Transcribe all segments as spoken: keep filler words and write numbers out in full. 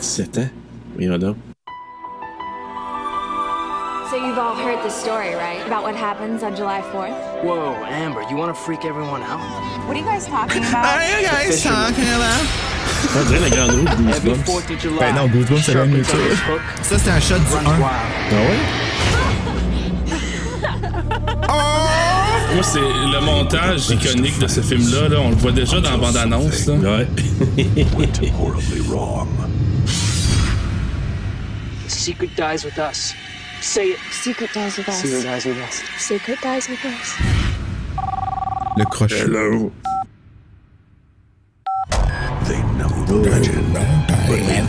dix-sept ans? Voyons donc. So you've all heard the story, right? About what happens on July fourth? Whoa, Amber, you want to freak everyone out? What are you guys talking about? What are you guys talking about? On dirait la grande roue de Goosebumps. Ben non, Goosebumps, c'est la même chose. Ça, c'est un shot du un. Ah ouais? Oh! Moi, c'est le montage iconique de ce film-là. Là. On le voit déjà dans la bande-annonce. Là. Ouais. Went horribly wrong. Secret dies with us. Say it. Secret dies with us. Secret dies with us. Secret dies with us. Le crochet. Hello. They never imagined, but never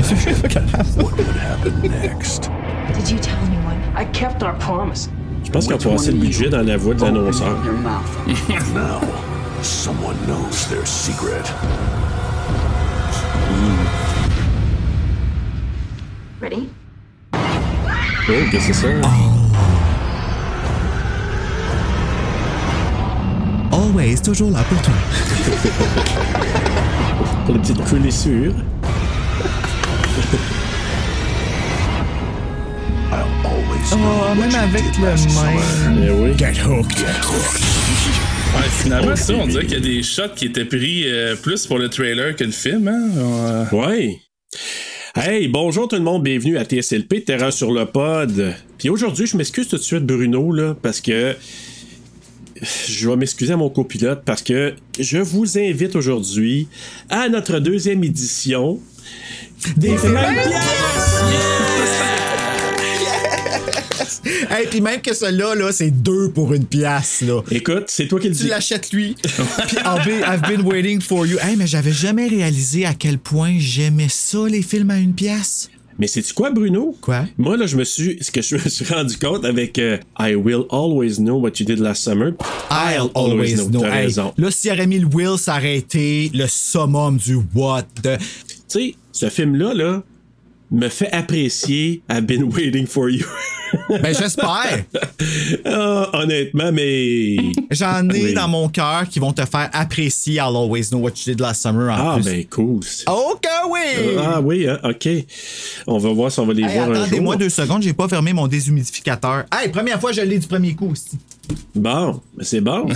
imagined what would happen next. Did you tell anyone? I kept our promise. Je pense qu'on a passé le budget dans la voix de l'annonceur. Now, someone knows their secret. Mm. Ready? Oh, qu'est-ce que c'est ça? Oh. Always, toujours là pour toi. Pour les petites coulissures. Oh, même avec le main. Get hooked, get hooked. Ouais, finalement, ça, on dirait qu'il y a des shots qui étaient pris euh, plus pour le trailer que le film, hein? Euh... Ouais. Hey, bonjour tout le monde, bienvenue à T S L P, Terreur sur le pod. Puis aujourd'hui, je m'excuse tout de suite Bruno, là, parce que je vais m'excuser à mon copilote, parce que je vous invite aujourd'hui à notre deuxième édition des Femmes pièces. Hey, puis même que celui-là, là, c'est deux pour une pièce, là. Écoute, c'est toi qui le dis. Tu l'achètes lui. Puis I've been waiting for you. Hey, mais j'avais jamais réalisé à quel point j'aimais ça, les films à une pièce. Mais sais-tu quoi, Bruno? Quoi? Moi, là, je me suis... Ce que je me suis rendu compte avec euh, I will always know what you did last summer. I'll always, always know. know. T'as hey, raison. Là, s'il aurait mis le will, ça aurait été le summum du what. The... Tu sais, ce film-là, là, me fait apprécier I've been waiting for you. Ben, j'espère. Oh, honnêtement, mais... J'en ai oui. dans mon cœur qui vont te faire apprécier I'll Always Know What You Did Last Summer en ah, plus. Ah, ben, cool. OK, oui! Ah, oui, OK. On va voir si on va les hey, voir un jour. Attendez-moi deux secondes, j'ai pas fermé mon déshumidificateur. Hey, première fois, je l'ai du premier coup aussi. Bon, c'est bon.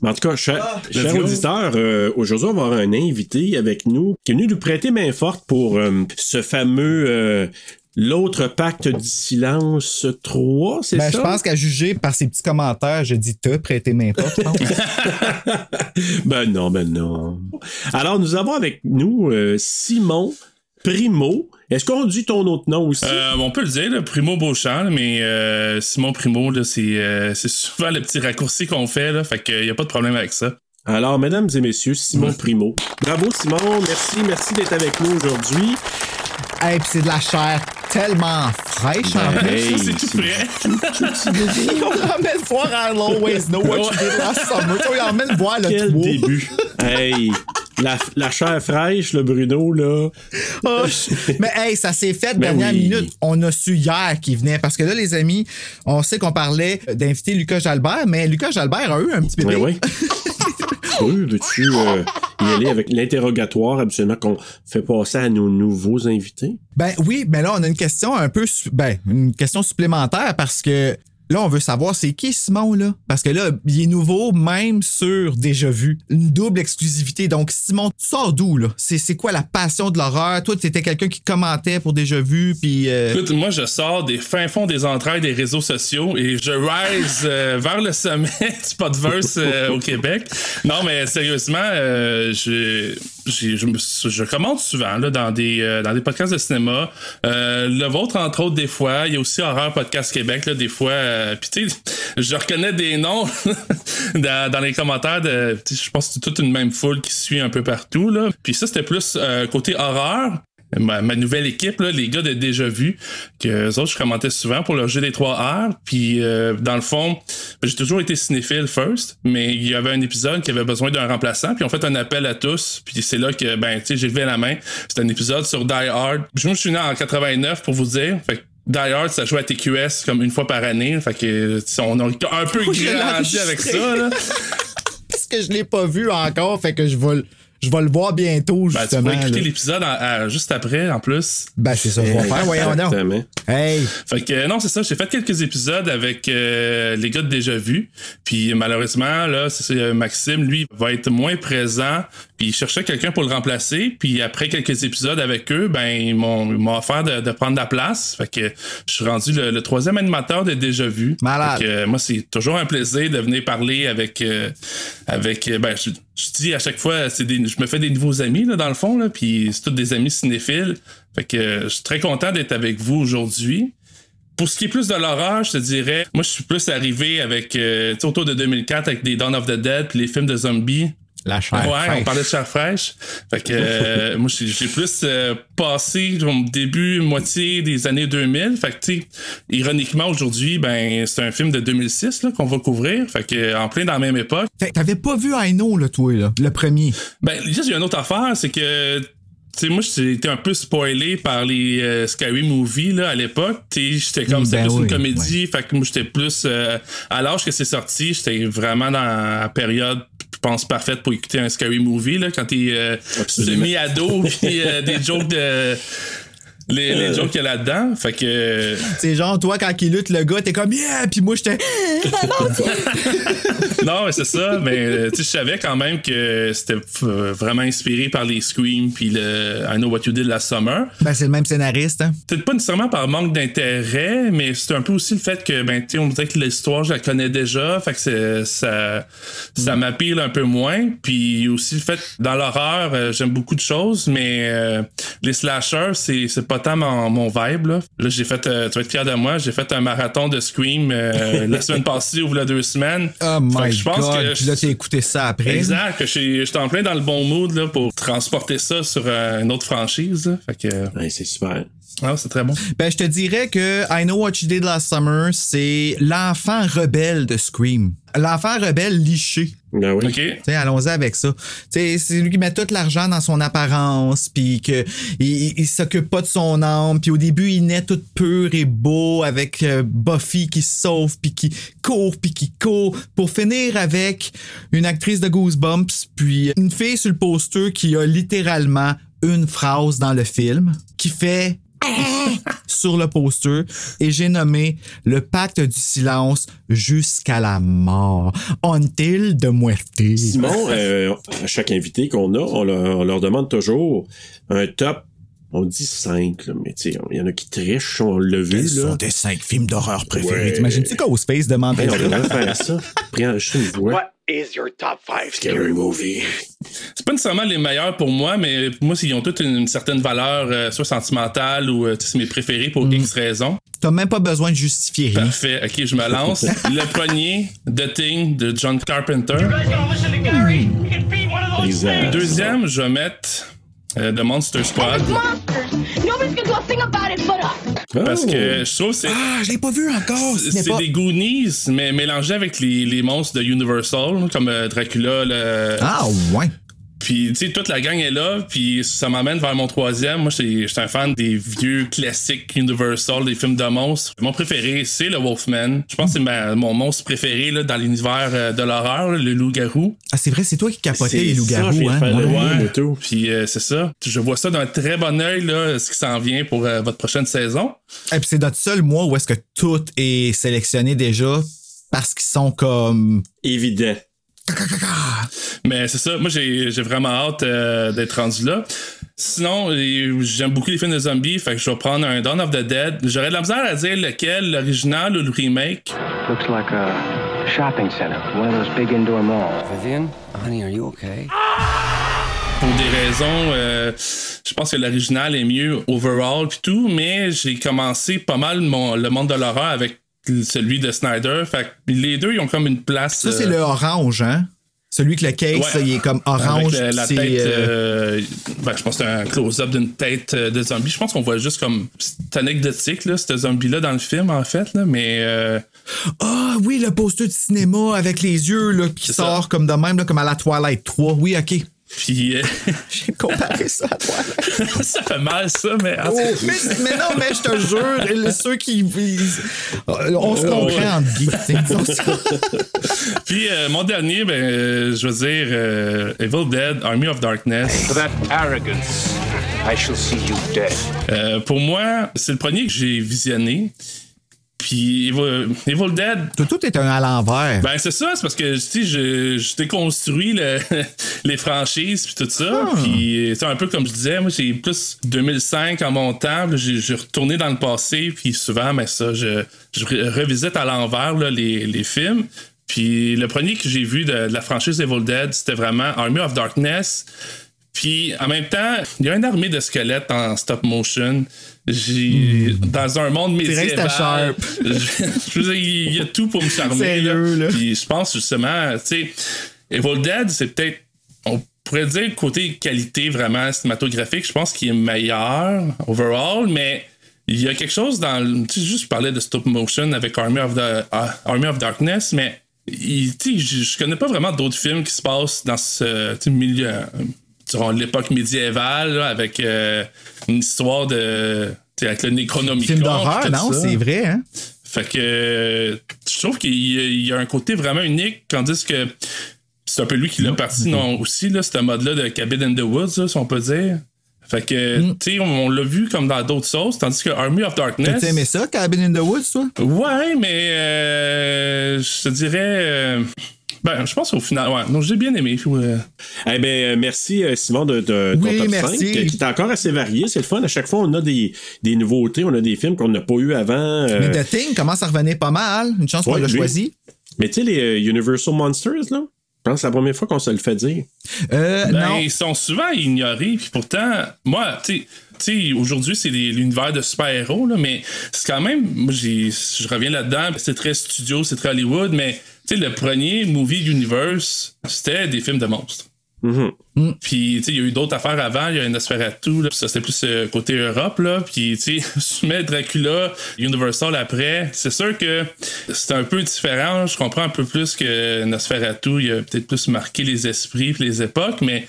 Mais en tout cas, cher, ah, cher auditeur, euh, aujourd'hui, on va avoir un invité avec nous qui est venu nous prêter main forte pour euh, ce fameux... Euh, L'autre pacte du silence trois, c'est ben, ça? Je pense qu'à juger par ses petits commentaires, je dis te, prêtez main forte. ben non, ben non. Alors, nous avons avec nous euh, Simon Primo. Est-ce qu'on dit ton autre nom aussi? Euh, on peut le dire, là, Primo Beauchamp, mais euh, Simon Primo, là, c'est, euh, c'est souvent le petit raccourci qu'on fait, là, fait qu'il n'y a pas de problème avec ça. Alors, mesdames et messieurs, Simon ouais. Primo. Bravo, Simon. Merci, merci d'être avec nous aujourd'hui. Hey, pis c'est de la chair tellement fraîche en plus. Hey, c'est tout frais. Ils ont emmène voir I'll Always Know What You Did Last Summer. Ils emmènent voir le Quel tour. début. Hey, la, la chair fraîche, le Bruno, là. Oh, mais hey, ça s'est fait ben dernière oui. minute. On a su hier qu'il venait. Parce que là, les amis, on sait qu'on parlait d'inviter Lucas Jalbert, mais Lucas Jalbert a eu un petit bébé. Oui, oui. Oui, veux-tu euh, y aller avec l'interrogatoire absolument qu'on fait passer à nos nouveaux invités? Ben oui, mais là, on a une question un peu... Ben, une question supplémentaire parce que là, on veut savoir c'est qui Simon, là? Parce que là, il est nouveau même sur Déjà Vu. Une double exclusivité. Donc, Simon, tu sors d'où, là? C'est, c'est quoi la passion de l'horreur? Toi, tu étais quelqu'un qui commentait pour Déjà Vu, puis... Euh... Écoute, moi, je sors des fins fonds des entrailles des réseaux sociaux et je rise euh, vers le sommet du podverse euh, au Québec. Non, mais sérieusement, euh, j'ai... j'ai, je, je commente souvent là, dans, des, euh, dans des podcasts de cinéma. Euh, le vôtre, entre autres, des fois. Il y a aussi Horreur Podcast Québec, là, des fois. Euh, Puis, tu sais, je reconnais des noms dans, dans les commentaires. De, je pense que c'est toute une même foule qui suit un peu partout. Puis ça, c'était plus euh, côté horreur. Ma, ma nouvelle équipe, là, les gars de Déjà Vu, que eux autres, je commentais souvent pour leur jeu des trois R. Puis, euh, dans le fond, j'ai toujours été cinéphile first, mais il y avait un épisode qui avait besoin d'un remplaçant. Puis, on fait un appel à tous. Puis, c'est là que, ben, tu sais, j'ai levé la main. C'était un épisode sur Die Hard. Je me suis né en quatre-vingt-neuf pour vous dire. Fait que Die Hard, ça joue à T Q S comme une fois par année. Fait que, on a un peu oh, grandi avec ça, là. Parce que je l'ai pas vu encore. Fait que je vais Je vais le voir bientôt, justement. Ben, tu vas écouter là. l'épisode à, à, juste après, en plus. Ben, c'est ça qu'on va faire, voyons donc. Hey. Fait que euh, non, c'est ça. J'ai fait quelques épisodes avec euh, les gars de Déjà Vu. Puis malheureusement, là, c'est, euh, Maxime, lui, va être moins présent. Puis il cherchait quelqu'un pour le remplacer. Puis après quelques épisodes avec eux, ben ils m'ont, ils m'ont offert de, de prendre la place. Fait que je suis rendu le, le troisième animateur de Déjà Vu. Malade. Fait que, euh, moi, c'est toujours un plaisir de venir parler avec... Euh, avec ben, je, je dis à chaque fois, c'est des... Je me fais des nouveaux amis, là, dans le fond, là, puis c'est tous des amis cinéphiles. Fait que euh, je suis très content d'être avec vous aujourd'hui. Pour ce qui est plus de l'horreur, je te dirais, moi, je suis plus arrivé avec, euh, tu sais, autour de deux mille quatre, avec des Dawn of the Dead, puis les films de zombies. La chair ouais, fraîche. On parlait de chair fraîche. Fait que euh, moi, j'ai, j'ai plus euh, passé au début, moitié des années deux mille. Fait que, tu sais, ironiquement, aujourd'hui, ben c'est un film de deux mille six là, qu'on va couvrir. Fait que en plein dans la même époque. T'avais pas vu I Know, là, toi, là, le premier? Ben, il y a une autre affaire, c'est que... Tu sais, moi, j'ai été un peu spoilé par les euh, Scary Movies, là, à l'époque. Tu sais, j'étais comme, c'était ben plus oui, une comédie. Ouais. Fait que moi, j'étais plus, euh, à l'âge que c'est sorti, j'étais vraiment dans la période, je pense, parfaite pour écouter un Scary Movie, là, quand t'es euh, semi-ado, pis euh, des jokes de... Les, les jokes qu'il y a là-dedans, fait que... C'est genre, toi, quand il lutte, le gars, t'es comme « Yeah! » Puis moi, j'étais... Non, mais c'est ça, mais tu sais, je savais quand même que c'était vraiment inspiré par les Scream puis le « I Know What You Did Last Summer ». Ben, c'est le même scénariste, hein? Peut-être pas nécessairement par manque d'intérêt, mais c'est un peu aussi le fait que, ben, tu sais, on me disait que l'histoire, je la connais déjà, fait que c'est, ça, ça m'appelle un peu moins, puis aussi le fait, dans l'horreur, j'aime beaucoup de choses, mais euh, les slashers, c'est, c'est pas tant mon, mon vibe, là. Là, j'ai fait, euh, tu vas être fier de moi, j'ai fait un marathon de Scream euh, la semaine passée ou la deux semaines. Oh my je pense God, que puis là, t'as écouté ça après. Exact, que j'étais en plein dans le bon mood là, pour transporter ça sur euh, une autre franchise. Là. Fait que... ouais, c'est super. Ah, c'est très bon. Ben, je te dirais que I Know What You Did Last Summer, c'est l'enfant rebelle de Scream. L'enfant rebelle liché. Ben oui. Okay. T'sais, allons-y avec ça. T'sais, c'est lui qui met tout l'argent dans son apparence, puis qu'il il, il s'occupe pas de son âme, puis au début, il naît tout pur et beau avec euh, Buffy qui se sauve, puis qui court, puis qui court, pour finir avec une actrice de Goosebumps, puis une fille sur le poster qui a littéralement une phrase dans le film qui fait... sur le poster, et j'ai nommé le pacte du silence jusqu'à la mort. Until de muerte. Simon, euh, à chaque invité qu'on a, on leur, on leur demande toujours un top, on dit cinq, là, mais tu sais, il y en a qui trichent, on l'a vu. Quels là. sont tes cinq films d'horreur préférés? Ouais. T'imagines-tu qu'Ospace demanderait ça? On devrait faire ça. Préenregistrer une voix. What is your top five scary movie? C'est pas nécessairement les meilleurs pour moi, mais pour moi, ils ont toutes une, une certaine valeur, euh, soit sentimentale ou euh, c'est mes préférés pour mm. X raisons. T'as même pas besoin de justifier. Parfait. OK, je me lance. Le premier, The Thing de John Carpenter. Exact. Deuxième, je vais mettre... Euh, The Monster Squad. Parce que je trouve que c'est... Ah, je l'ai pas vu encore. C'est, c'est pas... des Goonies, mais mélangés avec les, les monstres de Universal, comme Dracula. Le... Ah, ouais. Puis, tu sais, toute la gang est là, puis ça m'amène vers mon troisième. Moi, je suis un fan des vieux classiques Universal, des films de monstres. Mon préféré, c'est le Wolfman. Je pense que c'est ma, mon monstre préféré là, dans l'univers de l'horreur, là, le loup-garou. Ah, c'est vrai, c'est toi qui capotais c'est les loups-garous, hein? Ouais, ouais. Le tout. Puis euh, c'est ça. Je vois ça d'un très bon œil, là, ce qui s'en vient pour euh, votre prochaine saison. Et puis c'est notre seul mois où est-ce que tout est sélectionné déjà parce qu'ils sont comme... évident. Mais c'est ça, moi j'ai, j'ai vraiment hâte euh, d'être rendu là. Sinon, j'aime beaucoup les films de zombies, fait que je vais prendre un Dawn of the Dead. J'aurais de la misère à dire lequel, l'original ou le remake. Looks like a shopping center, one of those big indoor malls. Vivian, honey, are you okay? Ah! pour des raisons, euh, je pense que l'original est mieux overall pis tout, mais j'ai commencé pas mal mon, le monde de l'horreur avec celui de Snyder, fait que les deux ils ont comme une place. Ça c'est euh... le orange, hein? Celui que le case, ouais, ça, il est comme orange. Avec la, la tête, euh... Euh, ben, je pense que c'est un close-up d'une tête euh, de zombie. Je pense qu'on voit juste comme... C'est anecdotique, là, ce zombie-là, dans le film, en fait. Là, mais... Euh... Ah oui, le poster de cinéma avec les yeux là, qui c'est sort ça. Comme de même, là, comme à la Twilight trois. Oui, OK. Puis... Euh... J'ai comparé ça à Twilight. Ça fait mal, ça, mais... Oh, mais, mais non, mais je te jure, ceux qui... On se comprend, entre guillemets. Puis, euh, mon dernier, ben, euh, je veux dire, euh, Evil Dead, Army of Darkness. For that arrogance, I shall see you dead. Euh, pour moi, c'est le premier que j'ai visionné. Puis Evil, Evil Dead... Tout, tout est un à l'envers. Ben, c'est ça. C'est parce que, tu sais, je, je déconstruis le, les franchises puis tout ça. Ah. Puis, c'est un peu comme je disais, moi, j'ai plus deux mille cinq en mon temps. J'ai, j'ai retourné dans le passé. Puis souvent, ben, ça, je, je revisite à l'envers là, les, les films. Puis le premier que j'ai vu de, de la franchise Evil Dead, c'était vraiment Army of Darkness. Puis en même temps, il y a une armée de squelettes en stop motion. J'ai, mmh. Dans un monde médiéval, il y a tout pour me charmer. Sérieux, là. Là. Puis je pense justement, tu sais, Evil Dead, c'est peut-être, on pourrait dire côté qualité vraiment cinématographique, je pense qu'il est meilleur overall, mais il y a quelque chose dans le, tu sais, juste je parlais de stop motion avec Army of, the, uh, Army of Darkness, mais il, tu sais, je connais pas vraiment d'autres films qui se passent dans ce milieu. L'époque médiévale, là, avec euh, une histoire de. Avec le Necronomicon. Film d'horreur, non, ça. C'est vrai, hein? Fait que. Euh, je trouve qu'il y, y a un côté vraiment unique, tandis que. C'est un peu lui qui l'a parti, non, aussi, là, ce mode-là de Cabin in the Woods, là, si on peut dire. Fait que, mm. tu sais, on, on l'a vu comme dans d'autres sauces, tandis que Army of Darkness. T'as aimé ça, Cabin in the Woods, toi? Ouais, mais. Euh, je te dirais. Euh, Ben, je pense au final, ouais. Donc, j'ai bien aimé. Euh... Eh bien, merci, Simon, de, de oui, ton top merci. cinq, qui est encore assez varié. C'est le fun. À chaque fois, on a des, des nouveautés, on a des films qu'on n'a pas eu avant. Euh... Mais The Thing commence à revenir pas mal. Une chance ouais, qu'on l'a lui. choisi. Mais tu sais, les Universal Monsters, là, je pense que c'est la première fois qu'on se le fait dire. Euh, ben, non. Ils sont souvent ignorés. Puis pourtant, moi, tu sais... T'sais, aujourd'hui, c'est les, l'univers de super-héros, là, mais c'est quand même... Moi, j'ai, je reviens là-dedans, c'est très studio, c'est très Hollywood, mais le premier movie universe, c'était des films de monstres. Mm-hmm. Mm. Puis, tu sais, il y a eu d'autres affaires avant, il y a eu Nosferatu, là, ça c'était plus euh, côté Europe, là, puis, tu sais, tu mets Dracula, Universal après, c'est sûr que c'est un peu différent, je comprends un peu plus que Nosferatu, il a peut-être plus marqué les esprits et les époques, mais...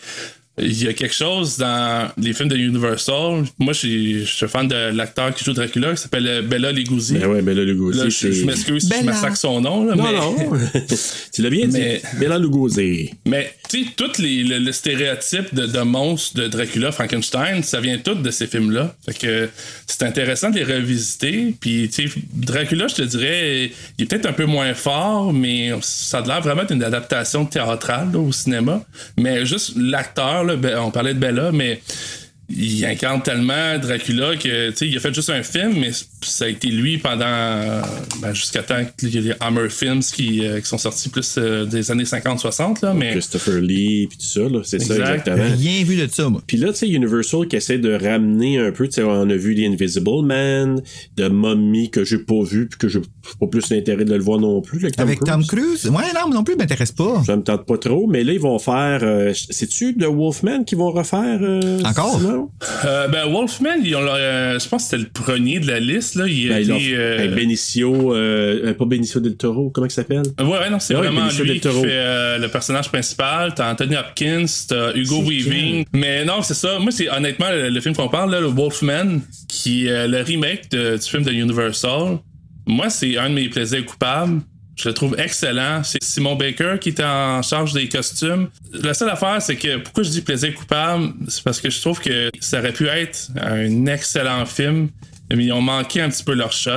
Il y a quelque chose dans les films de Universal. Moi, je suis, je suis fan de l'acteur qui joue Dracula, qui s'appelle Bela Lugosi. Ben ouais, Bela Lugosi. Là, je, je m'excuse Bella. Si je massacre son nom. Là, non, mais... non. Tu l'as bien mais... dit. Bela Lugosi. Mais, tu sais, tous les le, le stéréotypes de, de monstres de Dracula, Frankenstein, ça vient tout de ces films-là. Fait que c'est intéressant de les revisiter. Puis, tu sais, Dracula, je te dirais, il est peut-être un peu moins fort, mais ça a l'air vraiment d'une adaptation théâtrale là, au cinéma. Mais juste l'acteur, là, on parlait de Bella, mais il incarne tellement Dracula que tu sais, il a fait juste un film, mais ça a été lui pendant ben, jusqu'à temps que les Hammer Films qui, euh, qui sont sortis plus euh, des années cinquante soixante là, mais... Christopher Lee puis tout ça là, c'est exact. Ça exactement. Rien vu de ça moi. Puis là tu sais Universal qui essaie de ramener un peu, tu sais on a vu The Invisible Man, The Mummy que j'ai pas vu puis que j'ai pas plus l'intérêt de le voir non plus là, Tom avec Cruise. Tom Cruise, ouais non non plus m'intéresse pas. Ça me tente pas trop, mais là ils vont faire euh, c'est-tu The Wolfman qu'ils vont refaire euh, encore? Euh, ben Wolfman, ils ont leur, euh, je pense que c'était le premier de la liste là. Il ben, était, euh... hey, Benicio, euh, pas Benicio del Toro, comment il s'appelle? Ouais, ouais non, c'est ouais, vraiment Benicio lui qui fait euh, le personnage principal. T'as Anthony Hopkins, t'as Hugo c'est Weaving. Qui? Mais non, c'est ça. Moi, c'est honnêtement le, le film qu'on parle là, le Wolfman, qui est euh, le remake de, du film de Universal. Moi, c'est un de mes plaisirs coupables. Je le trouve excellent. C'est Simon Baker qui était en charge des costumes. La seule affaire, c'est que pourquoi je dis plaisir coupable, c'est parce que je trouve que ça aurait pu être un excellent film, mais ils ont manqué un petit peu leur shot.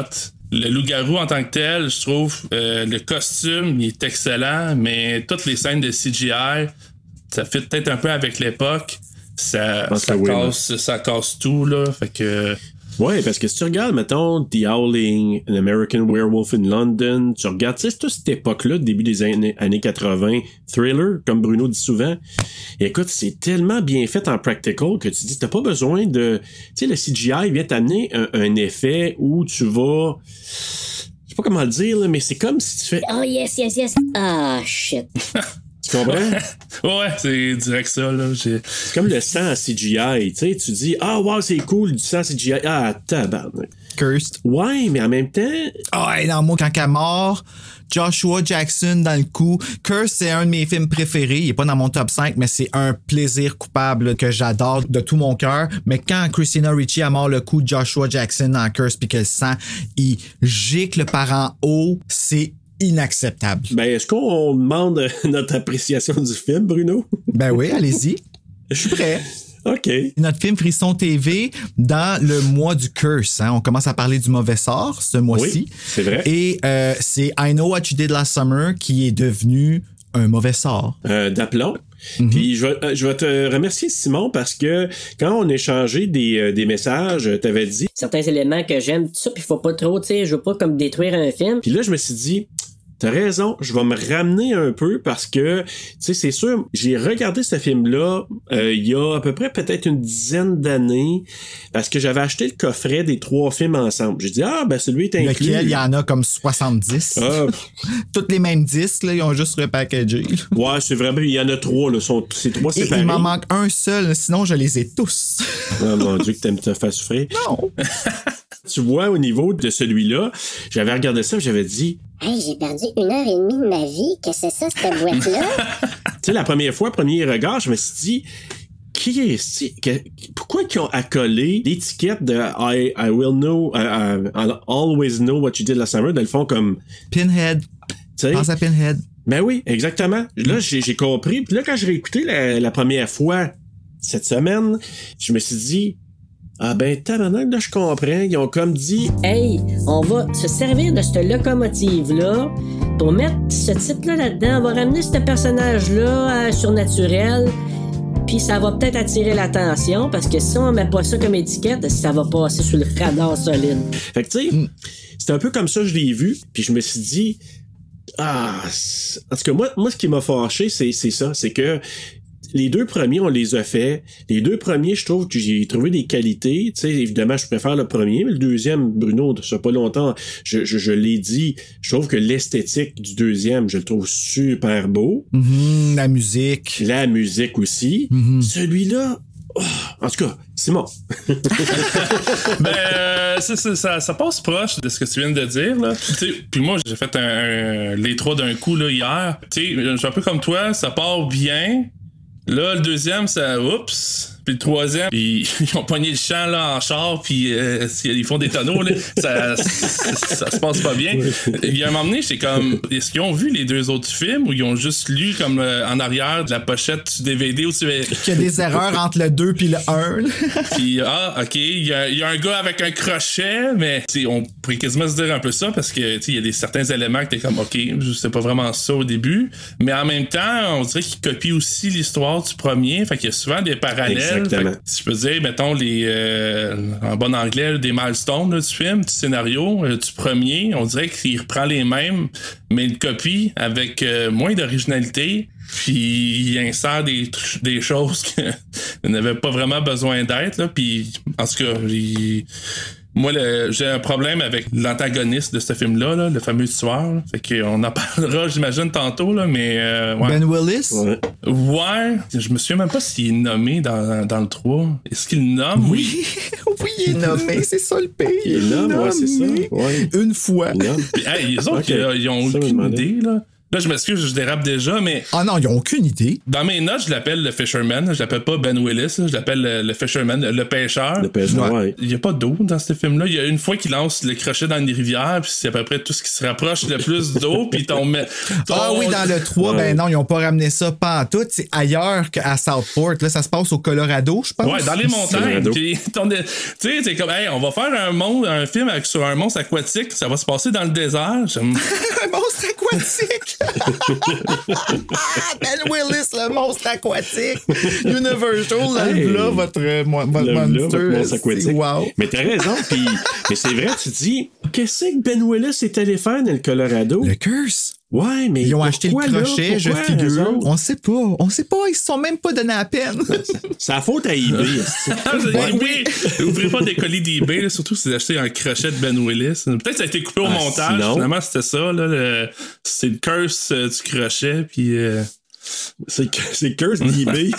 Le loup-garou en tant que tel, je trouve, euh, le costume, il est excellent, mais toutes les scènes de C G I, ça fit peut-être un peu avec l'époque. Ça, ça, casse, ça casse tout, là. Fait que... Ouais, parce que si tu regardes, mettons, The Howling, An American Werewolf in London, tu regardes, tu sais, toute cette époque-là, début des années, années quatre-vingt, thriller, comme Bruno dit souvent. Et écoute, c'est tellement bien fait en practical que tu dis, t'as pas besoin de, tu sais, le C G I vient t'amener un, un effet où tu vas, je sais pas comment le dire, là, mais c'est comme si tu fais, oh yes, yes, yes, ah, oh, shit. Tu comprends? Ouais, c'est direct ça, là. J'ai... C'est comme le sang à C G I, tu sais. Tu dis, ah, wow, c'est cool, du sang à C G I. Ah, tabarnak. Cursed. Ouais, mais en même temps. Ah, oh, hey, dans moi, quand qu'elle mort, Joshua Jackson dans le coup. Cursed, c'est un de mes films préférés. Il est pas dans mon top cinq, mais c'est un plaisir coupable que j'adore de tout mon cœur. Mais quand Christina Ricci a mort le coup de Joshua Jackson dans Cursed pis que le sang, il gicle par en haut, c'est inacceptable. Ben, est-ce qu'on demande notre appréciation du film, Bruno? Ben oui, allez-y. Je suis prêt. OK. Notre film Frisson T V dans le mois du curse. Hein. On commence à parler du mauvais sort ce mois-ci. Oui, c'est vrai. Et euh, c'est I Know What You Did Last Summer qui est devenu un mauvais sort. Euh, d'aplomb. Mm-hmm. Puis je vais, je vais te remercier, Simon, parce que quand on échangeait des, des messages, t'avais dit certains éléments que j'aime, tout ça, puis faut pas trop, tu sais, je veux pas comme détruire un film. Puis là, je me suis dit, t'as raison, je vais me ramener un peu parce que, tu sais, c'est sûr, j'ai regardé ce film-là euh, il y a à peu près peut-être une dizaine d'années parce que j'avais acheté le coffret des trois films ensemble. J'ai dit, ah, ben celui est inclus. Lequel, il y en a comme soixante-dix. Ah. Toutes les mêmes disques, là, ils ont juste repackagé. Ouais, c'est vraiment, il y en a trois, là, sont, c'est trois séparés. Et il m'en manque un seul, sinon je les ai tous. Oh mon Dieu, que t'aimes te faire souffrir. Non! Tu vois, au niveau de celui-là, j'avais regardé ça et j'avais dit, hey, j'ai perdu une heure et demie de ma vie, que c'est ça, cette boîte-là? Tu sais, la première fois, premier regard, je me suis dit, qui est-ce? Pourquoi ils ont accolé l'étiquette de I, I will know, uh, I'll always know what you did last summer, dans le fond, comme Pinhead. T'sais, pense à Pinhead. Ben oui, exactement. Là, j'ai, j'ai compris. Puis là, quand j'ai réécouté la, la première fois cette semaine, je me suis dit, ah ben, tabarnak, là, je comprends. Ils ont comme dit, hey, on va se servir de cette locomotive-là pour mettre ce titre-là là-dedans. On va ramener ce personnage-là à surnaturel. Puis ça va peut-être attirer l'attention parce que si on met pas ça comme étiquette, ça va passer sous le radar solide. Fait que, tu sais, mm. c'est un peu comme ça je l'ai vu. Puis je me suis dit, ah, c'est... en tout cas, moi, moi, ce qui m'a fâché, c'est, c'est ça. C'est que les deux premiers, on les a fait. Les deux premiers, je trouve que j'ai trouvé des qualités. Tu sais, évidemment, je préfère le premier, mais le deuxième, Bruno, ça fait pas longtemps, je, je, je l'ai dit, je trouve que l'esthétique du deuxième, je le trouve super beau. Mm-hmm, la musique. La musique aussi. Mm-hmm. Celui-là, oh, en tout cas, c'est bon. Ben, euh, c'est, c'est, ça, ça passe proche de ce que tu viens de dire, là. Puis moi, j'ai fait un, un, les trois d'un coup, là, hier. Tu sais, je suis un peu comme toi, ça part bien. Là, le deuxième, ça, oups. Puis le troisième, ils, ils ont pogné le champ là en char, puis euh, ils font des tonneaux, là. Ça, ça, ça se passe pas bien. Il y a un moment donné, c'est comme, est-ce qu'ils ont vu les deux autres films ou ils ont juste lu comme euh, en arrière de la pochette du D V D où tu es. Qu'il y a des erreurs entre le deux puis le un. Puis, ah, OK, il y, a, il y a un gars avec un crochet, mais on pourrait quasiment se dire un peu ça parce que il y a des, certains éléments que t'es comme, OK, c'est pas vraiment ça au début. Mais en même temps, on dirait qu'ils copient aussi l'histoire du premier. Fait qu'il y a souvent des parallèles. Exact. Exactement. Que, si je peux dire, mettons, les, euh, en bon anglais, des milestones là, du film, du scénario, euh, du premier, on dirait qu'il reprend les mêmes, mais une copie avec euh, moins d'originalité, puis il insère des, des choses qu'il n'avait pas vraiment besoin d'être, là, puis en tout cas, il... Moi, le, j'ai un problème avec l'antagoniste de ce film-là, là, le fameux tueur. Là. Fait qu'on en parlera, j'imagine, tantôt, là, mais... Euh, ouais. Ben Willis? Ouais. Ouais. Je me souviens même pas s'il est nommé dans, dans le trois. Est-ce qu'il nomme? Oui. Oui, il est nommé. C'est ça, le pays. Il, il est nommé, ouais, c'est ça. Ouais. Une fois. Puis, hey, les autres, okay. euh, ils ont ça aucune idée, là. Là, je m'excuse, je dérape déjà, mais... Ah non, ils ont aucune idée. Dans mes notes, je l'appelle le Fisherman. Je l'appelle pas Ben Willis. Je l'appelle le, le Fisherman, le pêcheur. Le pêcheur, ouais. Il y a pas d'eau dans ce film-là. Il y a une fois qu'il lance le crochet dans une rivière, puis c'est à peu près tout ce qui se rapproche le plus d'eau, puis tombe... Ah oui, dans le trois, ouais. Ben non, ils ont pas ramené ça pantoute. C'est ailleurs qu'à Southport. Là, ça se passe au Colorado, je pense. Ouais, dans les montagnes. Tu sais, c'est comme, hey, on va faire un, monde, un film avec, sur un monstre aquatique. Ça va se passer dans le désert. Un monstre aquatique! Ben Willis, le monstre aquatique. Universal, là, hey, là votre, euh, votre monster. Là, votre monstre aquatique. Wow. Mais t'as raison. Pis, mais c'est vrai, tu dis, qu'est-ce que Ben Willis est allé faire dans le Colorado? Le curse. Ouais, mais ils ont acheté le crochet, là, je figure. On sait pas. On sait pas. Ils se sont même pas donné à peine. C'est la faute à eBay. Oui. Ouvrez pas des colis d'eBay, là, surtout si vous achetez un crochet de Ben Willis. Peut-être que ça a été coupé au ah, montage. Sinon... Finalement, c'était ça. Là, le... C'est le curse euh, du crochet. Puis. Euh... C'est, c'est curse d'eBay.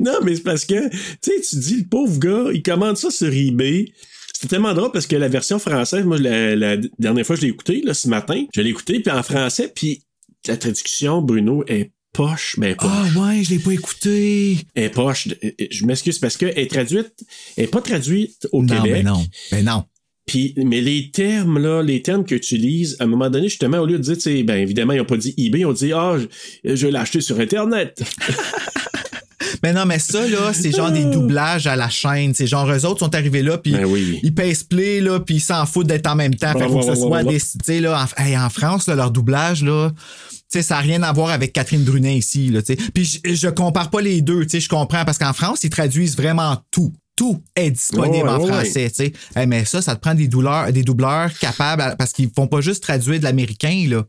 Non, mais c'est parce que, tu sais, tu dis, le pauvre gars, il commande ça sur eBay. C'est tellement drôle parce que la version française, moi, la, la dernière fois, je l'ai écoutée, là, ce matin. Je l'ai écoutée, puis en français, puis la traduction, Bruno, est poche. Ben, poche. Ah, ouais, je l'ai pas écoutée. Elle est poche. Je m'excuse parce qu'elle est traduite, elle est pas traduite au non, Québec. Non, mais non. Mais non. Pis, mais les termes, là, les termes qu'ils utilisent, à un moment donné, justement, au lieu de dire, tu sais, ben, évidemment, ils ont pas dit eBay, ils ont dit, ah, oh, je, je l'ai acheté sur Internet. Mais non, mais ça, là, c'est genre des doublages à la chaîne. C'est genre, eux autres sont arrivés là, puis ben oui. Ils pèsent play, là, puis ils s'en foutent d'être en même temps. Bon, fait bon, que bon, ça bon, soit bon. Des, tu sais, là, en, hey, en France, là, leur doublage, là, tu sais, ça n'a rien à voir avec Catherine Brunet ici, là, tu sais. Puis je, je compare pas les deux, tu sais, je comprends, parce qu'en France, ils traduisent vraiment tout. Tout est disponible oh, en oh, français, oui. Tu sais. Hey, mais ça, ça te prend des douleurs, des doubleurs capables, à, parce qu'ils font pas juste traduire de l'américain, là.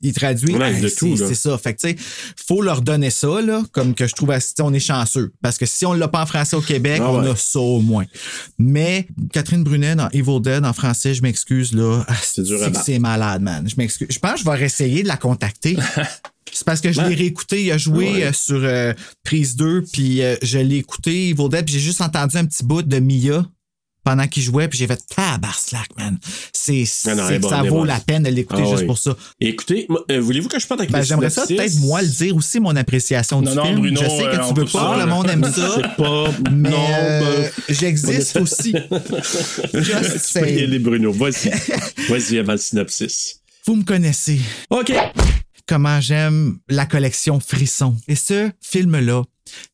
Ils traduisent, ouais, hey, de c'est, tout, là. C'est ça. Fait que, tu sais, faut leur donner ça, là, comme que je trouve, on est chanceux. Parce que si on l'a pas en français au Québec, ah, on ouais. a ça au moins. Mais Catherine Brunet dans Evil Dead en français, je m'excuse, là. C'est dur à battre. C'est malade, man. Je m'excuse. Je pense que je vais réessayer de la contacter. C'est parce que je ben, l'ai réécouté, il a joué ouais. euh, sur euh, prise deux, puis euh, je l'ai écouté, Evil Dead, puis j'ai juste entendu un petit bout de Mia pendant qu'il jouait, puis j'ai fait tabarnak, man. C'est, c'est, non, c'est bon, ça vaut bon. La peine de l'écouter ah, juste oui. pour ça. Écoutez, euh, voulez-vous que je parte avec ben, j'aimerais ça peut-être moi le dire aussi, mon appréciation non, du non, film. Bruno, je sais que euh, tu veux pas, ça, le monde aime ça. C'est pas... Mais non, euh, ben... j'existe aussi. Just tu peux y aller, Bruno. Vas-y. Vas-y avant le synopsis. Vous me connaissez. OK. Comment j'aime la collection Frisson. Et ce film-là,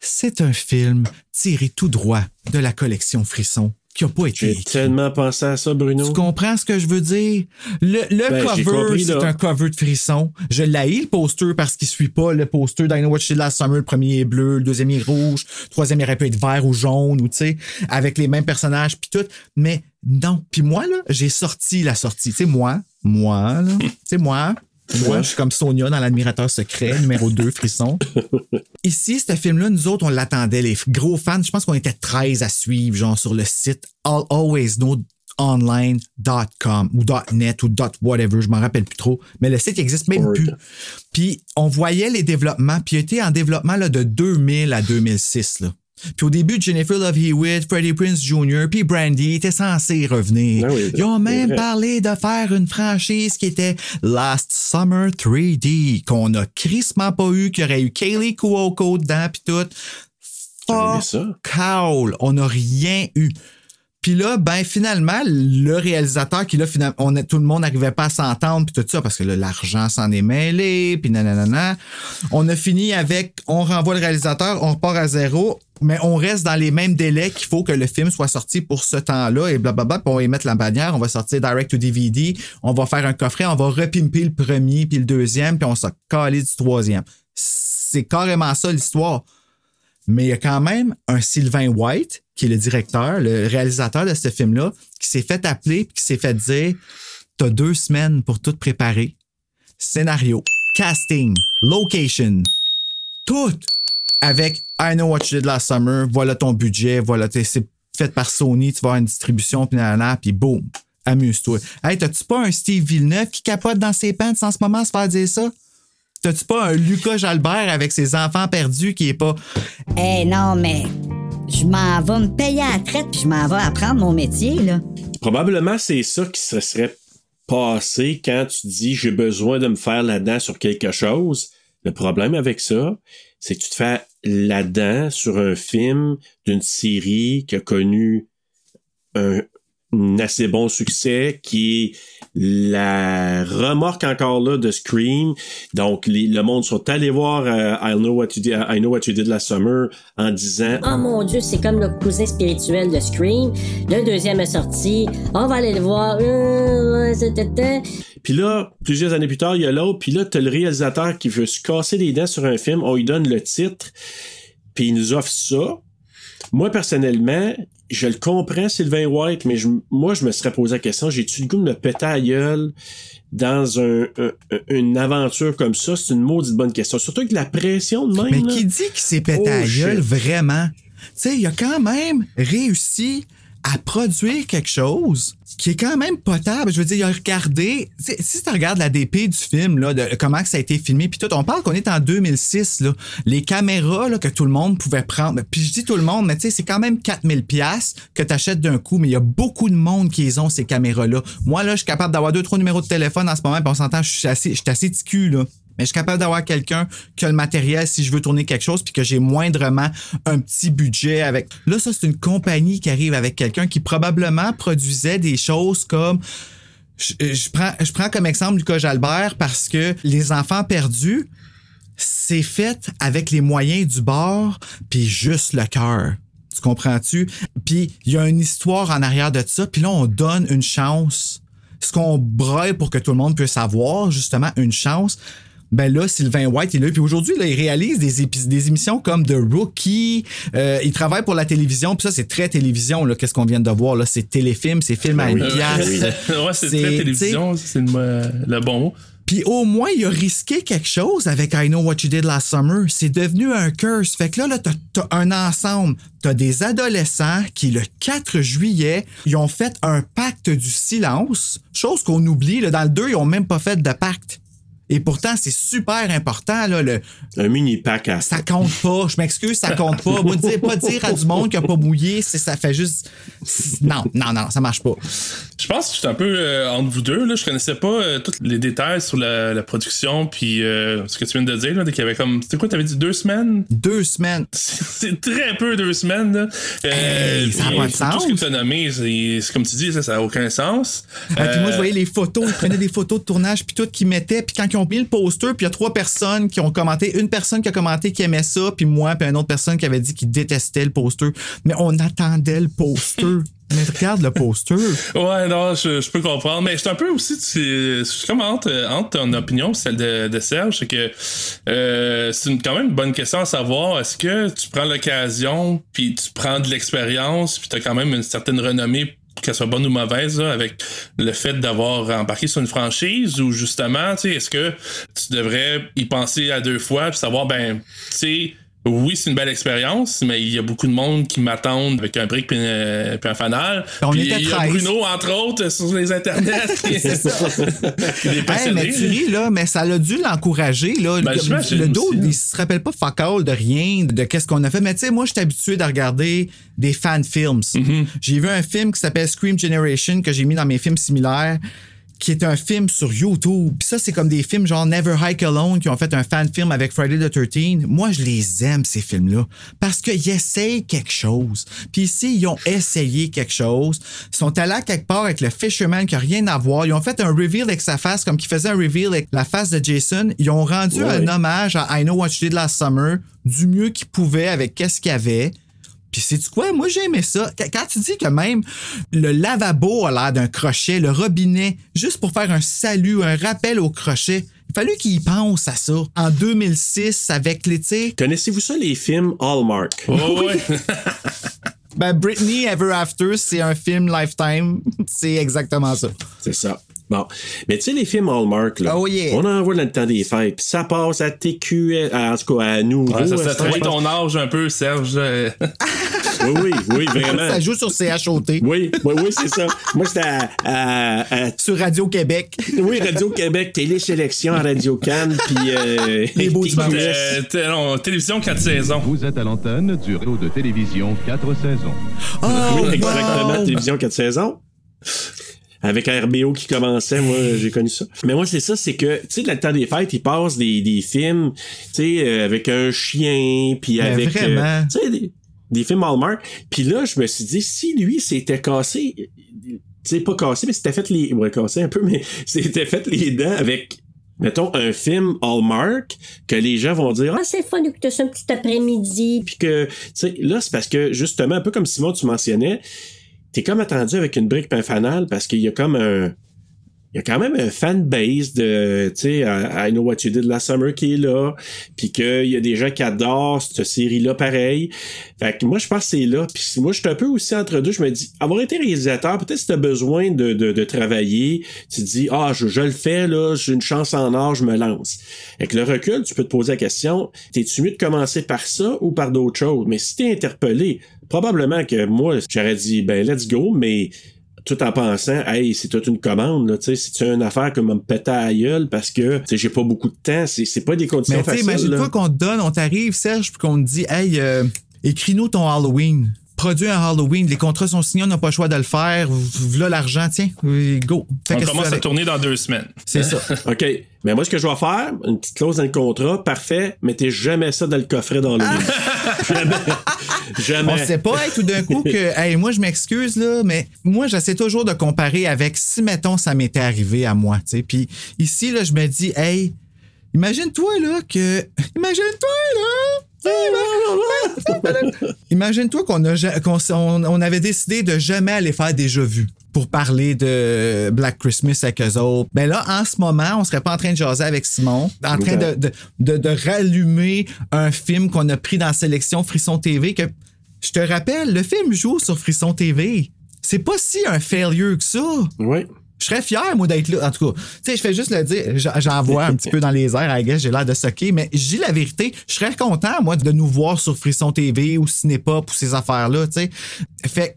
c'est un film tiré tout droit de la collection Frisson qui n'a pas été écrit. J'ai tellement pensé à ça, Bruno. Tu comprends ce que je veux dire? Le, le ben, cover, compris, c'est là. Un cover de Frisson. Je l'haïs, le poster, parce qu'il ne suit pas le poster d'I Know What You Did Last Summer. Le premier est bleu, le deuxième est rouge, le troisième il aurait pu être vert ou jaune, ou tu sais, avec les mêmes personnages, puis tout. Mais non. Puis moi, là, j'ai sorti la sortie. Tu sais, moi, moi, là, tu sais, moi... Moi, je suis comme Sonia dans L'Admirateur secret, numéro deux, Frisson. Ici, ce film-là, nous autres, on l'attendait. Les gros fans, je pense qu'on était treize à suivre, genre sur le site all always know online dot com ou .net ou .whatever, je m'en rappelle plus trop. Mais le site n'existe même plus. Puis, on voyait les développements. Puis, il était en développement là, de deux mille à deux mille six, là. Puis au début, Jennifer Love Hewitt, Freddie Prinze Junior puis Brandy étaient censés revenir. Non, oui, ils ont même parlé de faire une franchise qui était Last Summer trois D, qu'on a crissement pas eu, qu'il y aurait eu Kaley Cuoco dedans, puis tout. Fuck cowl, on n'a rien eu. Puis là, ben finalement, le réalisateur qui là, finalement, on a, tout le monde n'arrivait pas à s'entendre puis tout ça parce que là, l'argent s'en est mêlé puis nanana. On a fini avec, on renvoie le réalisateur, on repart à zéro, mais on reste dans les mêmes délais qu'il faut que le film soit sorti pour ce temps-là et blablabla. Puis on va y mettre la bannière, on va sortir direct to D V D, on va faire un coffret, on va repimper le premier puis le deuxième puis on s'est calé du troisième. C'est carrément ça l'histoire. Mais il y a quand même un Sylvain White, qui est le directeur, le réalisateur de ce film-là, qui s'est fait appeler et qui s'est fait dire « T'as deux semaines pour tout préparer. Scénario, casting, location, tout avec « I know what you did last summer. Voilà ton budget. Voilà, c'est fait par Sony. Tu vas avoir une distribution, puis nanana, puis boum. Amuse-toi. Hey, t'as-tu pas un Steve Villeneuve qui capote dans ses pants en ce moment à se faire dire ça? » T'as-tu pas un Lucas Jalbert avec ses enfants perdus qui est pas... Eh hey, non, mais je m'en vais me payer à la traite puis je m'en vais apprendre mon métier, là. Probablement, c'est ça qui se serait passé quand tu dis « j'ai besoin de me faire la dent sur quelque chose ». Le problème avec ça, c'est que tu te fais la dent sur un film d'une série qui a connu un, assez bon succès, qui est la remorque encore là de Scream. Donc, les, le monde sont allés voir euh, I Know What You Did, I Know What You Did Last Summer en disant « Oh mon Dieu, c'est comme le cousin spirituel de Scream. Le deuxième est sorti. On va aller le voir. Euh, » Puis là, plusieurs années plus tard, il y a l'autre. Puis là, t'as le réalisateur qui veut se casser les dents sur un film. On lui donne le titre. Puis il nous offre ça. Moi, personnellement, je le comprends, Sylvain White, mais je, moi, je me serais posé la question, j'ai-tu le goût de me péter à la gueule dans un, un, une aventure comme ça? C'est une maudite bonne question. Surtout avec la pression de même. Mais là, qui dit qu'il s'est pété oh, à la gueule, vraiment? Tu sais, il a quand même réussi à produire quelque chose qui est quand même potable. Je veux dire, il a regardé... Si tu regardes la D P du film, là, de comment que ça a été filmé, puis tout, on parle qu'on est en deux mille six, là. Les caméras là, que tout le monde pouvait prendre... Puis je dis tout le monde, mais tu sais, c'est quand même quatre mille dollars que tu achètes d'un coup, mais il y a beaucoup de monde qui les ont, ces caméras-là. Moi, là, je suis capable d'avoir deux, trois numéros de téléphone en ce moment, puis on s'entend, je suis assez, je suis assez ticu, là. Mais je suis capable d'avoir quelqu'un qui a le matériel si je veux tourner quelque chose puis que j'ai moindrement un petit budget avec. Là, ça, c'est une compagnie qui arrive avec quelqu'un qui probablement produisait des choses comme... Je, je, prends, je prends comme exemple Lucas Jalbert parce que Les Enfants perdus, c'est fait avec les moyens du bord puis juste le cœur. Tu comprends-tu? Puis il y a une histoire en arrière de ça puis là, on donne une chance. Ce qu'on braille pour que tout le monde puisse avoir justement une chance... Ben là, Sylvain White est là. Puis aujourd'hui, là, il réalise des, épis- des émissions comme The Rookie. Euh, il travaille pour la télévision. Puis ça, c'est très télévision. Là, qu'est-ce qu'on vient de voir? Là, c'est téléfilm, c'est film à une pièce. Oui. Ouais, c'est, c'est très télévision. C'est le, euh, le bon mot. Puis au moins, il a risqué quelque chose avec I Know What You Did Last Summer. C'est devenu un curse. Fait que là, là t'as, t'as un ensemble. T'as des adolescents qui, le quatre juillet, ils ont fait un pacte du silence. Chose qu'on oublie. Là, dans le deux, ils n'ont même pas fait de pacte. Et pourtant, c'est super important, là, le... Un mini-pack à... Ça compte pas. Je m'excuse, ça compte pas. Moi, dire, pas dire à du monde qu'il a pas mouillé, c'est, ça fait juste... Non, non, non, ça marche pas. Je pense que j'étais un peu euh, entre vous deux, là. Je connaissais pas euh, tous les détails sur la, la production, puis euh, ce que tu viens de dire, là, qu'il y avait comme... C'était quoi, t'avais dit deux semaines? Deux semaines. C'est, c'est très peu, deux semaines, là. Euh, hey, ça n'a pas de sens. Tout ce que tu as nommé, c'est, c'est comme tu dis, ça, ça a aucun sens. Ah, euh... Puis moi, je voyais les photos, ils prenaient des photos de tournage, puis tout, qu'ils mettaient, puis quand ils ont mis le poster, puis il y a trois personnes qui ont commenté. Une personne qui a commenté qui aimait ça, puis moi, puis une autre personne qui avait dit qu'il détestait le poster. Mais on attendait le poster. Mais regarde le poster. Ouais, non, je, je peux comprendre. Mais je suis un peu aussi... Je suis comme entre, entre ton opinion et celle de, de Serge. C'est que euh, c'est une, quand même une bonne question à savoir. Est-ce que tu prends l'occasion, puis tu prends de l'expérience, puis tu as quand même une certaine renommée, qu'elle soit bonne ou mauvaise, là, avec le fait d'avoir embarqué sur une franchise, ou justement, tu sais, est-ce que tu devrais y penser à deux fois puis savoir, ben, tu sais, oui, c'est une belle expérience, mais il y a beaucoup de monde qui m'attendent avec un brick puis, euh, puis un fanal. On puis était il y a treize. Bruno, entre autres, sur les internets. C'est ça. Il est passionné. Hey, mais tu ris, là, mais ça l'a dû l'encourager, là. Ben, le le dos, il se rappelle pas fuck all de rien, de qu'est-ce qu'on a fait. Mais tu sais, moi, je suis habitué de regarder des fan films. Mm-hmm. J'ai vu un film qui s'appelle Scream Generation que j'ai mis dans mes films similaires, qui est un film sur YouTube. Puis ça, c'est comme des films genre Never Hike Alone qui ont fait un fan-film avec Friday the thirteenth. Moi, je les aime, ces films-là, parce qu'ils essayent quelque chose. Puis ici, ils ont essayé quelque chose. Ils sont allés à quelque part avec le Fisherman qui n'a rien à voir. Ils ont fait un reveal avec sa face, comme qu'ils faisaient un reveal avec la face de Jason. Ils ont rendu ouais. un hommage à I Know What You Did Last Summer du mieux qu'ils pouvaient avec qu'est-ce qu'il y avait. Puis sais-tu quoi? Moi, j'aimais ça. Quand tu dis que même le lavabo a l'air d'un crochet, le robinet, juste pour faire un salut, un rappel au crochet, il fallu qu'ils pensent à ça. En deux mille six, avec l'éthique... Connaissez-vous ça, les films Hallmark? Oh, oui! Ouais. Ben, Britney Ever After, c'est un film Lifetime. C'est exactement ça. C'est ça. Bon. Mais tu sais, les films Hallmark, là, oh yeah. on en voit dans le temps des fêtes, puis ça passe à T Q S, en tout cas à nous. Ouais, ça, ça trahit ton âge un peu, Serge. Oui, oui, oui, vraiment. Ça joue sur C H O T. Oui, oui, oui, c'est ça. Moi, c'était à, à, à... Sur Radio-Québec. Oui, Radio-Québec, Télésélection à Radio-Can, puis... Euh, les beaux euh, t- non, Télévision quatre saisons. Vous êtes à l'antenne du réseau de Télévision quatre saisons. Oh, oui, exactement, wow. Télévision quatre saisons. Avec R B O qui commençait, moi, j'ai connu ça. Mais moi, c'est ça, c'est que, tu sais, dans le temps des fêtes, ils passent des, des films, tu sais, euh, avec un chien, puis avec... Euh, tu sais, des, des films Hallmark. Puis là, je me suis dit, si lui s'était cassé tu sais, pas cassé, mais c'était fait les... Ouais, cassé un peu, mais c'était fait les dents avec... Mettons, un film Hallmark que les gens vont dire « Ah, c'est fun d'écouter ça un petit après-midi. » Puis que, tu sais, là, c'est parce que, justement, un peu comme Simon, tu mentionnais, t'es comme attendu avec une brique pain fanale parce qu'il y a comme un... Il y a quand même un fanbase de, tu sais, I Know What You Did Last Summer qui est là, puis qu'il y a des gens qui adorent cette série-là pareil. Fait que moi, je pense que c'est là. Puis moi, je suis un peu aussi entre deux. Je me dis, avoir été réalisateur, peut-être si t'as besoin de, de, de travailler, tu te dis, ah, je, je le fais, là, j'ai une chance en or, je me lance. Avec le recul, tu peux te poser la question, t'es-tu mieux de commencer par ça ou par d'autres choses? Mais si t'es interpellé, probablement que moi, j'aurais dit, ben, let's go, mais... tout en pensant, hey, c'est toute une commande, là, tu sais, c'est une affaire que me péter à la gueule parce que, tu sais, j'ai pas beaucoup de temps, c'est, c'est pas des conditions faciles. Mais tu sais, imagine-toi qu'on te donne, on t'arrive, Serge, puis qu'on te dit, hey, euh, écris-nous ton Halloween. Produit un Halloween, les contrats sont signés, on n'a pas le choix de le faire, voilà l'argent, tiens, go. Fait on commence à tourner dans deux semaines. C'est ça. OK. Mais moi, ce que je vais faire, une petite clause dans le contrat, parfait, mettez jamais ça dans le coffret dans le Jamais. Jamais. On sait pas, hey, tout d'un coup, que, hey, moi, je m'excuse, là, mais moi, j'essaie toujours de comparer avec si, mettons, ça m'était arrivé à moi, tu sais. Puis ici, là, je me dis, hey, imagine-toi, là, que. Imagine-toi, là! Imagine-toi qu'on, a, qu'on on avait décidé de jamais aller faire des jeux vus pour parler de Black Christmas avec eux autres. Ben là, en ce moment, on serait pas en train de jaser avec Simon, en train de, de, de, de rallumer un film qu'on a pris dans la sélection Frisson T V, que, je te rappelle, le film joue sur Frisson T V. C'est pas si un failure que ça. Oui. Je serais fier, moi, d'être là. En tout cas, tu sais, je fais juste le dire, j'envoie un petit peu dans les airs, I guess, j'ai l'air de soquer, mais je dis la vérité, je serais content, moi, de nous voir sur Frisson T V ou Cinépop ou ces affaires-là, tu sais. Fait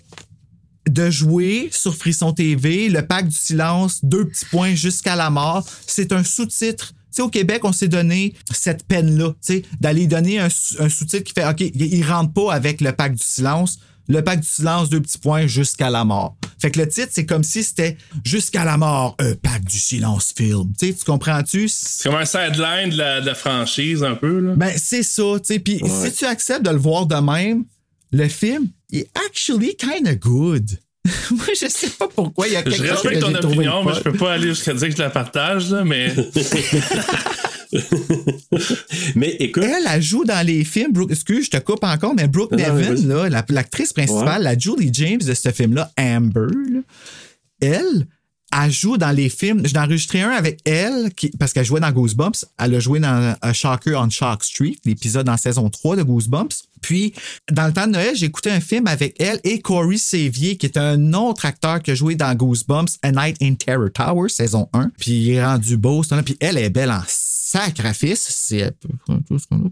de jouer sur Frisson T V, le pack du silence, deux petits points jusqu'à la mort, c'est un sous-titre. Tu sais, au Québec, on s'est donné cette peine-là, tu sais, d'aller donner un, un sous-titre qui fait, OK, il rentre pas avec le pack du silence. Le pack du silence, deux petits points, jusqu'à la mort. Fait que le titre, c'est comme si c'était Jusqu'à la mort, un pack du silence film. Tu sais, tu comprends-tu? C'est comme un sideline de la, de la franchise, un peu, là. Ben, c'est ça, tu sais. Puis ouais. Si tu acceptes de le voir de même, le film est actually kind of good. Moi, je sais pas pourquoi il y a quelque je chose que j'ai trouvé. Je respecte ton opinion, mais je peux pas aller jusqu'à dire que je la partage, là, mais... mais écoute, elle, elle joue dans les films Brooke, excuse je te coupe encore mais Brooke non, Nevin non, là, la, l'actrice principale ouais. la Julie James de ce film-là, Amber là, elle elle joue dans les films, j'en ai enregistré un avec elle qui, parce qu'elle jouait dans Goosebumps, elle a joué dans uh, Shocker on Shock Street, l'épisode en saison trois de Goosebumps. Puis dans le temps de Noël, j'ai écouté un film avec elle et Corey Sévier qui est un autre acteur qui a joué dans Goosebumps A Night in Terror Tower saison un, puis il est rendu beau ce temps-là, puis elle est belle en sacrifice, c'est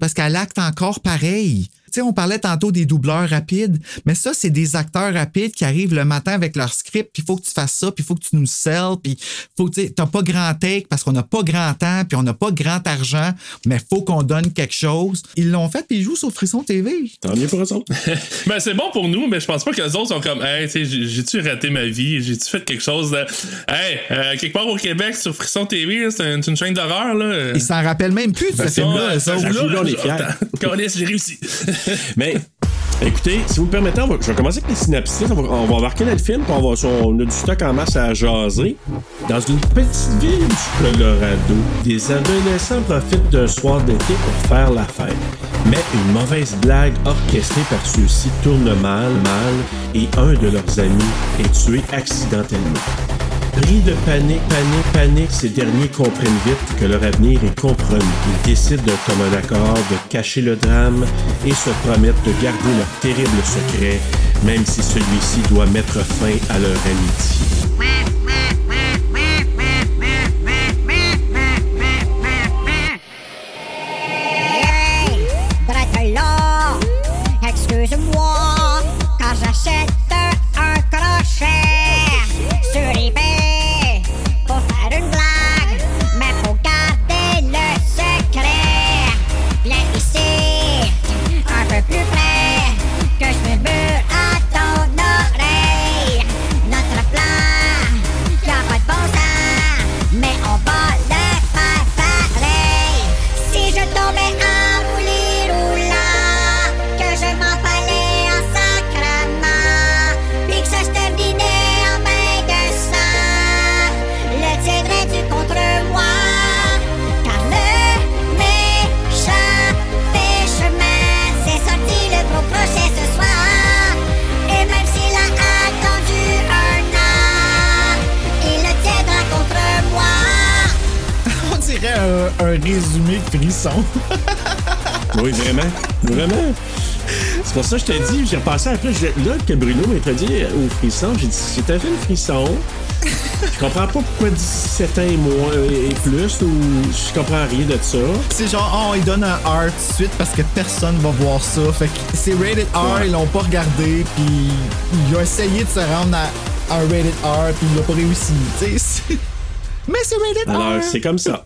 parce qu'elle acte encore pareil. Tu sais, on parlait tantôt des doubleurs rapides, mais ça, c'est des acteurs rapides qui arrivent le matin avec leur script, puis il faut que tu fasses ça, puis il faut que tu nous selles, puis faut que tu n'as pas grand take parce qu'on n'a pas grand temps, puis on n'a pas grand argent, mais faut qu'on donne quelque chose. Ils l'ont fait, puis ils jouent sur Frisson T V. Tant mieux pour eux autres. Ben, c'est bon pour nous, mais je pense pas que les autres sont comme, hey, tu sais, j'ai-tu raté ma vie, j'ai-tu fait quelque chose de... Hey, euh, quelque part au Québec, sur Frisson T V, c'est une, une chaîne d'horreur, là. Ils s'en rappellent même plus de ben, ce film-là. Ça, ça, là, les Câlisse, j'ai réussi. Mais écoutez, si vous me permettez, on va, je vais commencer avec les synapses. On va, on va embarquer dans le film, puis on, va, on a du stock en masse à jaser. Dans une petite ville du Colorado, des adolescents profitent d'un soir d'été pour faire la fête. Mais une mauvaise blague orchestrée par ceux-ci tourne mal, mal, et un de leurs amis est tué accidentellement. Pris de panique, panique, panique, ces derniers comprennent vite que leur avenir est compromis. Ils décident comme un accord de cacher le drame et se promettent de garder leur terrible secret, même si celui-ci doit mettre fin à leur amitié. dirait un, un résumé de frisson. Oui, vraiment. Vraiment. C'est pour ça que je t'ai dit, j'ai repassé après, je, là, que Bruno m'introduit au frisson, j'ai dit, si t'as fait le frisson, je comprends pas pourquoi dix-sept ans et moins et plus, ou je comprends rien de ça. C'est genre, oh, ils donnent un R tout de suite parce que personne va voir ça. Fait que c'est rated R, ouais. Ils l'ont pas regardé, puis ils ont essayé de se rendre à un rated R, puis ils l'ont pas réussi, tu sais. Mais c'est rated R! Alors, c'est comme ça.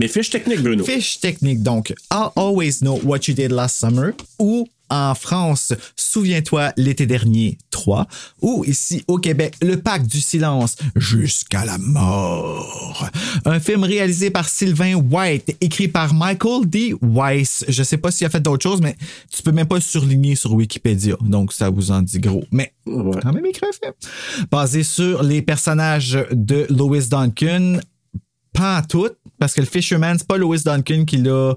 Mais fiche technique, Bruno. Fiche technique, donc. I'll always know what you did last summer, ou en France, souviens-toi l'été dernier, trois, ou ici au Québec, le pacte du silence jusqu'à la mort. Un film réalisé par Sylvain White, écrit par Michael D. Weiss. Je sais pas s'il a fait d'autres choses, mais tu peux même pas surligner sur Wikipédia, donc ça vous en dit gros. Mais ouais. Quand même écrit un film. Basé sur les personnages de Lois Duncan, pas en tout, parce que le Fisherman, c'est pas Lois Duncan qui l'a.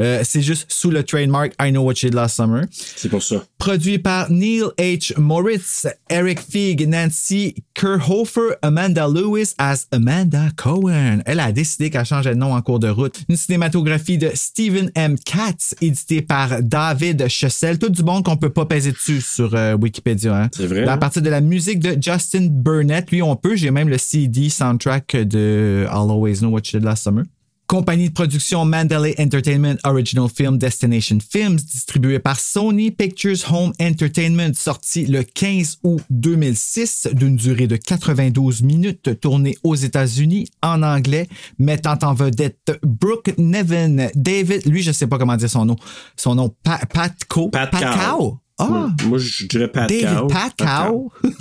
Euh, c'est juste sous le trademark I Know What You Did Last Summer. C'est pour ça. Produit par Neil H. Moritz, Eric Feig, Nancy Kerhofer, Amanda Lewis as Amanda Cohen. Elle a décidé qu'elle changeait de nom en cours de route. Une cinématographie de Stephen M. Katz, éditée par David Chessel. Tout du bon qu'on peut pas peser dessus sur euh, Wikipédia. Hein? C'est vrai. À partir de la musique de Justin Burnett, lui on peut. J'ai même le C D soundtrack de I'll Always Know What You Did Last Summer. Compagnie de production Mandalay Entertainment Original Film Destination Films, distribué par Sony Pictures Home Entertainment, sorti le quinze août deux mille six, d'une durée de quatre-vingt-douze minutes, tournée aux États-Unis en anglais, mettant en vedette Brooke Nevin, David, lui, je sais pas comment dire son nom, son nom, pa- Patco, Pat Patcow. Ah! Moi, je dirais Pat David Cow. Pat Cow. Pat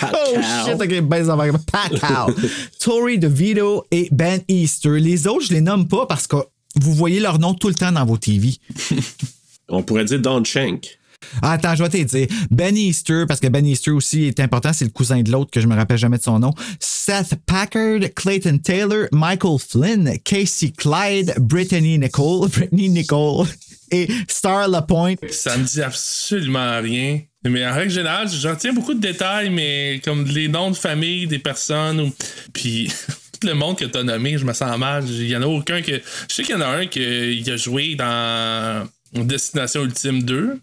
Cow. Oh shit, ok, ben ça va. Pat Cow. Tori DeVito et Ben Easter. Les autres, je les nomme pas parce que vous voyez leur nom tout le temps dans vos T V. On pourrait dire Don Shank. Ah, attends, je vais te dire. Ben Easter, parce que Ben Easter aussi est important, c'est le cousin de l'autre que je me rappelle jamais de son nom. Seth Packard, Clayton Taylor, Michael Flynn, Casey Clyde, Brittany Nicole, Brittany Nicole et Star LaPointe. Ça me dit absolument rien. Mais en règle générale, j'en tiens beaucoup de détails, mais comme les noms de famille des personnes, ou... puis... le monde que t'as nommé, je me sens mal. Il y en a aucun que... Je sais qu'il y en a un qui a joué dans Destination Ultime deux.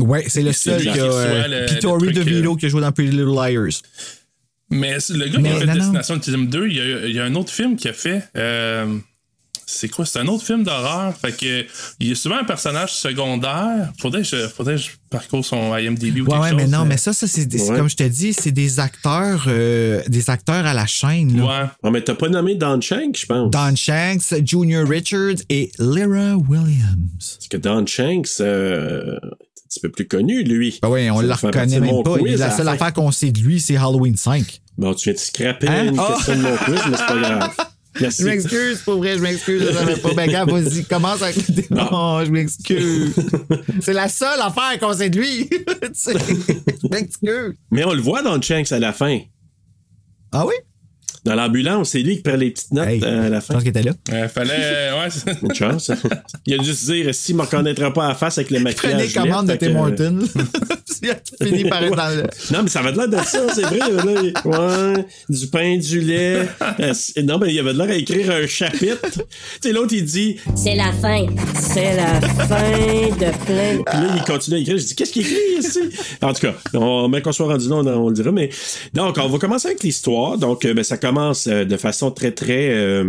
Ouais, c'est le seul qui a... Puis Tori DeVito qui a joué dans Pretty Little Liars. Mais le gars qui a fait Destination Ultime deux, il y a, il y a un autre film qui a fait... Euh... C'est quoi? C'est un autre film d'horreur. Fait que il y a souvent un personnage secondaire. Faudrait que je, faudrait que je parcours son IMDb ou ouais, quelque ouais, chose. Ouais, mais non, mais ça, ça c'est, des, ouais. c'est comme je te dis, c'est des acteurs, euh, des acteurs à la chaîne. Là. Ouais. Oh, mais t'as pas nommé Don Shanks, je pense. Don Shanks, Junior Richards et Lyra Williams. Parce que Don Shanks, euh, c'est un petit peu plus connu, lui. Ben oui, on ne le reconnaît même pas. Quiz, la seule affaire qu'on sait de lui, c'est Halloween cinq. Bon, tu viens de scraper hein? une oh. question de mon quiz, mais c'est pas grave. Merci. Je m'excuse, pour vrai, je m'excuse. Je savais pas. Ben, gars, vas-y, commence avec le démon. Oh, je m'excuse. C'est la seule affaire qu'on sait de lui. Je m'excuse. Mais on le voit dans le Shanks à la fin. Ah oui? Dans l'ambulance, c'est lui qui prend les petites notes hey, à la fin. Je pense qu'il était là. Euh, fallait. Ouais, c'est une chance. Il a juste dit si ne me reconnaîtra pas à la face avec le maquillage. Prenez commande de Tim Hortons. Il a fini par être dans le. Non, mais ça avait de l'air de ça, c'est vrai. Là. Ouais, du pain, du lait. Non, mais il avait de l'air à écrire un chapitre. Tu sais, l'autre, il dit c'est la fin. C'est la fin de plein. Puis là, il continue à écrire. Je dis qu'est-ce qu'il écrit ici? En tout cas, on, même qu'on soit rendu là, on, on le dira. Mais... Donc, on va commencer avec l'histoire. Donc, ben, ça commence. De façon très, très, euh,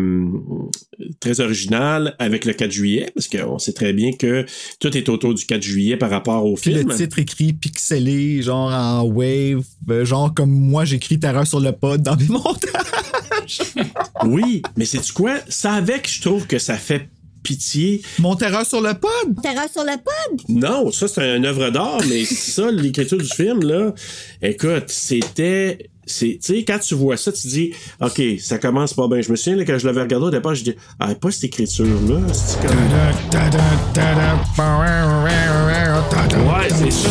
très originale avec le quatre juillet, parce qu'on sait très bien que tout est autour du quatre juillet par rapport au Puis film. Le titre écrit pixelé, genre en wave, genre comme moi j'écris Terreur sur le pod dans mes montages. Oui, mais sais-tu quoi? Ça avec, je trouve que ça fait pitié. Mon Terreur sur le pod? Terreur sur le pod? Non, ça c'est une œuvre d'art, mais ça, l'écriture du film, là, écoute, c'était... Tu sais, quand tu vois ça, tu dis OK, ça commence pas bien. Je me souviens là, quand je l'avais regardé au départ, je dis ah, pas cette écriture-là. C'est comme... Ouais, c'est ça.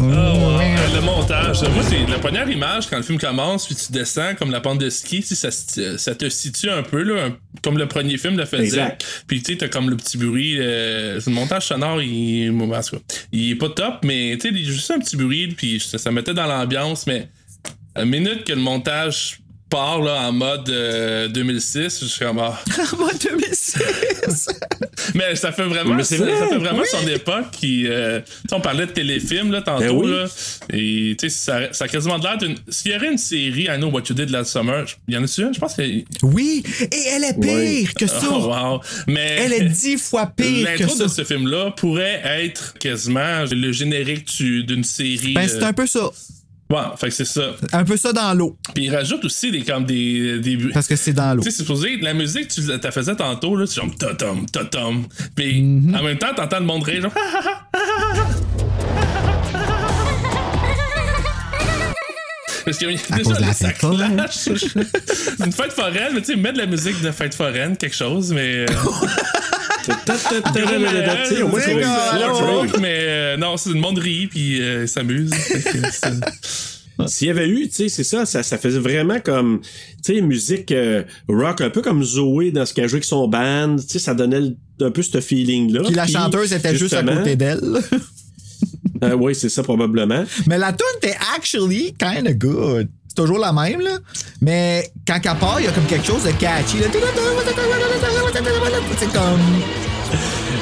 Oh, ouais. Le montage. Moi, c'est la première image quand le film commence, puis tu descends comme la pente de ski, ça, ça te situe un peu, là, comme le premier film le faisait. Exact. Puis tu sais, t'as comme le petit bruit. Euh, le montage sonore, il, il est pas top, mais tu sais, juste un petit bruit, puis ça, ça mettait dans l'ambiance, mais. La minute que le montage pars là, en mode euh, deux mille six, je suis comme ah. En mode deux mille six. Mais ça fait vraiment, mais ça, vrai, ça fait vraiment oui. son époque qui, euh, on parlait de téléfilms là tantôt ben oui. là, et tu sais ça, ça a quasiment l'air d'une. S'il y aurait une série I Know What You Did Last Summer, il y en a-tu une? Je pense que oui. Et elle est pire oui. que ça. Oh, wow. Mais elle est dix fois pire que ça. L'intro de ce film là pourrait être quasiment le générique d'une série. Ben c'est euh... un peu ça. Ouais, fait que c'est ça. Un peu ça dans l'eau. Puis il rajoute aussi des comme des, des... parce que c'est dans l'eau. Tu sais, c'est supposé la musique tu la faisais tantôt là, c'est genre totom totom. Puis mm-hmm. en même temps, t'entends le monde rire genre. Parce qu'il y a déjà là, ça clash. Une fête foraine, mais tu sais, mettre de la musique de fête foraine, quelque chose, mais. Mais non, c'est le monde rit puis euh, s'amuse. S'il y avait eu, tu sais, c'est ça, ça, ça faisait vraiment comme, tu sais, musique euh, rock, un peu comme Zoé dans ce qu'elle jouait avec son band, tu sais, ça donnait un peu ce feeling-là. Puis la puis, chanteuse était juste à côté d'elle. euh, oui, c'est ça, probablement. Mais la tune était actually kind of good. C'est toujours la même, là. Mais quand qu'elle part, il y a comme quelque chose de catchy, là. C'est comme...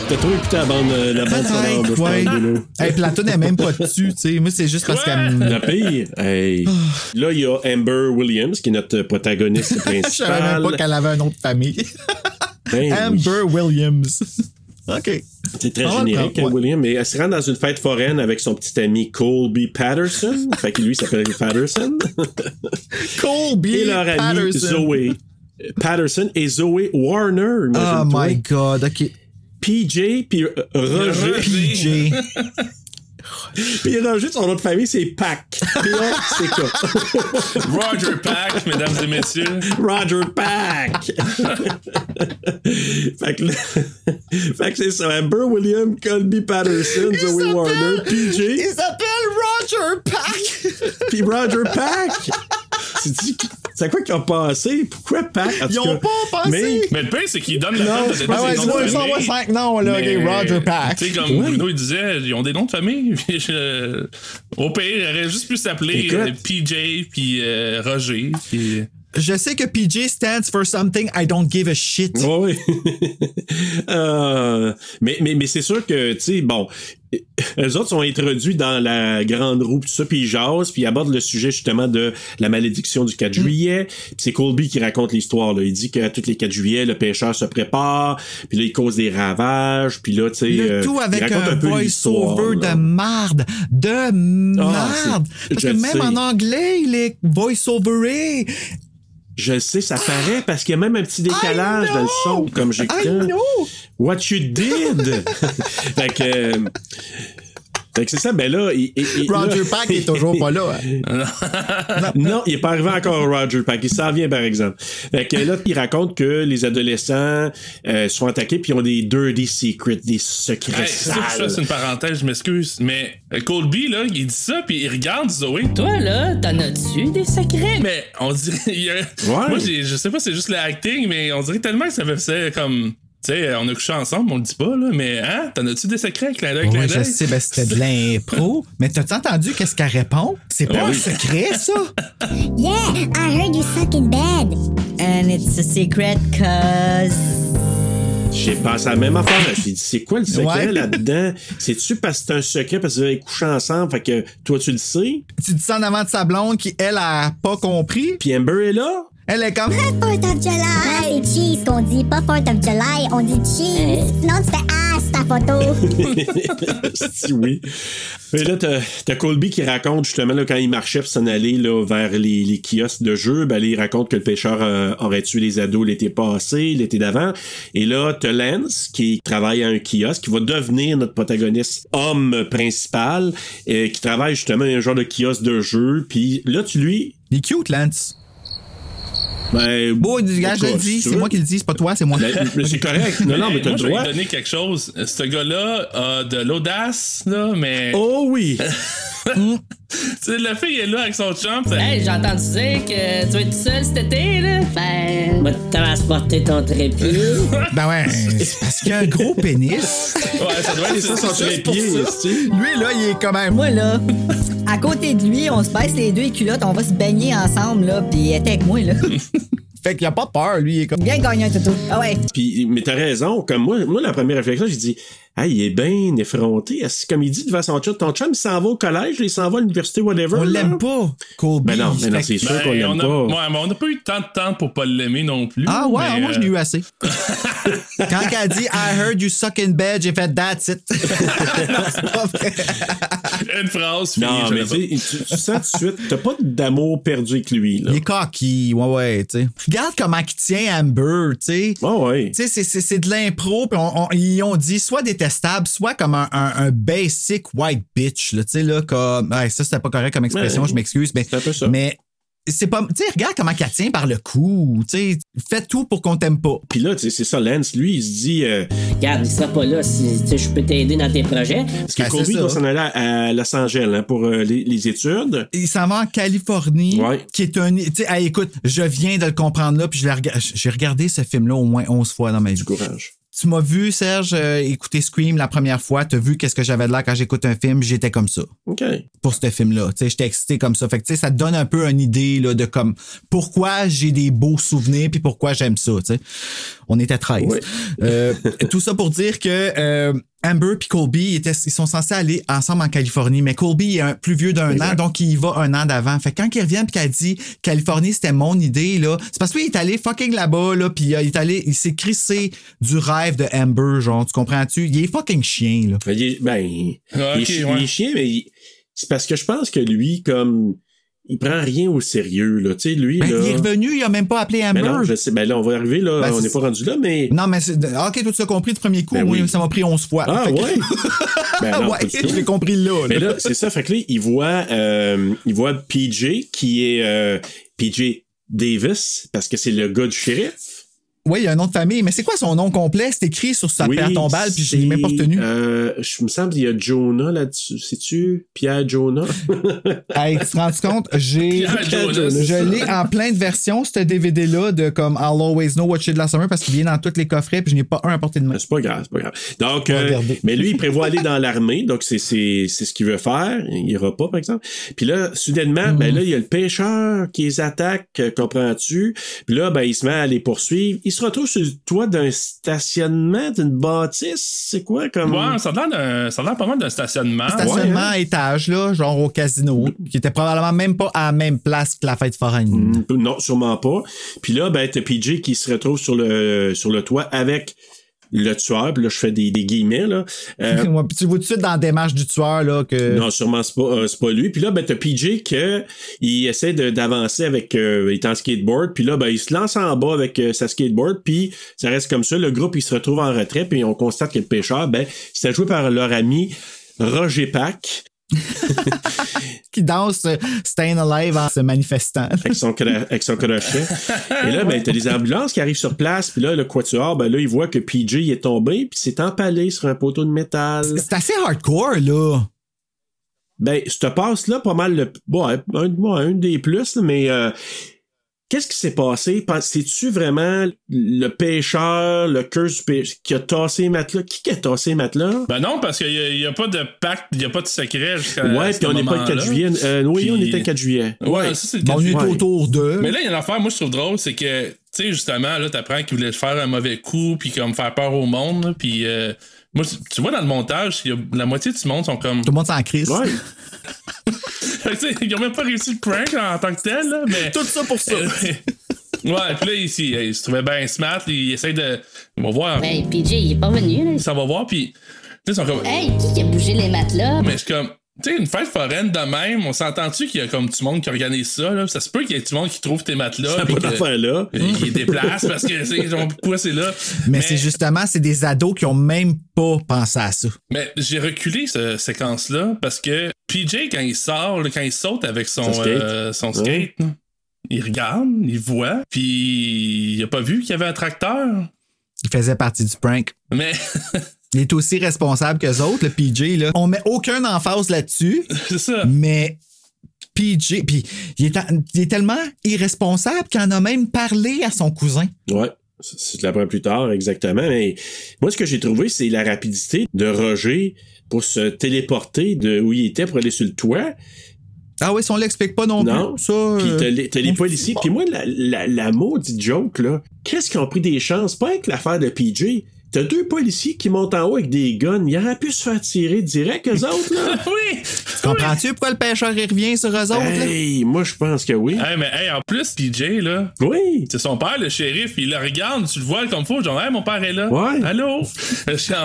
T'as trouvé putain la bande la bande sonore. Ouais. Hey, puis la toune est même pas dessus, tu sais. Moi, c'est juste parce qu'elle... Le pire, hey. Là, il y a Amber Williams, qui est notre protagoniste principale. Je savais même pas qu'elle avait un nom de famille. Ben, Amber oui. Williams. OK. C'est très oh, générique, ouais. William. Mais elle se rend dans une fête foraine avec son petit ami Colby Patterson. Fait que lui, il s'appelle Patterson. Colby et leur amie Zoé Patterson et Zoé Warner. Oh my God, OK. P J, puis Roger. P J. Puis Roger, son nom de famille, c'est Pack. Puis là, c'est quoi? Roger Pack, mesdames et messieurs. Roger Pack! fait, que là, fait que c'est ça. Amber Williams, Colby Patterson, il Zoe Warner, P J. Il s'appelle Roger Pack! Puis Roger Pack! C'est quoi qu'ils ont passé? Pourquoi Pack? Ils cas, ont pas passé! Mais, mais le pire, c'est qu'ils donnent la non, tête de ah des ouais, noms de famille. Non, là, mais, okay, Roger Pack. Tu sais, comme oui. Bruno, il disait, ils ont des noms de famille. Je... Au pire, il aurait juste pu s'appeler Écoute. P J puis euh, Roger. Puis... Je sais que P J stands for something I don't give a shit. Oui. euh, mais, mais, mais c'est sûr que, tu sais, bon... Eux autres sont introduits dans la grande roue pis tout ça, puis ils jasent, puis ils abordent le sujet justement de la malédiction du quatre juillet. Puis c'est Colby qui raconte l'histoire là. Il dit qu'à tous les quatre juillet, le pêcheur se prépare, puis là il cause des ravages, puis là tu sais, le tout avec il raconte un, un voice-over de marde, de marde. Ah, parce que même sais. En anglais, il est voice-overé. Je sais, ça paraît parce qu'il y a même un petit décalage dans le son, comme j'ai dit. What you did! Fait que. Euh, fait que c'est ça, ben là. Il, il, il, Roger là, Pack est toujours pas là. Hein? Non, il est pas arrivé encore Roger Pack. Il s'en vient, par exemple. Fait que là, il raconte que les adolescents euh, sont attaqués puis ils ont des dirty secrets, des secrets hey, sales. C'est ça, c'est une parenthèse, je m'excuse. Mais Colby, là, il dit ça puis il regarde Zoé. Toi, là, t'en as-tu des secrets? Mais on dirait. Il, euh, ouais. Moi, j'ai, je sais pas, c'est juste le acting, mais on dirait tellement que ça fait ça comme. Tu sais, on a couché ensemble, on le dit pas, là, mais hein, t'en as-tu des secrets, clin d'œil, clin d'œil? Je sais, ben c'était de l'impro, mais t'as-tu entendu qu'est-ce qu'elle répond? C'est pas ah, un oui. secret, ça? Yeah, I heard you suck in bed. And it's a secret, cause... J'ai pensé à la même affaire. J'ai dit, c'est quoi le secret ouais. là-dedans? C'est-tu parce que c'est un secret parce que vous avez couché ensemble? Fait que toi, tu le sais? Tu dis ça en avant de sa blonde qui, elle, a pas compris. Puis Amber est là? Elle est comme... fourth of July! Ouais, c'est cheese qu'on dit. Pas fourth of July, on dit cheese. Sinon, tu fais ass ta photo. Si oui. Mais là, t'as, t'as Colby qui raconte justement là, quand il marchait pour s'en aller là, vers les, les kiosques de jeu, ben, là, il raconte que le pêcheur euh, aurait tué les ados l'été passé, l'été d'avant. Et là, t'as Lance qui travaille à un kiosque, qui va devenir notre protagoniste homme principal, et qui travaille justement à un genre de kiosque de jeu. Puis là, tu lui... Il est cute, Lance. Ben, bon, gars, je le dis, c'est moi qui le dis, c'est pas toi, c'est moi. C'est correct. Non, non, mais t'as le droit. Je vais te donner quelque chose. Ce gars-là a de l'audace, là, mais. Oh oui! Mm. La fille est là avec son chum. Ça... Hey, j'ai entendu dire que tu vas être seul cet été, là. Ben, va te transporter ton trépied. Ben ouais, c'est parce qu'il y a un gros pénis. Ouais, ça doit être ça, son trépied. Lui, là, il est quand même. Moi, là, à côté de lui, on se baisse les deux les culottes, on va se baigner ensemble, là, pis il était avec moi, là. Fait qu'il a pas peur, lui, il est comme... Bien gagné un toutou. Ah ouais. Puis, mais t'as raison, comme moi, moi, la première réflexion, j'ai dit, ah, il est bien effronté. Comme il dit devant son chum, ton chum, il s'en va au collège, il s'en va à l'université, whatever. On là. L'aime pas, Colby. Mais ben non, ben non, c'est sûr ben, qu'on l'aime on a, pas. Ouais, mais on n'a pas eu tant de temps pour pas l'aimer non plus. Ah ouais, mais, moi, euh... je l'ai eu assez. Quand elle dit, I heard you suck in bed, j'ai fait, that's it. Non, c'est pas vrai. Une phrase, fille, non, mais tu, tu sens tout de suite, t'as pas d'amour perdu avec lui, là. Il est cocky, ouais, ouais, tu sais. Regarde comment il tient Amber, tu sais. Oh, ouais, ouais. Tu sais, c'est, c'est, c'est de l'impro, puis on, on, ils ont dit, soit des soit comme un, un, un basic white bitch, tu sais, là, comme. Ouais, ça, c'était pas correct comme expression, ouais, je m'excuse, mais. C'est un peu ça. Mais c'est pas. Tu sais, regarde comment elle tient par le cou, tu sais. Fais tout pour qu'on t'aime pas. Puis là, tu sais, c'est ça, Lance, lui, il se dit. Euh, regarde, il sera pas là si je peux t'aider dans tes projets. Parce que Kobe doit s'en aller à Los Angeles hein, pour euh, les, les études. Il s'en va en Californie, ouais. Qui est un. Tu sais, hey, écoute, je viens de le comprendre là, puis je l'ai regardé. J'ai regardé ce film-là au moins onze fois dans ma vie. Du courage. Tu m'as vu, Serge, euh, écouter Scream la première fois. T'as vu qu'est-ce que j'avais de l'air quand j'écoute un film. J'étais comme ça. OK. Pour ce film-là. Tu sais, j'étais excité comme ça. Fait que, tu sais, ça te donne un peu une idée, là, de comme, pourquoi j'ai des beaux souvenirs puis pourquoi j'aime ça, tu sais. On était treize. Oui. Euh, tout ça pour dire que, euh, Amber puis Colby, étaient, ils sont censés aller ensemble en Californie, mais Colby est un, plus vieux d'un exact. An, donc il y va un an d'avant. Fait que quand il revient pis qu'elle dit « Californie, c'était mon idée », là, c'est parce qu'il est allé fucking là-bas, là, pis euh, il est allé, il s'est crissé du rêve de Amber, genre, tu comprends-tu? Il est fucking chien, là. Il est, ben, il, ah, okay, il, est, ouais. Il est chien, mais il, c'est parce que je pense que lui, comme... Il prend rien au sérieux, là. Tu sais, lui, ben, là... Il est revenu, il a même pas appelé Amber. Ben non, je sais. Ben là, on va arriver, là. Ben, on n'est pas rendu là, mais... Non, mais c'est... OK, tout ça compris du premier coup. Ben oui. Moi, ça m'a pris onze fois. Ah, fait ouais? Que... ben non, ouais, je l'ai compris là, là. Mais là, c'est ça. Fait que là, il voit... Euh, il voit P J, qui est... Euh, P J Davis, parce que c'est le gars du shérif. Oui, il y a un nom de famille, mais c'est quoi son nom complet? C'est écrit sur sa oui, pierre tombale, puis je l'ai même pas retenu. Euh, je me semble qu'il y a Jonah là-dessus. C'est-tu Pierre Jonah? Hey, tu te rends compte? J'ai, Jonah, je l'ai en plein de versions, ce D V D-là, de comme I'll Always Know What You Did Last Summer, parce qu'il vient dans tous les coffrets, puis je n'ai pas un à portée de main. C'est pas grave, c'est pas grave. Donc, euh, mais lui, il prévoit aller dans l'armée, donc c'est, c'est, c'est ce qu'il veut faire. Il ira pas, par exemple. Puis là, soudainement, mm. ben là, il y a le pêcheur qui les attaque, comprends-tu? Puis là, ben, il se met à les poursuivre. Il se retrouve sur le toit d'un stationnement, d'une bâtisse, c'est quoi comme... Ouais, ça a l'air, ça a l'air pas mal d'un stationnement. Stationnement ouais, à hein. étage, là, genre au casino, qui était probablement même pas à la même place que la fête foraine. Mmh, non, sûrement pas. Puis là, ben, t'as P J qui se retrouve sur le, sur le toit avec... le tueur, puis là, je fais des, des guillemets, là. Euh, tu vois tout de suite dans la démarche du tueur, là, que... Non, sûrement, c'est pas, euh, c'est pas lui. Puis là, ben, t'as P J que il essaie de, d'avancer avec... Euh, il est en skateboard, puis là, ben, il se lance en bas avec euh, sa skateboard, puis ça reste comme ça. Le groupe, il se retrouve en retrait, puis on constate que le pêcheur, ben, c'était joué par leur ami Roger Pack. Qui danse Stayin' Alive en se manifestant avec son, cra- avec son crochet. Et là, ben, t'as des ambulances qui arrivent sur place. Puis là, le quatuor, ben là, il voit que P J il est tombé puis s'est empalé sur un poteau de métal. C'est assez hardcore, là. Ben, je te passe là pas mal le... Bon, un, bon, un des plus, mais... Euh... Qu'est-ce qui s'est passé? C'est-tu vraiment le pêcheur, le curse du pêcheur, qui a tassé les matelas? Qui a tassé les matelas? Ben non, parce qu'il n'y a, a pas de pacte, il n'y a pas de secret jusqu'à ouais, ce moment-là. Ouais, puis on n'est pas le quatre juillet. Euh, oui, puis... on était le quatre juillet. Ouais, ouais. Ça, c'est le quatre juillet. On est autour d'eux. Mais là, il y a une affaire, moi, je trouve drôle, c'est que, tu sais, justement, là, t'apprends qu'il voulait faire un mauvais coup, puis comme faire peur au monde, puis... Euh... Moi, tu vois, dans le montage, la moitié du monde sont comme... Tout le monde s'en crisse. Ouais. Ils n'ont même pas réussi le prank en tant que tel, là, mais... Tout ça pour ça. Ouais, puis là, ici, il se trouvait bien smart. Il essaie de... On va voir. Ben, P J, il est pas venu, là. Ça va voir, puis... Tu sais, ils sont comme... Hey, qui a bougé les matelas? Mais je suis comme... Tu sais, une fête foraine de même, on s'entend-tu qu'il y a comme tout le monde qui organise ça, là? Ça se peut qu'il y ait tout le monde qui trouve tes matelas. C'est pas d'affaire là. Qui déplace parce que, c'est genre, pourquoi c'est là? Mais, mais c'est justement, c'est des ados qui ont même pas pensé à ça. Mais j'ai reculé cette séquence-là parce que P J, quand il sort, quand il saute avec son, son skate, euh, son skate ouais. Il regarde, il voit, puis il a pas vu qu'il y avait un tracteur. Il faisait partie du prank. Mais... Il est aussi responsable qu'eux autres, le P J. Là. On met aucun emphase là-dessus. C'est ça. Mais P J, puis il est, il est tellement irresponsable qu'il en a même parlé à son cousin. Ouais. Tu l'apprends plus tard, exactement. Mais moi, ce que j'ai trouvé, c'est la rapidité de Roger pour se téléporter de où il était pour aller sur le toit. Ah oui, si on l'explique pas non, non. plus. Non, puis t'as les, t'as les policiers. Puis moi, la, la, la maudite joke, là, qu'est-ce qu'ils ont pris des chances? Pas avec l'affaire de P J. T'as deux policiers qui montent en haut avec des guns. Ils auraient pu se faire tirer direct, eux autres, là. Oui! Comprends-tu pourquoi le pêcheur, il revient sur eux autres, hey, là? Moi, je pense que oui. Hey, mais hey, en plus, P J, là... Oui! C'est son père, le shérif, il le regarde, tu le vois comme faux, genre, hey, mon père est là. Ouais. Allô?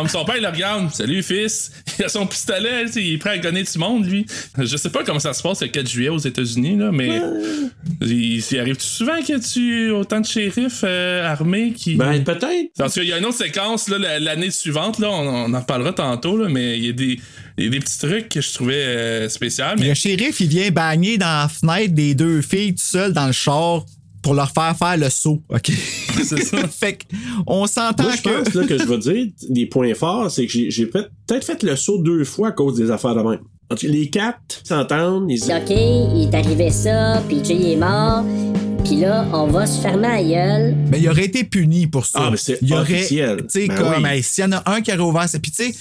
Son père, il le regarde. Salut, fils. Il a son pistolet, tu sais, il est prêt à gonner tout le monde, lui. Je sais pas comment ça se passe le quatre juillet aux États-Unis, là, mais... Ouais. Il, il arrive-tu souvent qu'il y a-tu autant de shérifs euh, armés qui... Ben, peut-être. Parce qu'il y a une autre séquence. Là, l'année suivante, là, on en reparlera tantôt, là, mais il y a des, y a des petits trucs que je trouvais euh, spécial. Mais... Le shérif, il vient bagner dans la fenêtre des deux filles tout seul dans le char pour leur faire faire le saut. OK? C'est ça. Fait qu'on s'entend. Moi, je que... pense là, que je vais dire, des points forts, c'est que j'ai, j'ai fait, peut-être fait le saut deux fois à cause des affaires de même. En tout cas, les quatre s'entendent. Ils... OK, il est arrivé ça, puis Jay est mort. Pis là, on va se fermer à gueule. Mais il aurait été puni pour ça. Ah, mais c'est il officiel. Tu sais, ben comme, oui. S'il y en a un qui aurait ouvert ça. Puis, tu sais,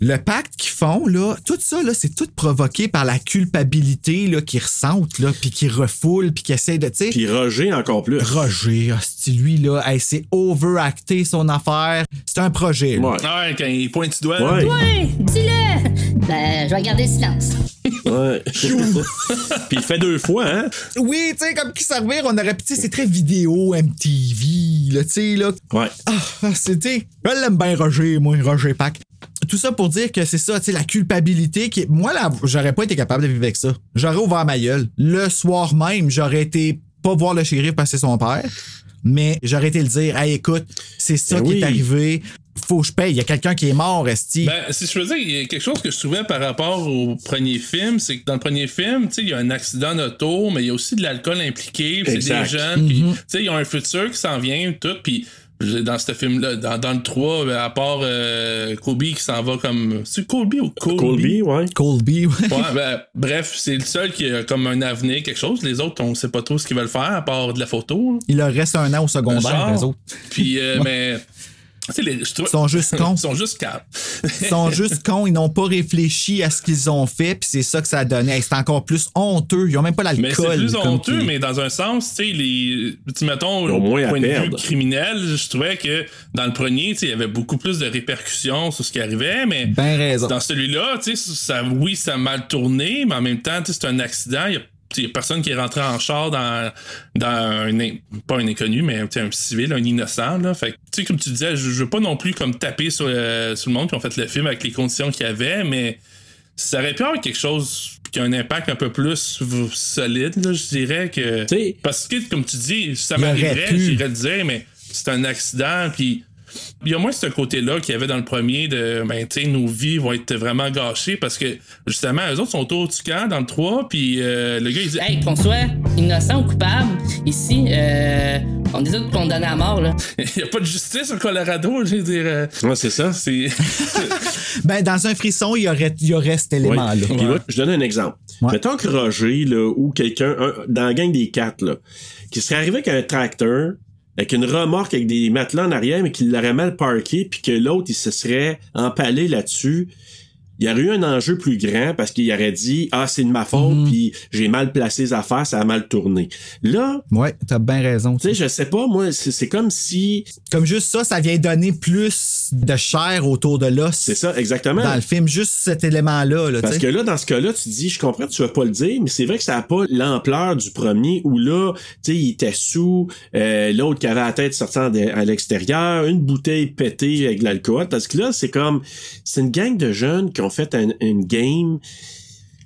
le pacte qu'ils font, là, tout ça, là, c'est tout provoqué par la culpabilité là, qu'ils ressentent, là, puis qu'ils refoulent, puis qu'ils essaient de, tu sais. Puis Roger, encore plus. Roger, hostie, lui, là, hey, c'est overacté son affaire. C'est un projet. Ouais. Ouais, quand il pointe du doigt. Ouais, ouais, dis-le. Ben, je vais garder silence. Ouais. Puis il fait deux fois, hein? Oui, tu sais, comme qui servir, on aurait. Tu sais, c'est très vidéo, M T V, là, tu sais, là. Ouais. Ah, c'était. Je l'aime bien, Roger, moi, Roger Pack. Tout ça pour dire que c'est ça, tu sais, la culpabilité qui. Moi, là, j'aurais pas été capable de vivre avec ça. J'aurais ouvert ma gueule. Le soir même, j'aurais été pas voir le shérif parce que c'est son père, mais j'aurais été le dire, hey, écoute, c'est ça ben qui oui. est arrivé. Faut que je paye. Il y a quelqu'un qui est mort, esti. Ben, si je veux dire, il y a quelque chose que je trouvais par rapport au premier film, c'est que dans le premier film, tu sais, il y a un accident d'auto, mais il y a aussi de l'alcool impliqué, pis c'est des jeunes, puis mm-hmm. tu sais, il y a un futur qui s'en vient, tout, puis dans ce film-là, dans, dans le trois, à part euh, Kobe qui s'en va comme... C'est Kobe ou Kobe? Kobe, ouais. Kobe, ouais. ouais ben, bref, c'est le seul qui a comme un avenir, quelque chose. Les autres, on sait pas trop ce qu'ils veulent faire, à part de la photo. Là. Il leur reste un an au secondaire, les autres. Puis, euh, mais... Les, ils sont juste cons. Ils sont juste calmes. Ils sont juste cons. Ils n'ont pas réfléchi à ce qu'ils ont fait. Puis c'est ça que ça a donné. Hey, c'est encore plus honteux. Ils n'ont même pas l'alcool. Mais c'est plus honteux, tu... mais dans un sens, tu sais, les. Tu mettons, au point de vue criminel, je trouvais que dans le premier, tu sais, il y avait beaucoup plus de répercussions sur ce qui arrivait. Mais ben raison. Dans celui-là, tu sais, ça, oui, ça a mal tourné, mais en même temps, tu sais, c'est un accident. Il y a Il n'y a personne qui est rentré en char dans, dans un... Pas un inconnu, mais un civil, un innocent. Là. Fait que, comme tu disais, je ne veux pas non plus comme taper sur le, sur le monde qui ont fait le film avec les conditions qu'il y avait, mais ça aurait pu avoir quelque chose qui a un impact un peu plus solide, là, je dirais. que t'sais, parce que, comme tu dis, ça m'arriverait, j'irais dire, mais c'est un accident, puis... Il y a moins ce côté-là qu'il y avait dans le premier de, ben, tu sais, nos vies vont être vraiment gâchées parce que, justement, eux autres sont autour du camp dans le trois, puis euh, le gars, il dit... Hey, qu'on soit innocent ou coupable, ici, euh, on est tous condamnés à mort, là. Il n'y a pas de justice au Colorado, je veux dire. Euh... Ouais, c'est ça. C'est... ben, dans un frisson, il y aurait, il y aurait cet élément-là. Ouais. Puis ouais. Là, je donne un exemple. Ouais. Mettons que Roger, là, ou quelqu'un, un, dans la gang des quatre, là, qui serait arrivé avec un tracteur... avec une remorque avec des matelas en arrière, mais qu'il l'aurait mal parké, puis que l'autre, il se serait empalé là-dessus, il y aurait eu un enjeu plus grand parce qu'il aurait dit « Ah, c'est de ma faute, mm-hmm. puis j'ai mal placé les affaires, ça a mal tourné. » Là... Ouais, t'as bien raison. Tu sais, je sais pas, moi, c'est, c'est comme si... Comme juste ça, ça vient donner plus de chair autour de l'os. C'est ça, exactement. Dans le film, juste cet élément-là. Là, parce t'sais. Que là, dans ce cas-là, tu dis « Je comprends, tu vas pas le dire, mais c'est vrai que ça a pas l'ampleur du premier où là, tu sais, il était sous, euh, l'autre qui avait la tête sortant de, à l'extérieur, une bouteille pétée avec de l'alcool. Parce que là, c'est comme... C'est une gang de jeunes qui ont fait un, une game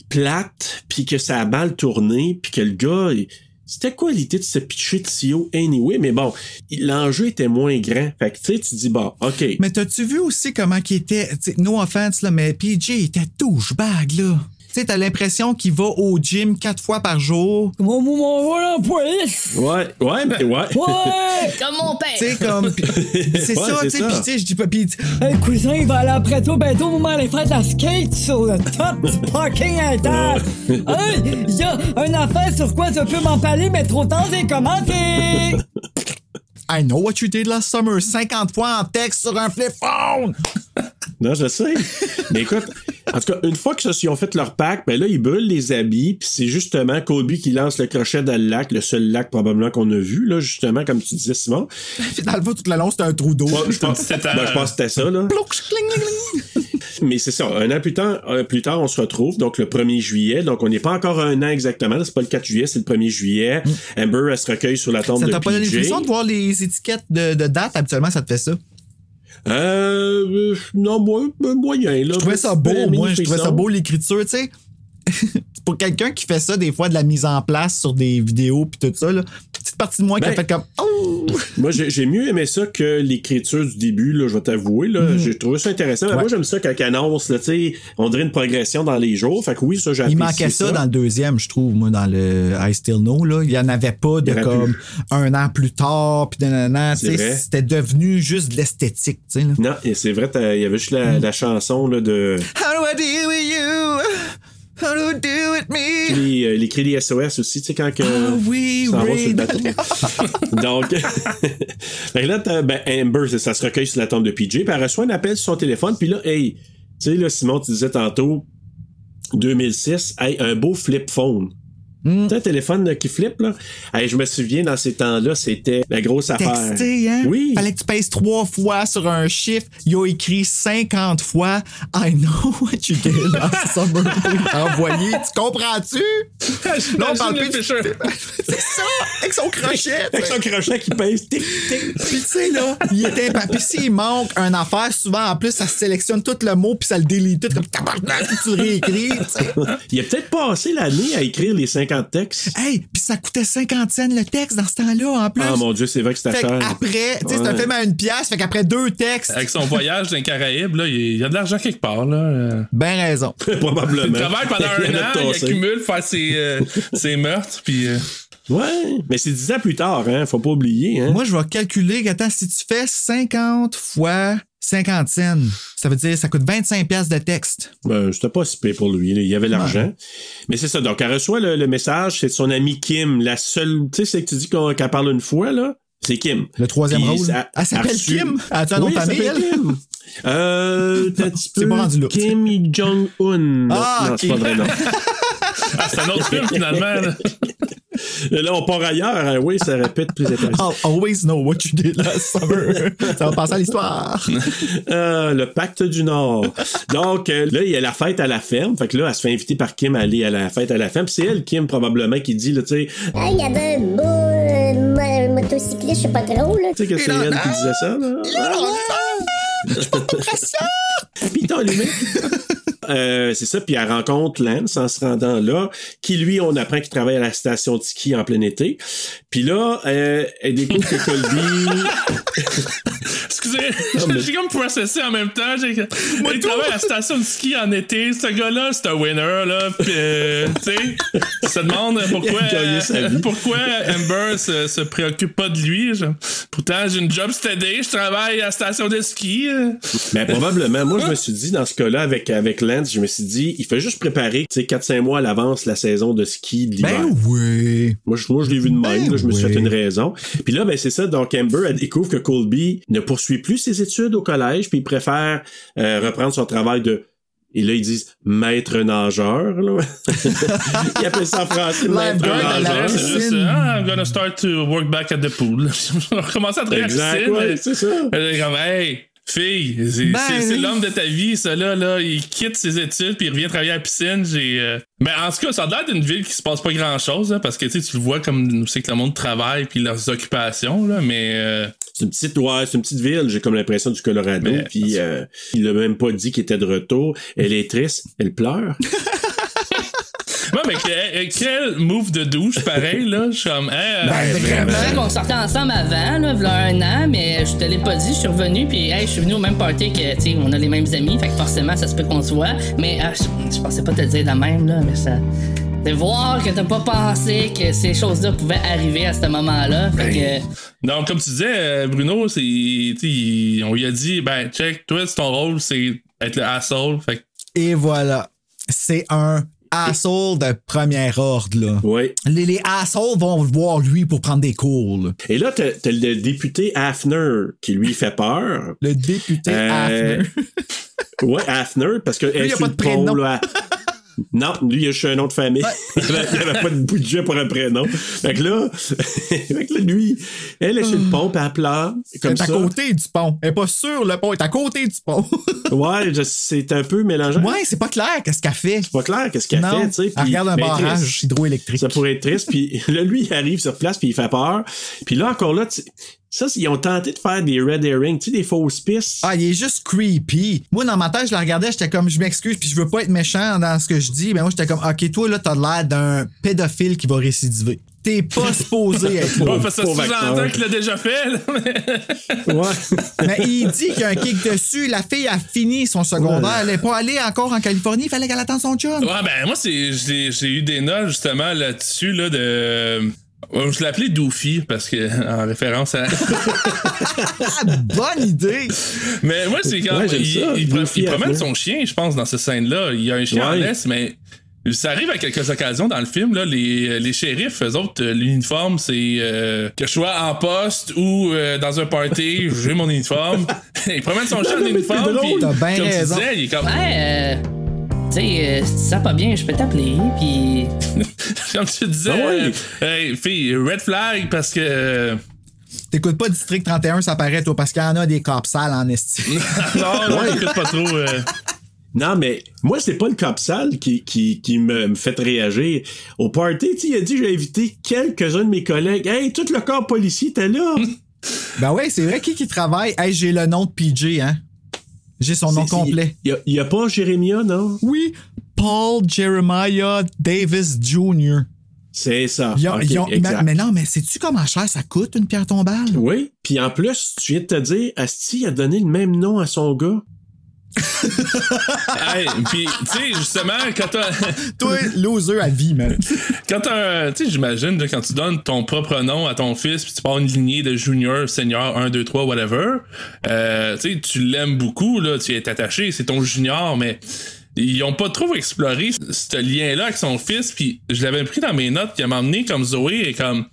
plate, puis que ça a mal tourné, puis que le gars, il, c'était quoi l'idée de se pitcher de C E O anyway, mais bon, il, l'enjeu était moins grand. Fait que tu sais, tu dis, bon, OK. Mais t'as-tu vu aussi comment qu'il était, no offense, là, mais P J était touche-bag, là. Tu sais, t'as l'impression qu'il va au gym quatre fois par jour. Comme mon mon l'employé. Ouais, ouais, ben ouais. Ouais, comme mon père. Tu sais, comme. Pis, c'est ouais, ça, tu sais, pis tu sais, je dis pas. Pis hey, cousin, il va aller après toi bientôt, maman, aller faire de la skate sur le top du parking interne. Hey, il y a une affaire sur quoi je peux m'empaler, mais trop tard, j'ai commenté. I know what you did last summer, cinquante fois en texte sur un flip phone. Non, je sais. Mais écoute, en tout cas, une fois qu'ils ont fait leur pack, ben là, ils brûlent les habits, puis c'est justement Colby qui lance le crochet dans le lac, le seul lac probablement qu'on a vu, là, justement, comme tu disais, Simon. Dans le fond, toute la longue, c'était un trou d'eau. Ouais, je, pense, ben, je pense que c'était ça, là. Mais c'est ça, un an plus tard, plus tard, on se retrouve, donc le premier juillet, donc on n'est pas encore un an exactement, là, c'est pas le quatre juillet, c'est le premier juillet. Mm. Amber, elle se recueille sur la tombe de P J. Ça t'a pas donné l'impression de voir les étiquettes de, de date? Habituellement, ça te fait ça? Euh, euh, non, moi, moyen, là. Je trouvais ça beau, moi, je trouvais ça beau, l'écriture, tu sais. Pour quelqu'un qui fait ça, des fois, de la mise en place sur des vidéos pis tout ça, là, petite partie de moi ben, qui a fait comme « Oh! » Moi, j'ai, j'ai mieux aimé ça que l'écriture du début, là, je vais t'avouer, là. Mm. J'ai trouvé ça intéressant. Ouais. Moi, j'aime ça quand elle annonce, là, tu sais, on dirait une progression dans les jours. Fait que oui, ça, j'apprécie ça. Il manquait ça, ça dans le deuxième, je trouve, moi, dans le « I Still Know », là. Il n'y en avait pas de comme plus. Un an plus tard, pis nanana, tu sais, c'était devenu juste de l'esthétique, tu sais, là. Non, et c'est vrai, il y avait juste la, mm. la chanson, là, de « How do I deal with you? » How do you do it me? Puis, euh, il écrit les S O S aussi, tu sais, quand que. Ah oui, oui. Donc, ben là, t'as, ben, Amber, ça, ça se recueille sur la tombe de P J, puis elle reçoit un appel sur son téléphone, puis là, hey, tu sais, là, Simon, tu disais tantôt, deux mille six, hey, un beau flip phone. Mm. Tu sais, un téléphone qui flippe, là. Hey, je me souviens, dans ces temps-là, c'était la grosse Texté, affaire. Texté, hein? Oui. Fallait que tu pèses trois fois sur un chiffre. Il a écrit cinquante fois I know what you did last summer. Envoyé. Tu comprends-tu? Non, on parle plus de ficheur. C'est ça! Avec son crochet! Avec son crochet qui pèse. Tic, tic. Puis, tu sais, là, il était pas. Puis, s'il manque une affaire, souvent, en plus, ça sélectionne tout le mot, puis ça le délite tout, comme tabarnak, tu le réécris. Il a peut-être passé l'année à écrire les cinquante texte. Hey, puis ça coûtait cinquante cents le texte dans ce temps-là en plus. Ah mon Dieu, c'est vrai que c'était cher. Après, tu sais, ouais. C'est un film à une pièce, fait qu'après deux textes. Avec son voyage dans les Caraïbes, là, il y a de l'argent quelque part là. Ben raison. Probablement. Il travaille pendant un il an, il accumule faire ses, euh, ses meurtres, puis. Euh... Ouais, mais c'est dix ans plus tard, hein, faut pas oublier. Hein. Moi, je vais calculer. Attends, si tu fais cinquante fois cinquante cents, ça veut dire que ça coûte vingt-cinq piastres de texte. Ben, c'était pas si payé pour lui. Là. Il y avait l'argent. Ouais. Mais c'est ça. Donc, elle reçoit le, le message. C'est de son amie Kim. La seule... Tu sais, c'est que tu dis qu'on, qu'elle parle une fois, là. C'est Kim. Le troisième puis, rôle. Elle, elle s'appelle reçu... Kim. Elle a-tu un nom de famille, elle? Kim. Euh... Non, c'est pas rendu là. Kim Jong-un. Ah, non, c'est pas vrai, non. Ah, c'est un autre film, finalement. Là. Là, on part ailleurs, hein? Oui, ça répète plus intéressant. I'll always know what you did last summer. Ça va passer à l'histoire. euh, le pacte du Nord. Donc, euh, là, il y a la fête à la ferme. Fait que là, elle se fait inviter par Kim à aller à la fête à la ferme. Puis c'est elle, Kim, probablement, qui dit, là, tu sais... Ah, il y avait un beau euh, motocycliste, je sais pas trop, là. Tu sais que c'est elle qui disait ça, là. Il a l'enfant! Puis t'as allumé. Euh, c'est ça, puis elle rencontre Lance en se rendant là, qui lui, on apprend qu'il travaille à la station de ski en plein été. Puis là, euh, elle découvre que Colby... Excusez, non, mais... j'ai comme processé en même temps. J'ai... Moi, il travaille à la station de ski en été. Ce gars-là, c'est un winner, là. Puis, euh, tu sais, tu te demandes pourquoi, euh, pourquoi Amber se, se préoccupe pas de lui. Genre. Pourtant, j'ai une job steady, je travaille à la station de ski. Mais probablement, moi, je me suis dit, dans ce cas-là, avec, avec Lance, je me suis dit, il faut juste préparer, tu sais, quatre à cinq mois à l'avance la saison de ski de l'hiver. Ben oui! Moi, je, moi, je l'ai vu de même, ben là, je me suis oui. fait une raison. Puis là, ben, c'est ça. Donc, Amber, elle découvre que Colby ne poursuit plus ses études au collège, puis il préfère euh, reprendre son travail de... Et là, ils disent « maître nageur ». Ils appellent ça en français « maître nageur ». C'est juste « I'm gonna start to work back at the pool ». On a recommencé à travailler exact, ouais, et... c'est ça. Et comme « hey ». Fille, c'est, ben, c'est, c'est l'homme de ta vie, ça là, là, il quitte ses études puis il revient travailler à la piscine. J'ai, euh... Mais en tout cas, ça a l'air d'une ville qui se passe pas grand chose, hein, parce que tu le vois comme c'est que le monde travaille puis leurs occupations, là, mais euh... c'est une petite ouais, c'est une petite ville, j'ai comme l'impression du Colorado, puis euh, il a même pas dit qu'il était de retour. Elle est triste, elle pleure. Ben, mais que, quel move de douche pareil, là. Je suis comme, hey, ben, vraiment. Même, on sortait ensemble avant, là, voilà un an, mais je te l'ai pas dit, je suis revenu, puis hey, je suis venu au même party que, tu sais, on a les mêmes amis, fait que forcément, ça se peut qu'on se voit, mais ah, je, je pensais pas te le dire de même, là, mais ça. C'est voir que t'as pas pensé que ces choses-là pouvaient arriver à ce moment-là. Fait ben, que... Non, comme tu disais, Bruno, c'est, on lui a dit, ben, check, toi, c'est ton rôle, c'est être le asshole. Fait... Et voilà. C'est un asshole de premier ordre, là. Oui. Les, les assholes vont voir lui pour prendre des cours, là. Et là, t'as, t'as le député Hafner qui lui fait peur. Le député euh... Hafner. Oui, Hafner, parce que elle, il a pas de prénom. Pont, là, non, lui, il a juste un nom de famille. Ouais. Il n'avait pas de budget pour un prénom. Fait que là, fait que là lui, elle est chez le pont, puis elle pleure. Comme elle est ça. À côté du pont. Elle n'est pas sûre, le pont est à côté du pont. Ouais, je, c'est un peu mélangeant. Ouais, c'est pas clair qu'est-ce qu'elle fait. C'est pas clair qu'est-ce qu'elle non. fait. T'sais, elle pis, regarde un barrage hydroélectrique. Ça pourrait être triste. Puis là, lui, il arrive sur place, puis il fait peur. Puis là, encore là, tu ça, ils ont tenté de faire des red herrings, tu sais, des fausses pistes. Ah, il est juste creepy. Moi, dans ma tête, je la regardais, j'étais comme, je m'excuse, puis je veux pas être méchant dans ce que je dis. Mais moi, j'étais comme, OK, toi, là, t'as l'air d'un pédophile qui va récidiver. T'es pas supposé être là. Ouais, parce que ça sous-entend qu'il l'a déjà fait, là. Mais... ouais. Mais il dit qu'il y a un kick dessus. La fille a fini son secondaire. Elle n'est pas allée encore en Californie. Il fallait qu'elle attende son job. Ouais, ben, moi, c'est, j'ai, j'ai eu des notes, justement, là-dessus, là, de... Je l'appelais Doofy parce que, en référence à. Bonne idée! Mais moi, c'est quand ouais, il, ça, il, il promène son chien, je pense, dans cette scène-là. Il y a un chien ouais. en laisse, mais ça arrive à quelques occasions dans le film, là. Les, les shérifs, eux autres, l'uniforme, c'est euh, que je sois en poste ou euh, dans un party, j'ai mon uniforme. Il promène son chien en uniforme, pis t'as ben comme raison. Tu disais, il est comme. Ouais, euh... tu sais, euh, si tu sens pas bien, je peux t'appeler, puis... Comme tu disais, oh oui. euh, hey, fille, red flag, parce que... Euh... T'écoutes pas District trente et un, ça paraît, toi, parce qu'il y en a des cops sales en estime. Non, non, ouais. J'écoute pas trop... Euh... Non, mais moi, c'est pas le cop sale qui, qui, qui me, me fait réagir. Au party, tu sais, il a dit, j'ai invité quelques-uns de mes collègues. « Hey, tout le corps policier, t'es là! » Ben ouais, c'est vrai, qui qui travaille? Hey, j'ai le nom de P J, hein? J'ai son nom c'est, complet. Il n'y a, a pas Jeremiah, non? Oui, Paul Jeremiah Davis junior C'est ça. Y a, okay, y a, exact. Mais non, mais sais-tu comment cher ça coûte une pierre tombale? Oui, puis en plus, tu viens de te dire, Asti a donné le même nom à son gars. Hey, puis tu sais justement quand t'as toi loser à vie man. Quand t'as tu sais j'imagine quand tu donnes ton propre nom à ton fils puis tu pars une lignée de junior, senior, un, deux, trois whatever, euh, tu sais tu l'aimes beaucoup là, tu es attaché, c'est ton junior mais ils ont pas trop exploré ce lien là avec son fils puis je l'avais pris dans mes notes qui m'a emmené comme Zoé et comme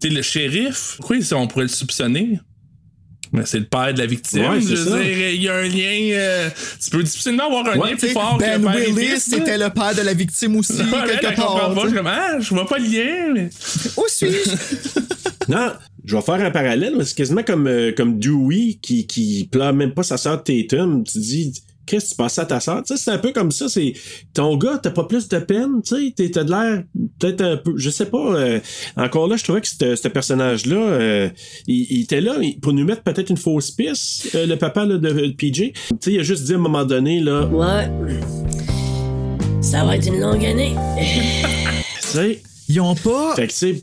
tu sais le shérif, pourquoi on pourrait le soupçonner? Mais c'est le père de la victime. Ouais, je veux dire, il y a un lien. Euh, tu peux difficilement avoir un ouais, lien plus fort ben que Ben Willis, fils, c'était le père de la victime aussi. Ouais, quelque elle, part. Pas, je comme, ah, je vois pas le lien. Mais... Où suis-je? Non, je vais faire un parallèle. Mais c'est quasiment comme, euh, comme Dewey qui, qui pleure même pas sa sœur Tatum. Tu dis, Chris, tu passes à ta sœur. Tu sais, c'est un peu comme ça. C'est ton gars, t'as pas plus de peine. Tu sais, t'as de l'air peut-être un peu. Je sais pas. Euh, encore là, je trouvais que ce personnage-là, euh, il, il était là pour nous mettre peut-être une fausse piste. Euh, le papa là, de, de P J. Tu sais, il a juste dit à un moment donné là. Ouais. Ça va être une longue année. Tu sais. Ils ont pas.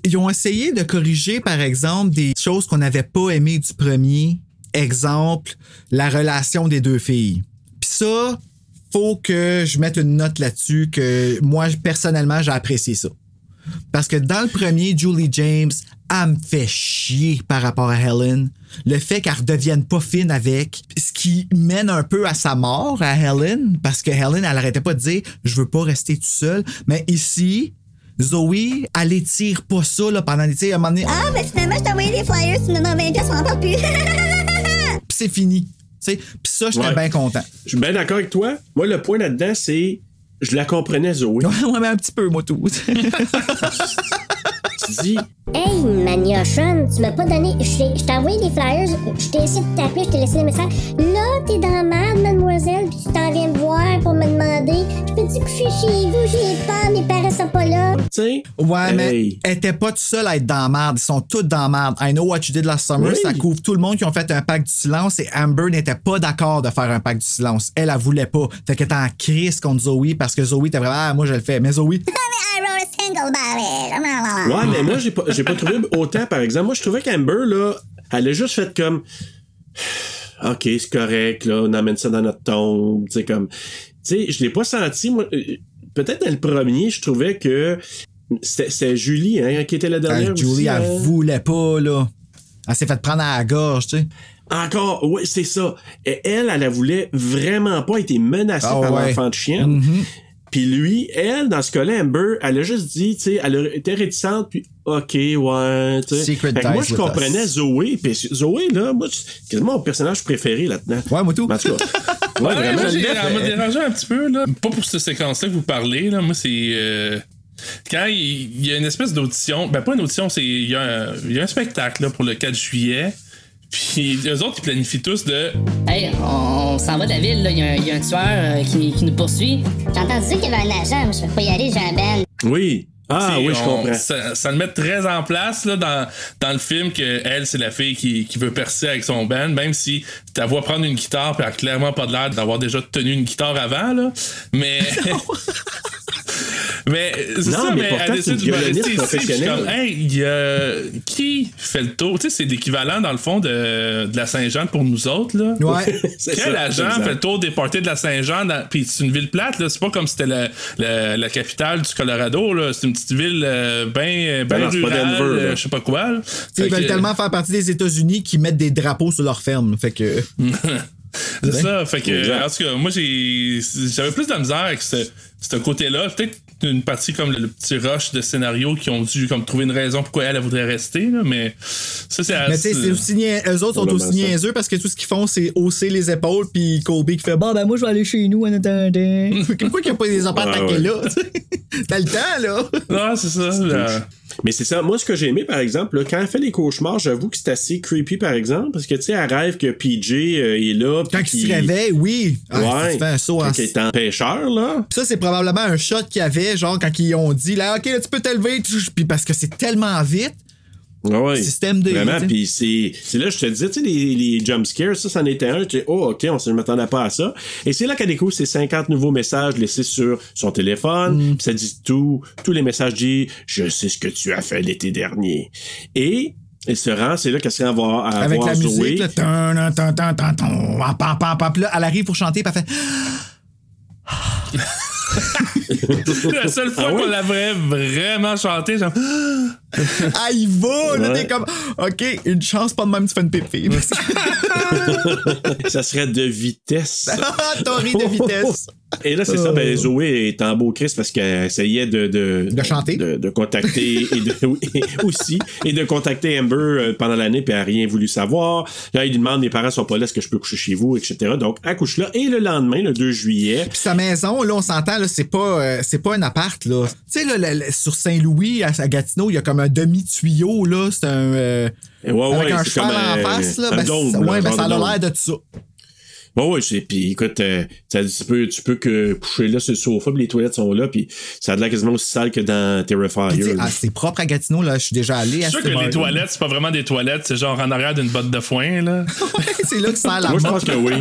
Ils ont essayé de corriger, par exemple, des choses qu'on n'avait pas aimées du premier. Exemple, la relation des deux filles. Pis ça, faut que je mette une note là-dessus que moi, personnellement, j'ai apprécié ça. Parce que dans le premier, Julie James, elle me fait chier par rapport à Helen. Le fait qu'elle redevienne pas fine avec, ce qui mène un peu à sa mort à Helen, parce que Helen, elle arrêtait pas de dire « Je veux pas rester toute seule ». Mais ici... Zoé, elle étire pas ça là, pendant l'été. À un moment donné, ah, mais finalement, je t'ai envoyé des flyers, tu n'en avais juste, on n'en parle plus. Puis c'est fini. Puis ça, j'étais ouais. bien content. Je suis bien d'accord avec toi. Moi, le point là-dedans, c'est je la comprenais, Zoé. Ouais, ouais mais un petit peu, moi, tout. dis. Hey, Maniochon, tu m'as pas donné. Je t'ai envoyé des flyers, je t'ai essayé de t'appeler, je t'ai laissé des messages. Là, t'es dans la merde, mademoiselle, puis tu t'en viens me voir pour me demander. Je peux-tu coucher chez vous? J'ai peur, mes parents sont pas là. Tu sais? Ouais, hey. Mais elle était pas toute seule à être dans la merde. Ils sont tous dans la merde. I know what you did last summer. Oui. Ça couvre tout le monde qui ont fait un pacte du silence et Amber n'était pas d'accord de faire un pacte du silence. Elle, elle voulait pas. Fait qu'elle était en crise contre Zoé parce que Zoé était vraiment, ah, moi je le fais. Mais Zoé. Ouais, mais moi, j'ai pas, j'ai pas trouvé autant, par exemple. Moi, je trouvais qu'Amber, là, elle a juste fait comme, OK, c'est correct, là, on amène ça dans notre tombe, tu sais, comme, tu sais, je l'ai pas senti, moi, peut-être dans le premier, je trouvais que c'était, c'était Julie, hein, qui était la dernière. Euh, Julie, aussi, elle hein. voulait pas, là. Elle s'est fait prendre à la gorge, tu sais. Encore, oui, c'est ça. Et elle, elle, elle voulait vraiment pas être menacée oh, par ouais. l'enfant de chienne. Mm-hmm. Puis lui, elle, dans ce cas-là, Amber, elle a juste dit, tu sais, elle était réticente, puis OK, ouais, tu sais. Secret Dice. Moi, je comprenais us. Zoé, puis Zoé, là, moi, c'est quasiment mon personnage préféré là-dedans. Ouais, moi tout. En tout cas. Ouais, ouais, vraiment. Moi, j'ai, elle m'a dérangé un petit peu, là. Pas pour cette séquence-là que vous parlez, là. Moi, c'est. Euh... Quand il y a une espèce d'audition, ben, pas une audition, c'est. Il y, un... y a un spectacle, là, pour le quatre juillet. Puis eux autres, ils planifient tous de... Hey, on, on s'en va de la ville, là. Il y, y a un tueur euh, qui, qui nous poursuit. J'ai entendu qu'il y avait un agent, mais je peux pas y aller, j'ai un bel. Oui. Ah t'sais, oui, on, je comprends. Ça, ça le met très en place là, dans, dans le film qu'elle, c'est la fille qui, qui veut percer avec son band, même si t'as vu prendre une guitare, puis elle a clairement pas de l'air d'avoir déjà tenu une guitare avant, là. Mais... mais c'est non, ça, mais, mais pourtant, elle décide de me rester ici. Je suis comme, hey, euh, qui fait le tour? Tu sais, c'est l'équivalent, dans le fond, de, de la Saint-Jean pour nous autres, là. Ouais. c'est Quel ça, agent exact. fait le tour des portées de la Saint-Jean? Dans... Puis c'est une ville plate, là. C'est pas comme si c'était la, la, la capitale du Colorado, là. C'est une petite ville euh, bien ben ben rurale, euh, je sais pas quoi. Là. Ils veulent que... tellement faire partie des États-Unis qu'ils mettent des drapeaux sur leur ferme. Fait que. c'est ben, ça. Fait que, en tout cas, moi, j'ai... j'avais plus de misère avec ce, ce côté-là. Peut-être une partie comme le, le petit rush de scénario qui ont dû comme, trouver une raison pourquoi elle, elle voudrait rester. Là, mais ça, c'est Mais tu sais, nia... eux autres sont aussi niaiseux parce que tout ce qu'ils font, c'est hausser les épaules. Puis Colby qui fait bon, ben moi, je vais aller chez nous en attendant. Pourquoi qu'il n'y a pas des enfants attaqués là? T'as le temps, là? Non, c'est ça. C'est là. Mais c'est ça. Moi, ce que j'ai aimé, par exemple, là, quand elle fait les cauchemars, j'avoue que c'est assez creepy, par exemple, parce que, tu sais, elle rêve que P J euh, est là. Quand il se réveille, oui. Ouais. Ah, tu fais un saut en... Quand il est en pêcheur, là. Pis ça, c'est probablement un shot qu'il y avait, genre, quand ils ont dit, là, OK, là, tu peux te lever. Puis parce que c'est tellement vite. Ouais. Système de. Vraiment, puis c'est, c'est là, je te disais, tu sais, les, les jumpscares, ça, c'en était un. Tu sais, oh, OK, on, je m'attendais pas à ça. Et c'est là qu'elle découvre ces cinquante nouveaux messages laissés sur son téléphone. Mm. Pis ça dit tout. Tous les messages disent, je sais ce que tu as fait l'été dernier. Et elle se rend, c'est là qu'elle se rend à, à avec voir Zoé. Avec la musique, là, ton, ton, ton, ton, pam, pam, pam, là, elle arrive pour chanter, pis elle fait. La seule fois ah ouais? qu'on l'avait vraiment chanté, genre. Ah, il va! Là, ouais. T'es comme. OK, une chance, pas de même, tu fais une pépée. Ça serait de vitesse. Tori de vitesse. Et là, c'est oh. ça, ben, Zoé est en beau Christ parce qu'elle essayait de. De, de chanter. De, de contacter. et de, aussi. Et de contacter Amber pendant l'année, puis elle n'a rien voulu savoir. Là, il lui demande mes parents sont pas là, est-ce que je peux coucher chez vous, et cetera. Donc, elle couche là. Et le lendemain, le deux juillet. Puis sa maison, là, on s'entend, là, c'est pas, euh, c'est pas un appart, là. Tu sais, là, là, sur Saint-Louis, à Gatineau, il y a comme un demi-tuyau, là. C'est un. Euh, ouais, ouais, avec un cheval en euh, face, là. Ben, dôme, ouais, ben, ça a l'air de tout ça. Bon, ouais, c'est, pis écoute, euh, ça, tu peux, tu peux que coucher là sur le sofa, pis les toilettes sont là, pis ça a de l'air quasiment aussi sale que dans Terrifier. Ah, c'est propre à Gatineau, là, je suis déjà allé à ce moment-là. C'est sûr que les toilettes, c'est pas vraiment des toilettes, c'est genre en arrière d'une botte de foin, là. Ouais, c'est là que ça a la Moi, je pense que oui.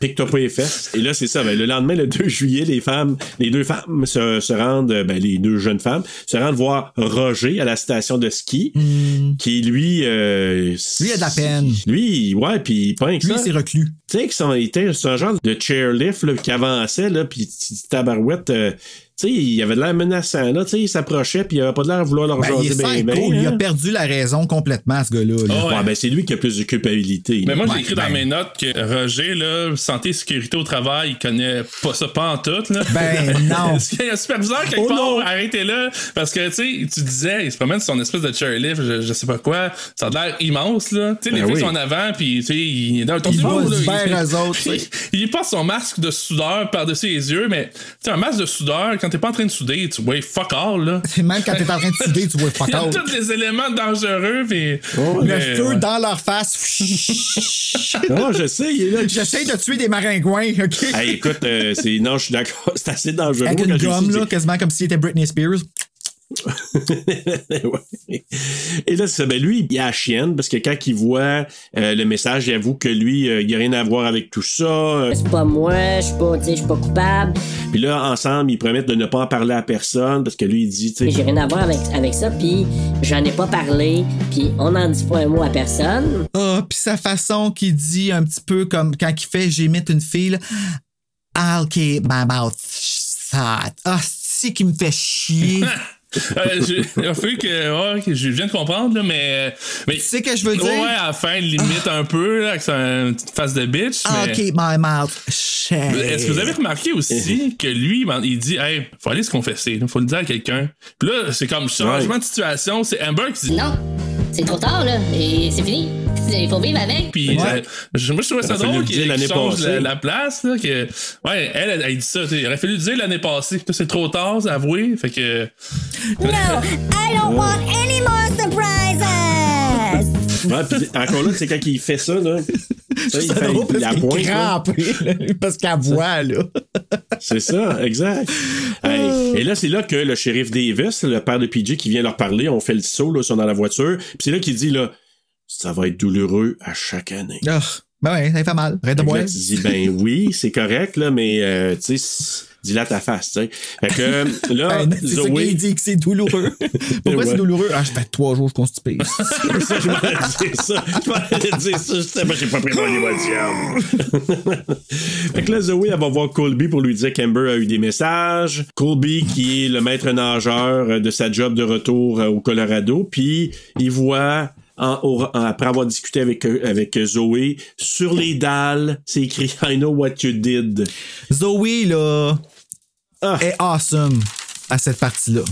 Pique-toi pas les fesses. Et là, c'est ça. Ben, le lendemain, le deux juillet, les femmes, les deux femmes se, se rendent, ben, les deux jeunes femmes, se rendent voir Roger à la station de ski, mmh. qui, lui, euh, lui a de la peine. Lui, ouais, pis il pince. Lui, c'est reclus. Tu sais, qu'il était, c'est un genre de chairlift, là, qui avançait, là, pis tabarouette, euh, tu sais, il avait de l'air menaçant, là, tu sais, il s'approchait, puis il avait pas de l'air à vouloir leur ben, jaser bien, bien. Hein? Il a perdu la raison complètement, ce gars-là. Là. Oh, ouais. Ouais, ben, c'est lui qui a plus de culpabilité. Mais là. Moi, j'ai écrit ben, dans ben. mes notes que Roger, là, santé, sécurité au travail, il connaît pas ça pas en tout, là. Ben, non. Il y a un superviseur quelque oh, part, arrêtez-le, parce que, tu sais, tu disais, il se promène sur son espèce de chairlift, je, je sais pas quoi, ça a l'air immense, là. Tu sais, ben, les filles oui. sont en avant, puis, tu sais, il est dans le tour du monde, là. Il, il, il porte son masque de soudeur par-dessus les yeux, mais, tu sais, un masque de soudeur, quand t'es pas en train de souder, tu vois fuck all, là. C'est même quand t'es en train de souder, tu vois fuck all. Il y a tous les éléments dangereux, pis... Oh, le feu ouais. dans leur face. Non, je sais, il est là. J'essaie de tuer des maringouins, OK? Hey, écoute, euh, c'est... non, je suis d'accord, c'est assez dangereux. Avec une gomme, là, quasiment comme s'il était Britney Spears. Ouais. Et là, c'est, ben lui, il a la chienne parce que quand il voit euh, le message, il avoue que lui, euh, il n'y a rien à voir avec tout ça. Euh... C'est pas moi, je suis pas, je suis pas coupable. Puis là, ensemble, ils promettent de ne pas en parler à personne parce que lui, il dit, tu sais. J'ai rien à voir avec, avec ça, puis j'en ai pas parlé, puis on n'en dit pas un mot à personne. Ah, oh, puis sa façon qu'il dit un petit peu comme quand il fait j'imite une fille, I'll keep my mouth shut. Ah, oh, c'est qui me fait chier. euh, je, il a fallu que, ouais, que je viens de comprendre, là, mais, mais. Tu sais que je veux dire? Ouais, à la fin, limite ah. un peu, là, avec une petite face de bitch. Ah, mais... keep my mouth shut. Est-ce que vous avez remarqué aussi que lui, il dit, hey, faut aller se confesser, là, faut le dire à quelqu'un. Puis là, c'est comme ça, changement de situation, c'est Amber qui dit. Non, c'est trop tard, là, et c'est fini. Il faut vivre avec. Puis, ouais. euh, moi, je trouvais ça drôle qu'il change la, la place. Là, que, ouais, elle, elle, elle dit ça. Il aurait fallu le dire l'année passée. C'est trop tard, c'est avoué. Fait que. No, I don't want any more surprises! Ouais, puis, encore là, c'est quand il fait ça, là. Ça, il fait drôle, la pointe. Crampe, là. Parce qu'elle voit, là. C'est ça, exact. Hey, et là, c'est là que le shérif Davis, le père de P J, qui vient leur parler, on fait le saut, là, ils sont dans la voiture. Puis c'est là qu'il dit, là. Ça va être douloureux à chaque année. Oh, ben oui, ça fait mal. Arrête de boire. Tu dis, ben oui, c'est correct, là, mais euh, tu sais, dis-la ta face. T'sais. Fait que là, ben, c'est Zoé... ça qu'il dit, que c'est douloureux. Pourquoi ouais. c'est douloureux? Ah, je fais trois jours, je constipé. C'est ça, je m'allais dire ça. Je m'allais dire ça, justement, j'ai pas pris mon émotion. Fait que là, Zoé, elle va voir Colby pour lui dire qu'Amber a eu des messages. Colby, qui est le maître nageur de sa job de retour au Colorado, puis il voit... En, au, en, après avoir discuté avec, avec Zoé, sur les dalles, c'est écrit « I know what you did ». Zoé, là, ah. est awesome à cette partie-là.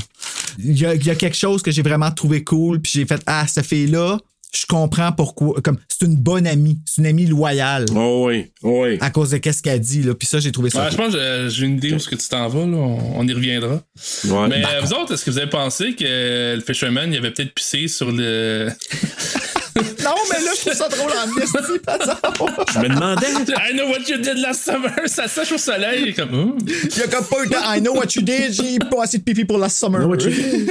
Il y, a, il y a quelque chose que j'ai vraiment trouvé cool, puis j'ai fait « Ah, cette fille-là, je comprends pourquoi. » Comme, c'est une bonne amie, c'est une amie loyale. Oh oui, oh oui. À cause de qu'est-ce qu'elle dit, là. Puis ça, j'ai trouvé ça ouais, cool. Je pense que euh, j'ai une idée où ce que tu t'en vas, là. On, on y reviendra. Ouais. Mais bah. Vous autres, est-ce que vous avez pensé que euh, le Fisherman, il avait peut-être pissé sur le... Non, mais là, je trouve ça drôle en esti, par exemple. Je me demandais. I know what you did last summer. Ça sèche au soleil. Comme, oh. Il y a comme pas eu de I know what you did. J'ai pas assez de pipi pour last summer. I know what you did.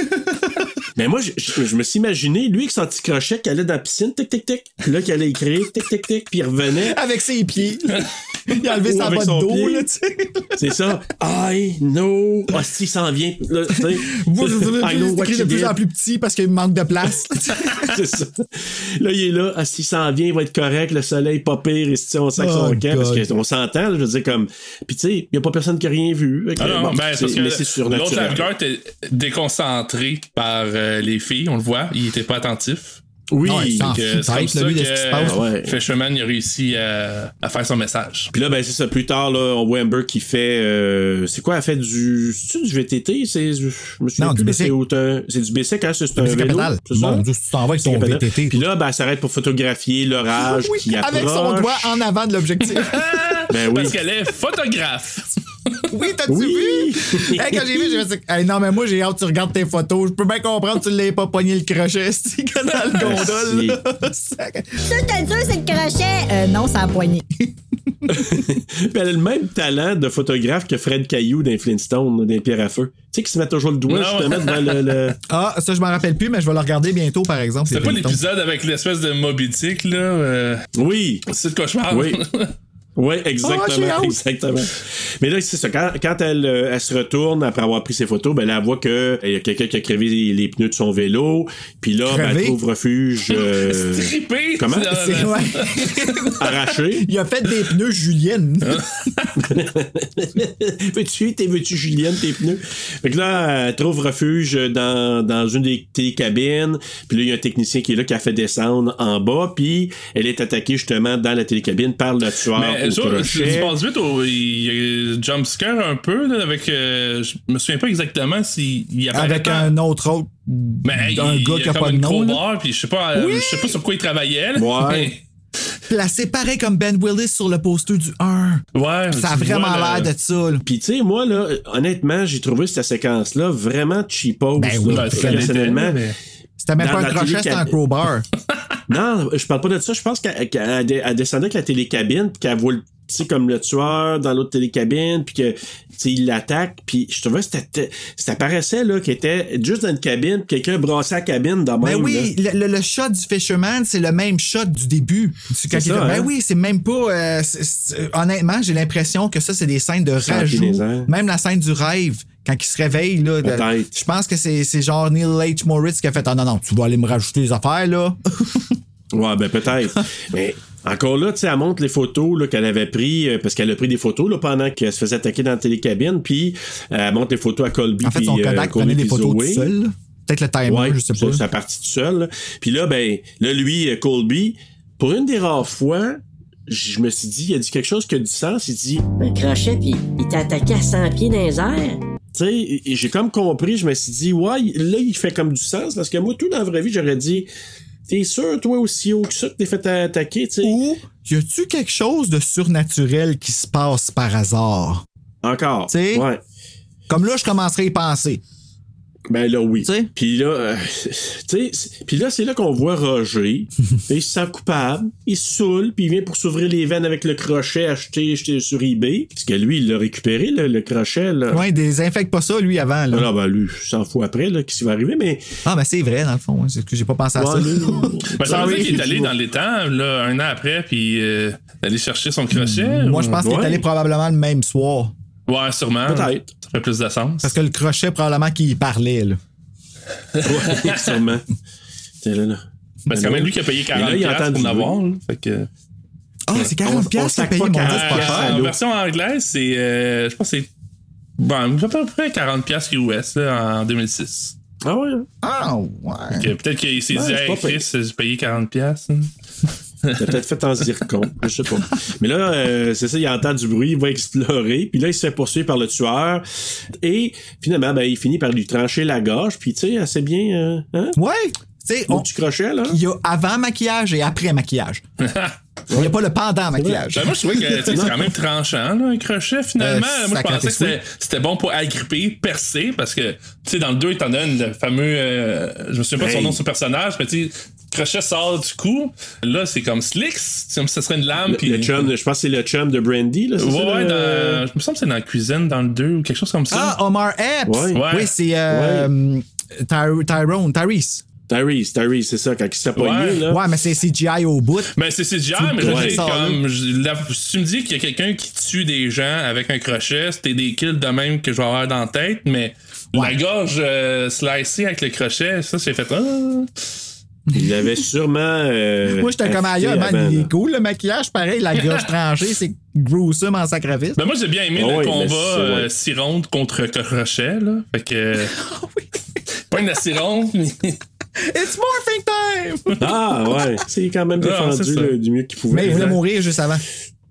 Mais moi, je, je, je me suis imaginé, lui, avec son petit crochet, qu'il allait dans la piscine, tic-tic-tic. Là, qu'il allait écrire, tic-tic-tic, puis il revenait. Avec ses pieds. Il a enlevé sa botte d'eau, là, tu sais. C'est ça. I know. Ah, oh, si, il s'en vient. Là, tu sais. I know what you did. De plus en plus petit parce qu'il manque de place. C'est ça. Là, il est là, ah, s'il s'en vient, il va être correct, le soleil, pas pire, et si on sac son camp, parce qu'on s'entend, là, je veux dire, comme. Puis, tu sais, il n'y a pas personne qui a rien vu. Ah non, bon, ben, c'est parce que mais c'est surnaturel. L'autre acteur était déconcentré par euh, les filles, on le voit, il n'était pas attentif. Oui, non, il donc, euh, c'est comme ça que ouais. Fisherman il a réussi à, à faire son message. Puis là, ben c'est ça. Plus tard, là, on voit Amber qui fait, euh, c'est quoi, elle fait du, c'est du V T T, c'est, je me souviens non, plus, du B C. C'est, c'est du B C quand hein, c'est, c'est un vélo. Capital. C'est ça. Bon, tu t'en vas avec ton V T T. Puis là, ben elle s'arrête pour photographier l'orage oui, qui approche. Avec son doigt en avant de l'objectif. Ben oui. Parce qu'elle est photographe. Oui, t'as-tu oui. vu? Hey, quand j'ai vu, j'ai fait hey, non, mais moi, j'ai hâte que tu regardes tes photos. Je peux bien comprendre que tu l'as pas pogné le crochet, c'est que dans le gondole. Là. Ça, t'as dit, c'est le crochet. Euh, non, ça a poigné. Elle a le même talent de photographe que Fred Caillou dans Flintstone, dans Pierre à feu. Tu sais, qu'il se met toujours le doigt, non. Justement, devant le, le. Ah, ça, je m'en rappelle plus, mais je vais le regarder bientôt, par exemple. C'est pas l'épisode avec l'espèce de Moby Dick, là? Euh... Oui. C'est le cauchemar. Oui. Oui, exactement, oh, exactement. Mais là, c'est ça. Quand, quand elle, euh, elle se retourne après avoir pris ses photos, ben là, elle voit que il y a quelqu'un qui a crevé les, les pneus de son vélo. Puis là, ben, elle trouve refuge. Euh... Strippé! Comment? C'est... C'est... Ouais. Arraché. Il a fait des pneus Julienne. Veux-tu, t'es, veux-tu Julienne, tes pneus? Fait que là, elle trouve refuge dans, dans une des, des cabines. Puis là, il y a un technicien qui est là qui a fait descendre en bas. Puis elle est attaquée justement dans la télécabine par le tueur. Mais... Je pense vite au jumpscare un peu, là, avec. Euh, je me souviens pas exactement s'il si, apparaît. Avec un autre autre. Mais, un il, gars il y a qui a comme pas de nom. Crowbar, puis je sais pas, oui! Je sais pas sur quoi il travaillait. Là, ouais. Mais... placé pareil comme Ben Willis sur le poster du un. Ouais. Ça a vraiment l'air de ça. Puis tu sais, moi, là, honnêtement, j'ai trouvé cette séquence-là vraiment cheapo. Ben oui, là, personnellement. Mais... C'était même pas un crochet, c'était un crowbar. Non, je parle pas de ça. Je pense qu'elle qu'elle descendait avec la télécabine pis qu'elle voit le, comme le tueur dans l'autre télécabine puis que il l'attaque. Puis je trouvais c'était ça paraissait là qu'il était juste dans une cabine pis quelqu'un brassait la cabine dans même. Ben oui, là. Le, le, le shot du Fisherman, c'est le même shot du début. Du c'est ça, hein? Ben oui, c'est même pas... Euh, c'est, c'est, honnêtement, j'ai l'impression que ça, c'est des scènes de rajout. Même la scène du rêve. Quand il se réveille, là, de, je pense que c'est, c'est genre Neil H. Moritz qui a fait « Ah non, non, tu vas aller me rajouter les affaires, là. » Ouais, ben peut-être. Mais encore là, tu sais, elle montre les photos là, qu'elle avait prises, euh, parce qu'elle a pris des photos là, pendant qu'elle se faisait attaquer dans la télécabine, puis euh, elle montre les photos à Colby. En fait, son Kodak euh, prenait des photos tout seul. Peut-être le timer, ouais, je sais pas. Ça a parti tout seul. Puis là, ben, là, lui, Colby, pour une des rares fois... Je me suis dit, il a dit quelque chose qui a du sens. Il dit... Un crochet, puis il t'a attaqué à cent pieds dans les airs. Tu sais, j'ai comme compris. Je me suis dit, ouais, là, il fait comme du sens. Parce que moi, tout dans la vraie vie, j'aurais dit... T'es sûr, toi, aussi haut que ça, que t'es fait attaquer, tu sais? Ou, y a-tu quelque chose de surnaturel qui se passe par hasard? Encore, tu sais? Ouais. Comme là, je commencerais à y penser. Ben là, oui. Puis là, euh, tu sais, puis là, c'est là qu'on voit Roger. Il se sent coupable, il se saoule, puis il vient pour s'ouvrir les veines avec le crochet acheté, acheté sur eBay. Parce que lui, il l'a récupéré, là, le crochet. Là. Ouais, il désinfecte pas ça, lui, avant. Là, ah, là ben lui, cent fois après, là, qu'est-ce qui va arriver, mais... Ah, ben c'est vrai, dans le fond, hein, c'est que j'ai pas pensé à ouais, ça. Ben ça veut dire qu'il est allé dans l'étang, là, un an après, puis euh, d'aller chercher son crochet. Moi, je pense ouais. qu'il est allé probablement le même soir. Ouais, sûrement. Peut-être. Ça fait plus de sens. Parce que le crochet, probablement qu'il parlait, là. Ouais, sûrement. T'es là, là. Ben, c'est quand même lui qui a payé quarante dollars là, pour l'avoir, là. Fait que... Ah, oh, c'est quarante dollars qu'il a payé, mon Dieu, c'est pas cher. En version anglaise, c'est... Euh, je pense que c'est... Bon, à peu près quarante dollars U S, là, en deux mille six. Ah ouais? Ah ouais. Donc, peut-être qu'il s'est ben, dit, hey, Chris, j'ai payé quarante dollars, hein. Il a peut-être fait en zircon, je sais pas. Mais là, euh, c'est ça, il entend du bruit, il va explorer, puis là, il se fait poursuivre par le tueur, et finalement, ben, il finit par lui trancher la gorge, puis tu sais, assez bien... Euh, hein? Ouais! Tu sais, on... Tu crochais, là? Il y a avant maquillage et après maquillage. Il n'y a pas le pendant maquillage. Ben, moi, je trouvais que c'est quand même tranchant, là, un crochet, finalement. Euh, moi, je pensais que c'était, c'était bon pour agripper, percer, parce que, tu sais, dans le deux, il t'en donne le fameux... Euh, je me souviens pas de son nom, son personnage, mais tu sais... Crochet sort du cou. Là, c'est comme Slicks. C'est comme ça serait une lame. Le, pis... le chum, je pense que c'est le chum de Brandy. Là, c'est ouais, ça, ouais le... dans... je me semble que c'est dans la cuisine, dans le deux ou quelque chose comme ça. Ah, Omar Epps. Ouais. Ouais. Oui, c'est euh, ouais. Ty- Tyrone, Tyrese. Tyrese, Tyrese, c'est ça, quand il s'est pogné, ouais. là. Ouais, mais c'est C G I au bout. Mais c'est C G I, tout mais je veux dire, comme, je, la, si tu me dis qu'il y a quelqu'un qui tue des gens avec un crochet, c'était des kills de même que je vais avoir dans la tête, mais ouais. la gorge euh, slicée avec le crochet, ça, j'ai fait... Ah. Il l'avait sûrement. Euh, moi, j'étais comme ailleurs, man. Avant, il est cool, le maquillage, pareil. La gorge tranchée, c'est gruesome en sacrifice. Mais moi, j'ai bien aimé oh, le oui, combat euh, Sironde contre Crochet, là. Fait que. Oh, oui. Pas une Sironde, mais. It's morphing time! Ah, ouais. C'est quand même défendu ah, là, du mieux qu'il pouvait. Mais il voulait mourir juste avant.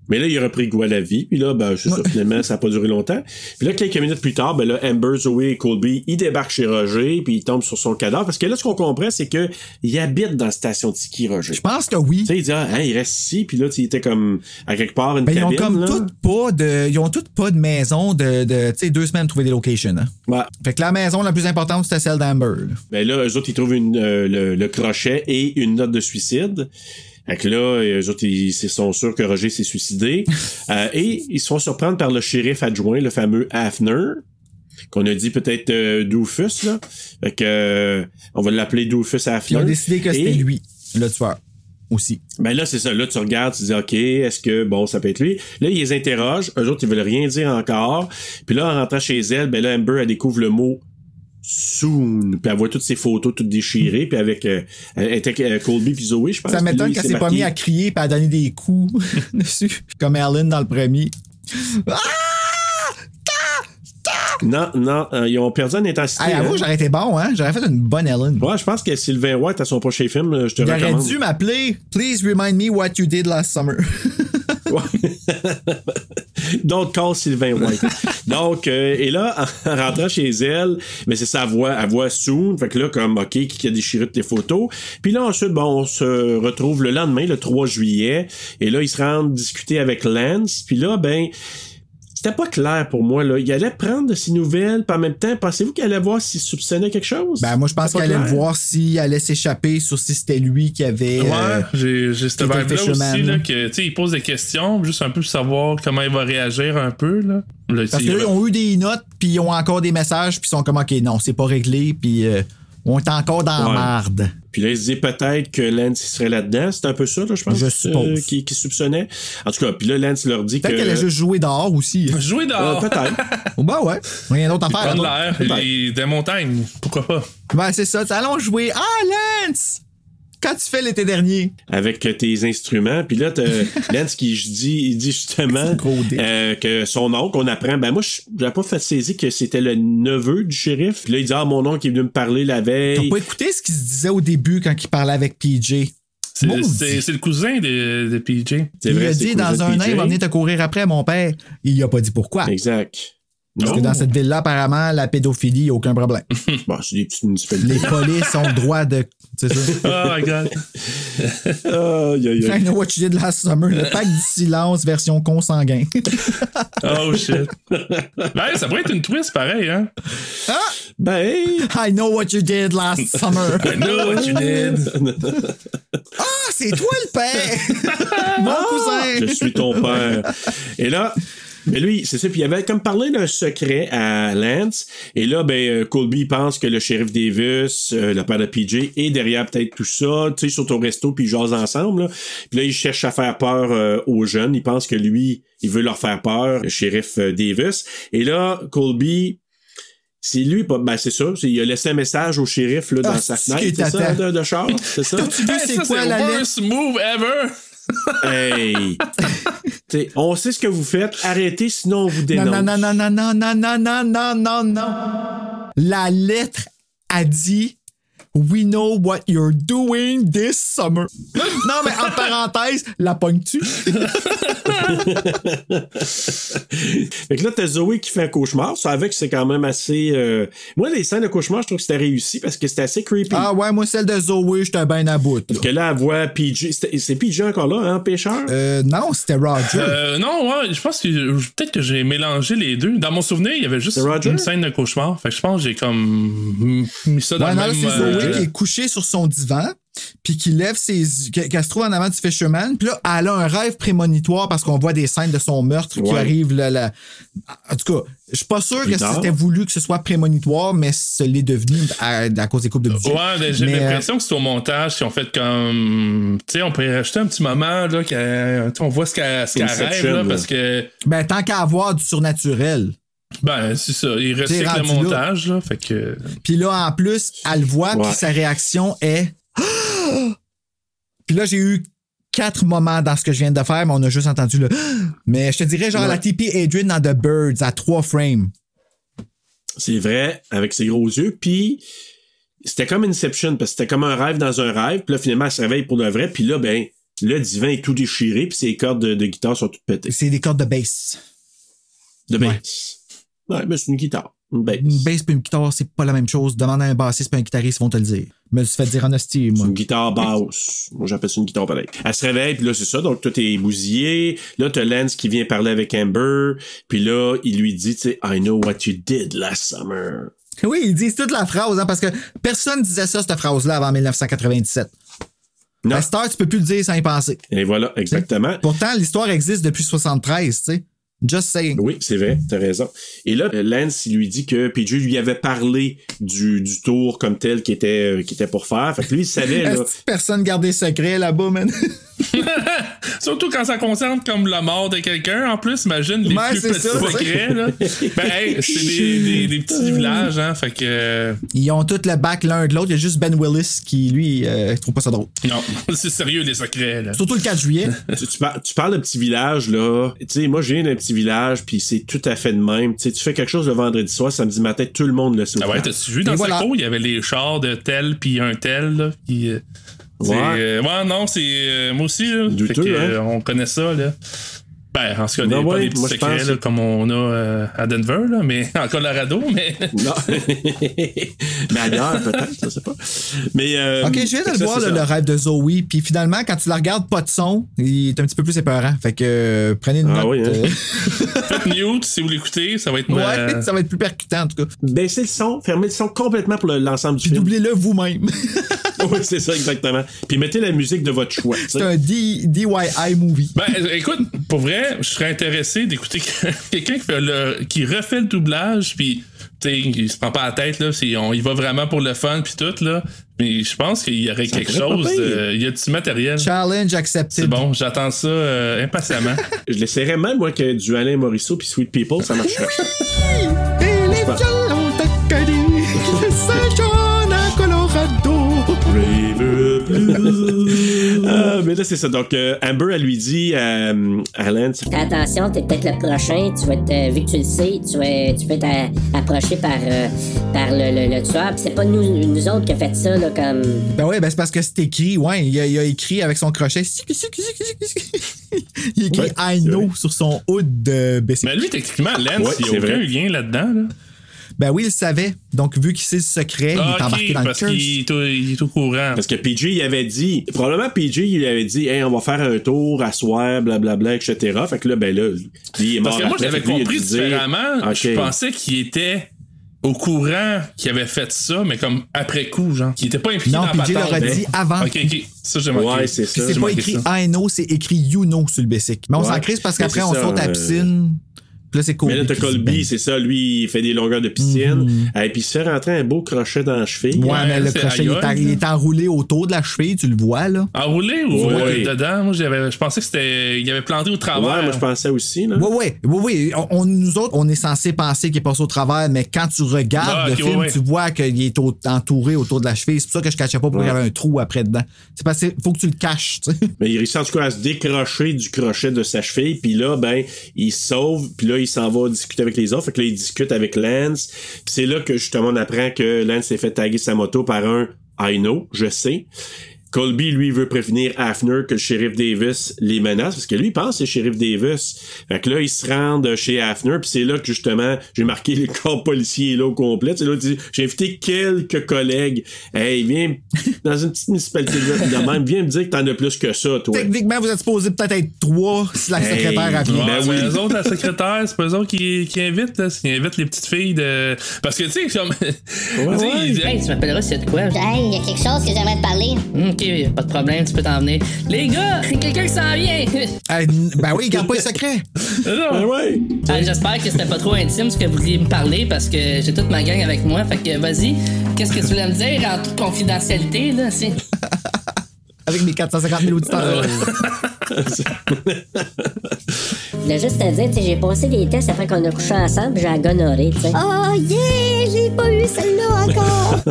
Mais là, il a repris goût à la vie. Puis là, ben, je suis sûr, finalement, ça n'a pas duré longtemps. Puis là, quelques minutes plus tard, ben là, Amber, Zoé et Colby, ils débarquent chez Roger, puis ils tombent sur son cadavre. Parce que là, ce qu'on comprend, c'est qu'il habite dans la station de ski, Roger. Je pense que oui. Tu sais, il dit, ah, hein, il reste ici, puis là, il était comme à quelque part, une ben, cabine. Ils ont comme toutes pas de, ils ont toutes pas de maison de, de tu sais, deux semaines de trouver des locations. Hein. Ouais. Fait que la maison la plus importante, c'était celle d'Amber. Ben là, eux autres, ils trouvent une, euh, le, le crochet et une note de suicide. Fait que là, eux autres, ils sont sûrs que Roger s'est suicidé. euh, et ils se font surprendre par le shérif adjoint, le fameux Hafner, qu'on a dit peut-être euh, Doofus, là. Fait que, euh, on va l'appeler Doofus Hafner. Ils ont décidé que et... c'était lui, le tueur, aussi. Ben là, c'est ça. Là, tu regardes, tu dis, OK, est-ce que, bon, ça peut être lui. Là, ils les interrogent. Eux autres, ils veulent rien dire encore. Puis là, en rentrant chez elle, ben là, Amber, elle découvre le mot soon. Puis elle voit toutes ses photos toutes déchirées. Puis avec euh, euh, Colby puis Zoé, je pense. Ça m'étonne qu'elle s'est marqué. Pas mise à crier puis à donner des coups dessus. Comme Alan dans le premier. Ah! Non, non, euh, ils ont perdu en intensité. Ah, avoue, hein. J'aurais été bon, hein? J'aurais fait une bonne Ellen. Ouais, je pense que Sylvain White, à son prochain film, je te il recommande. J'aurais dû m'appeler « Please remind me what you did last summer ». Ouais. Don't call Sylvain White. Donc, euh, et là, en rentrant chez elle, mais c'est sa voix, elle voit Soon. Fait que là, comme, OK, qui a déchiré toutes les photos. Puis là, ensuite, bon, on se retrouve le lendemain, le trois juillet. Et là, ils se rendent discuter avec Lance. Puis là, ben... c'était pas clair pour moi, là. Il allait prendre de ses nouvelles, puis en même temps, pensez-vous qu'il allait voir s'il soupçonnait quelque chose? Ben, moi, je pense qu'il allait voir s'il allait s'échapper sur si c'était lui qui avait. Ouais, euh, j'ai, j'ai cette vibe-là aussi, là, que, tu sais, il pose des questions, juste un peu pour savoir comment il va réagir un peu, là. Là parce qu'ils ont eu des notes, puis ils ont encore des messages, puis ils sont comme, OK, non, c'est pas réglé, puis euh, on est encore dans ouais. la marde. Puis là, il se dit peut-être que Lance serait là-dedans. C'est un peu ça, là, je pense. Je suppose. Euh, qui, qui soupçonnait. En tout cas, puis là, Lance leur dit peut-être que... Peut-être qu'elle a juste joué dehors aussi. Jouer dehors! Euh, peut-être. Ben ouais. Rien d'autre à faire. Prendre l'air. Les, des montagnes. Pourquoi pas? Ben c'est ça. Allons jouer. Ah, Lance! Quand tu fais l'été dernier. Avec tes instruments. Puis là, Lance qui dit, il dit justement euh, que son oncle, on apprend. Ben moi, j'avais pas fait saisir que c'était le neveu du shérif. Puis là, il dit, ah, mon oncle est venu me parler la veille. T'as pas écouté ce qu'il se disait au début quand il parlait avec P J? C'est, c'est, c'est le cousin de, de P J. C'est il vrai, a dit, dans un an, il va venir te courir après, mon père. Il a pas dit pourquoi. Exact. Parce que oh. dans cette ville-là, apparemment, la pédophilie, il n'y a aucun problème. Bon, c'est des petites municipalités. Les polices ont le droit de... C'est ça? Oh my God! Oh, yeah, yeah. I know what you did last summer. Le pacte du silence version consanguin. Oh shit! Ben, ça pourrait être une twist pareil, hein? Ah! Ben... I know what you did last summer. I know what you did. Ah! C'est toi le père! Mon oh, cousin! Je suis ton père. Et là... Mais lui, c'est ça. Puis il avait comme parlé d'un secret à Lance. Et là, ben, Colby pense que le shérif Davis, euh, le père de P J, est derrière peut-être tout ça. Tu sais, sur ton resto, puis ils jasent ensemble. Là. Puis là, il cherche à faire peur euh, aux jeunes. Il pense que lui, il veut leur faire peur, le shérif euh, Davis. Et là, Colby... C'est lui, ben c'est ça. Il a laissé un message au shérif là, dans ah, sa fenêtre. C'est ça, de, de char. C'est ça. T'as-tu vu hey, c'est ça, quoi c'est la worst lettre? Move ever! Hey! T'sais, on sait ce que vous faites. Arrêtez, sinon on vous dénonce. Non, non, non, non, non, non, non, non, non, non, non. La lettre a dit We know what you're doing this summer. Non, mais en parenthèse, la pognes-tu? Fait que là, t'as Zoé qui fait un cauchemar. Ça avec, c'est quand même assez... Euh... Moi, les scènes de cauchemar, je trouve que c'était réussi parce que c'était assez creepy. Ah ouais, moi, celle de Zoé, j'étais ben à bout. Là. Parce que là, elle voit P J... C'était... C'est P J encore là, hein, pêcheur? Euh, non, c'était Roger. Euh, non, ouais, je pense que... Peut-être que j'ai mélangé les deux. Dans mon souvenir, il y avait juste une scène de cauchemar. Fait que je pense que j'ai comme... mis ça dans ouais, le non, même... C'est Zoé. Qui est couchée sur son divan, puis qui lève ses yeux, qu'elle se trouve en avant du Fisherman, puis là, elle a un rêve prémonitoire parce qu'on voit des scènes de son meurtre ouais. qui arrivent là, là. En tout cas, je suis pas sûr plus que tard. C'était voulu que ce soit prémonitoire, mais ce l'est devenu à, à cause des coupes de budget. Ouais, mais j'ai mais, l'impression euh... que c'est au montage, qu'ils ont fait comme. Tu sais, on pourrait rajouter un petit moment, là, qu'on voit ce qu'elle, ce qu'elle rêve, là, là, parce que. Ben, tant qu'à avoir du surnaturel. Ben, c'est ça. Il recycle le montage, là. là. Fait que... Puis là, en plus, elle le voit, puis sa réaction est... Puis là, j'ai eu quatre moments dans ce que je viens de faire, mais on a juste entendu le... Mais je te dirais, genre, ouais. la T P Adrienne dans The Birds, à trois frames. C'est vrai, avec ses gros yeux. Puis c'était comme Inception, parce que c'était comme un rêve dans un rêve. Puis là, finalement, elle se réveille pour de vrai. Puis là, ben, le divan est tout déchiré, puis ses cordes de, de guitare sont toutes pétées. C'est des cordes de bass. De bass. Ouais. Ouais, mais c'est une guitare. Une bass. Une bass puis une guitare, c'est pas la même chose. Demande à un bassiste puis un guitariste, ils vont te le dire. Mais je me suis fait dire en hostie, moi. C'est une guitare basse. Moi, j'appelle ça une guitare pareille. Elle se réveille, puis là, c'est ça. Donc, tout est bousillé. Là, t'as Lance qui vient parler avec Amber. Puis là, il lui dit, tu sais, I know what you did last summer. Oui, il dit toute la phrase, hein, parce que personne disait ça, cette phrase-là, avant dix-neuf cent quatre-vingt-dix-sept. Non. À cette heure, tu peux plus le dire sans y penser. Et voilà, exactement. T'sais? Pourtant, l'histoire existe depuis soixante-treize, tu sais. Just saying. Oui, c'est vrai, t'as raison. Et là, Lance, il lui dit que P J lui avait parlé du, du tour comme tel qu'il était, qu'il était pour faire. Fait que lui, il savait, là. Personne gardait secret là-bas, man. Surtout quand ça concerne comme la mort de quelqu'un. En plus, imagine les ben, plus petits ça, secrets, là. Ben, hey, c'est des, des, des petits villages, hein. Fait que. Ils ont tout le bac l'un de l'autre. Il y a juste Ben Willis qui, lui, euh, trouve pas ça drôle. Non, c'est sérieux, les secrets, là. Surtout le quatre juillet. tu, tu, par, tu parles de petits villages, là. Tu sais, moi, je viens d'un petit village, puis c'est tout à fait de même. Tu sais, tu fais quelque chose le vendredi soir, samedi matin, tout le monde le sait. Ah ouais, t'as-tu vu dans le voilà. secteur, il y avait les chars de tel, puis un tel, là. Pis, euh... Ouais. Euh, ouais, non, c'est. Euh, moi aussi, là. Douteux, que, hein? euh, on connaît ça, là. Ben, en ce cas, non, des, ouais, pas des petits secrets là, comme on a euh, à Denver, là, mais en Colorado, mais. Non. Mais ailleurs, peut-être, je sais pas. Mais, euh, ok, je viens de le ça, voir, là, le rêve de Zoé, puis finalement, quand tu la regardes, pas de son, il est un petit peu plus épeurant. Fait que euh, prenez une ah, note. Oui, hein? euh... Faites mute si vous l'écoutez, ça va être moins. Ouais, ma... ça va être plus percutant, en tout cas. Baissez le son, fermez le son complètement pour le, l'ensemble du puis film. Puis doublez-le vous-même. Oui, c'est ça, exactement. Puis mettez la musique de votre choix. C'est un D I Y movie. Ben, écoute, pour vrai, je serais intéressé d'écouter quelqu'un qui, fait le, qui refait le doublage, puis il se prend pas la tête, là, c'est, on, il va vraiment pour le fun, puis tout, là. Mais je pense qu'il y aurait ça quelque chose. Euh, il y a du matériel. Challenge accepted. C'est bon, j'attends ça euh, impatiemment. Je l'essaierais même, moi, que du Alain Morisseau puis Sweet People, ça marcherait. Et les violons de Cali, Saint-Jean à Colorado. Ah, mais là, c'est ça. Donc, euh, Amber, elle lui dit à euh, Alan... Fais attention, t'es peut-être le prochain. Tu vas être, euh, vu que tu le sais, tu, vas, tu peux être à, approché par, euh, par le, le, le tueur. Puis c'est pas nous, nous autres qui a fait ça, là, comme... Ben oui, ben c'est parce que c'est écrit. Ouais, il a, il a écrit avec son crochet. Il a écrit ouais, I know sur son hood de B C. Mais lui, techniquement, Alan, ouais, il y a aucun lien là-dedans, là. Ben oui, il le savait. Donc, vu qu'il sait le secret, ah, il est embarqué okay, dans le curse. Il est, au, il est au courant. Parce que P J, il avait dit... Probablement, P J, il avait dit « Hey, on va faire un tour à soir, blablabla, et cetera » Fait que là, ben là, il est mort. Parce que moi, j'avais compris différemment. Okay. Je pensais qu'il était... au courant qu'il avait fait ça, mais comme après coup, genre. Qui était pas impliqué non, dans P J la patente. Non, P J l'aurait dit avant. OK, OK. Ça, j'ai manqué. Ouais, c'est ça. Puis c'est pas écrit « I know », c'est écrit « You know » sur le basic. Mais on ouais. s'en crisse parce qu'après, on saute à la piscine... Là, c'est Colby. Mais là, t'as Colby, c'est ça. Lui, il fait des longueurs de piscine. Mm-hmm. Et hey, puis, il se fait rentrer un beau crochet dans la cheville. Ouais, ouais mais le crochet, aïe, il, est en, il est enroulé autour de la cheville, tu le vois, là. Enroulé ou ouais. dedans? Moi, j'avais, je pensais que c'était. Il avait planté au travers. Ouais, moi, je pensais aussi, là. Ouais, ouais. Oui, oui. On, on, nous autres, on est censé penser qu'il est passé au travers, mais quand tu regardes ah, okay, le film, ouais, ouais. tu vois qu'il est au, entouré autour de la cheville. C'est pour ça que je cachais pas pour ouais. qu'il y avait un trou après dedans. C'est parce qu'il faut que tu le caches, tu sais. Mais il réussit en tout cas à se décrocher du crochet de sa cheville, puis là, ben, il sauve, puis là, il s'en va discuter avec les autres. Fait que là, il discute avec Lance. Puis c'est là que, justement, on apprend que Lance s'est fait taguer sa moto par un « I know », je sais. Colby, lui, veut prévenir Hafner que le shérif Davis les menace, parce que lui, il pense que c'est le shérif Davis. Fait que là, ils se rendent chez Hafner, puis c'est là que, justement, j'ai marqué le corps policier là au complet. C'est là que j'ai invité quelques collègues. Hey, viens dans une petite municipalité de même, viens me dire que t'en as plus que ça, toi. Techniquement, vous êtes supposé peut-être être trois si la secrétaire hey, a venu. Ben oui, c'est eux autres, la secrétaire, c'est pas eux autres qui, qui invitent, là. Ils invitent les petites filles de. Parce que, tu sais, comme. Ouais, ouais. Ils... Hey, tu m'appelleras si c'est de quoi? Hey, il y a quelque chose que j'aimerais te parler. Mm. Ok, pas de problème, tu peux t'en venir. Les gars, c'est quelqu'un qui s'en vient! Euh, ben oui, garde pas les secrets! Non. Ben ouais. Ah, j'espère que c'était pas trop intime ce que vous vouliez me parler parce que j'ai toute ma gang avec moi. Fait que vas-y, qu'est-ce que tu voulais me dire en toute confidentialité, là, c'est. Avec mes quatre cent cinquante mille auditeurs. Je voulais juste te dire, j'ai passé des tests après qu'on a couché ensemble, j'ai agonoré, tu sais. Oh yeah, j'ai pas eu celle-là encore.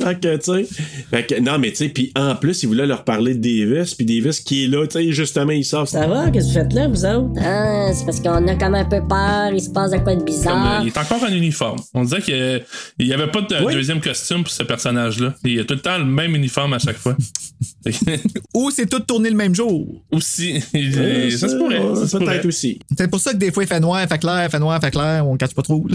Ok, tu sais. Fait que, non, mais tu sais, puis en plus, il voulait leur parler de Davis, puis Davis qui est là, tu sais, justement, il sort. Ça va, qu'est-ce que vous faites là, vous autres? Ah, c'est parce qu'on a comme un peu peur, il se passe de quoi de bizarre. Comme, euh, il est encore en uniforme. On disait qu'il n'y avait pas de oui. deuxième costume pour ce personnage-là. Il a tout le temps le même uniforme à chaque fois. Ou c'est tout tourné le même jour. Aussi. Ouais, ça, ça se pourrait. Ça, ça se peut-être pourrait. Aussi. C'est pour ça que des fois, il fait noir, il fait clair, il fait noir, il fait clair, on ne cache pas trop.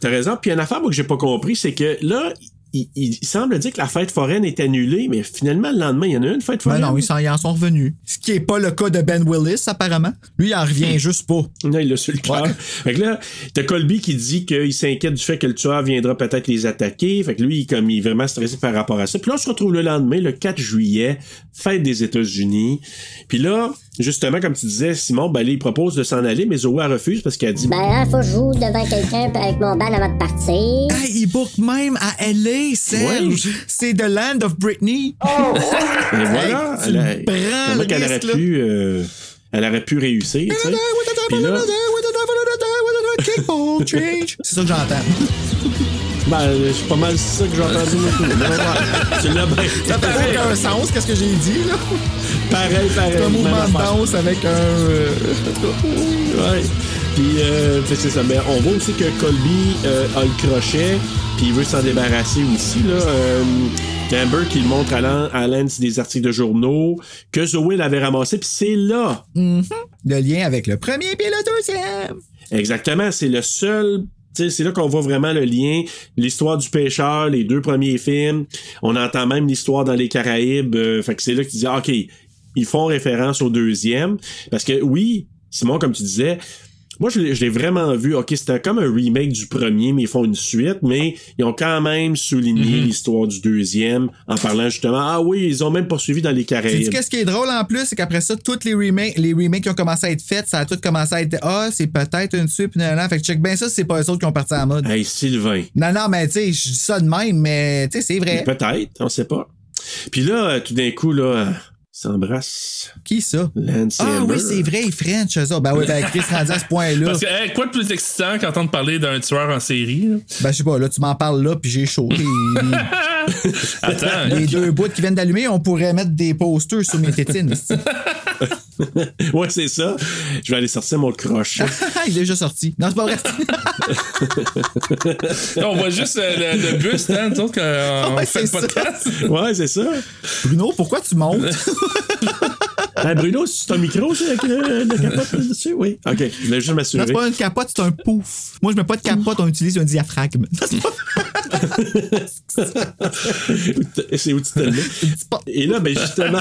T'as raison. Puis une affaire moi, que j'ai pas compris, c'est que là, il, il semble dire que la fête foraine est annulée, mais finalement, le lendemain, il y en a une fête foraine. Ben non, ils en sont revenus. Ce qui n'est pas le cas de Ben Willis, apparemment. Lui, il en revient juste pas. Non, il l'a sur le cœur. Ouais. Fait que là, t'as Colby qui dit qu'il s'inquiète du fait que le tueur viendra peut-être les attaquer. Fait que lui, comme il est vraiment stressé par rapport à ça. Puis là, on se retrouve le lendemain, le quatre juillet, fête des États-Unis. Puis là... Justement, comme tu disais, Simon, ben, il propose de s'en aller, mais Zoé refuse parce qu'elle dit... Ben là, faut que je joue devant quelqu'un avec mon bal avant de partir. Hey, il book même à L A, Serge. Ouais. C'est The Land of Britney. Oh! Et voilà. Elle, elle, comment qu'elle aurait pu... Euh, elle aurait pu réussir, tu sais. Puis là... C'est ça que j'entends. Ben, c'est pas mal ça que j'ai entendu beaucoup. Tu l'as bien. Ça fait aucun sens, qu'est-ce que j'ai dit, là? Pareil, pareil. C'est un mouvement de danse avec un. Euh... Ouais. Puis, euh, c'est ça. Mais on voit aussi que Colby euh, a le crochet, puis il veut s'en débarrasser aussi, là. Euh... Amber qui le montre à Alan, à Alan des articles de journaux que Zoé l'avait ramassé, puis c'est là. Mm-hmm. Le lien avec le premier puis le deuxième. Exactement, c'est le seul... T'sais, c'est là qu'on voit vraiment le lien, l'histoire du pêcheur, les deux premiers films. On entend même l'histoire dans les Caraïbes. Euh, fait que c'est là que tu dis, OK, ils font référence au deuxième. Parce que oui, Simon, comme tu disais, moi, je l'ai, je l'ai vraiment vu. OK, c'était comme un remake du premier, mais ils font une suite. Mais ils ont quand même souligné mm-hmm. l'histoire du deuxième en parlant justement, ah oui, ils ont même poursuivi dans les Caraïbes. Tu dis, qu'est-ce qui est drôle en plus, c'est qu'après ça, toutes les remakes, les remakes qui ont commencé à être faites, ça a tout commencé à être, ah, c'est peut-être une suite, puis non, non. Fait que check bien ça, c'est pas eux autres qui ont parti à la mode. Hey, Sylvain. Non, non, mais tu sais, je dis ça de même, mais tu sais, c'est vrai. Mais peut-être, on sait pas. Puis là, tout d'un coup, là... s'embrasse. Qui ça? Lance ah Amber. Oui, c'est vrai, ils French, ça. Ben oui, ben Chris rendu à ce point-là. Parce que, hey, quoi de plus excitant qu'entendre parler d'un tueur en série? Là? Ben, je sais pas, là, tu m'en parles là, puis j'ai chaud. Et... Attends. Les deux bouts qui viennent d'allumer, on pourrait mettre des posters sur mes tétines. Ouais, c'est ça. Je vais aller sortir mon crochet. Il est déjà sorti. Non, c'est pas vrai. On voit juste le, le buste, hein, nous autres, qu'on oh, ouais, fait le podcast. Ouais, c'est ça. Bruno, pourquoi tu montes? Ben Bruno, c'est ton micro, c'est avec le, le capote dessus? Oui. OK, je voulais juste m'assurer. Non, c'est pas une capote, c'est un pouf. Moi, je mets pas de capote, on utilise un diaphragme. C'est où tu te mets? Et là, ben justement,